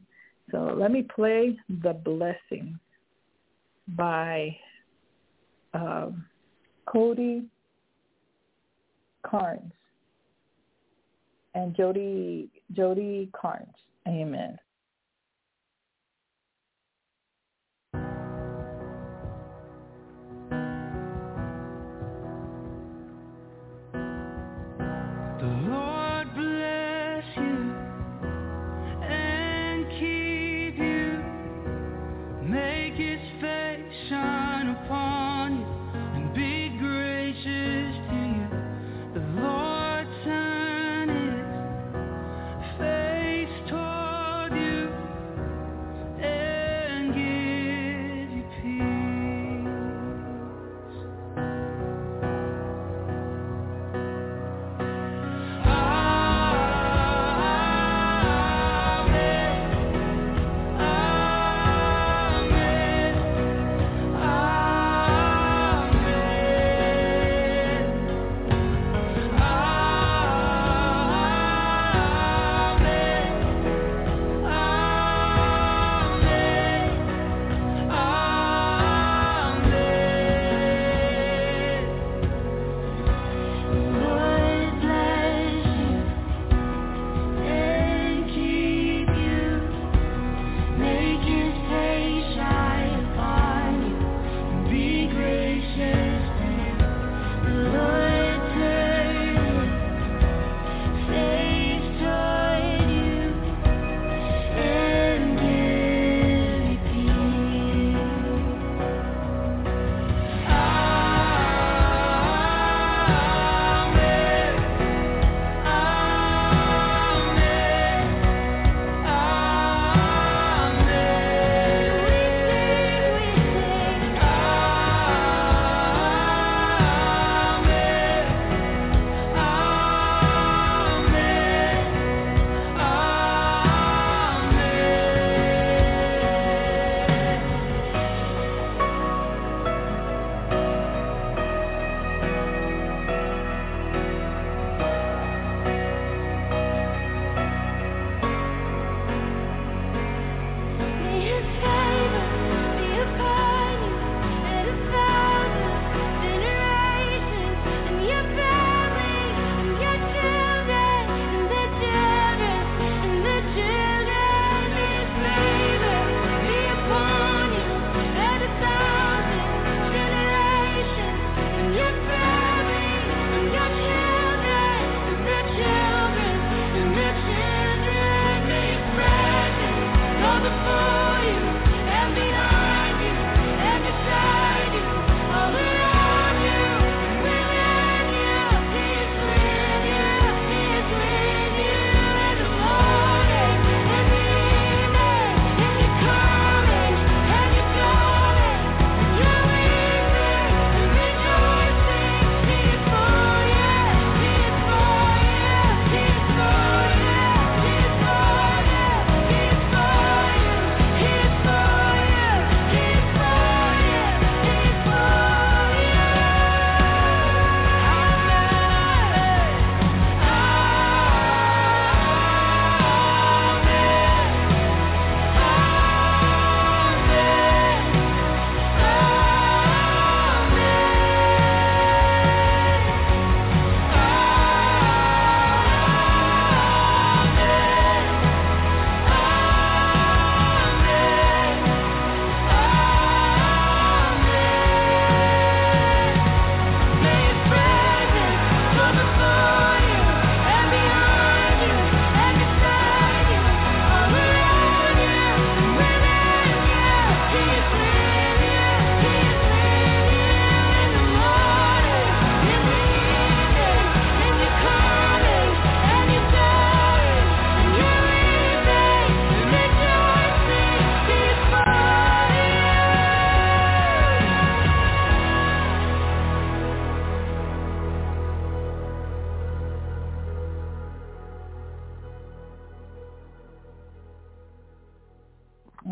So let me play The Blessing by Cody Carnes and Jody Carnes. Amen.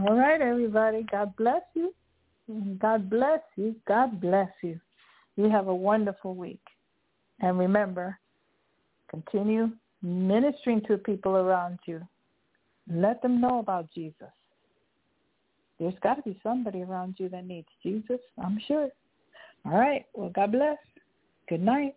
All right, everybody. God bless you. God bless you. God bless you. You have a wonderful week. And remember, continue ministering to people around you. Let them know about Jesus. There's got to be somebody around you that needs Jesus, I'm sure. All right. Well, God bless. Good night.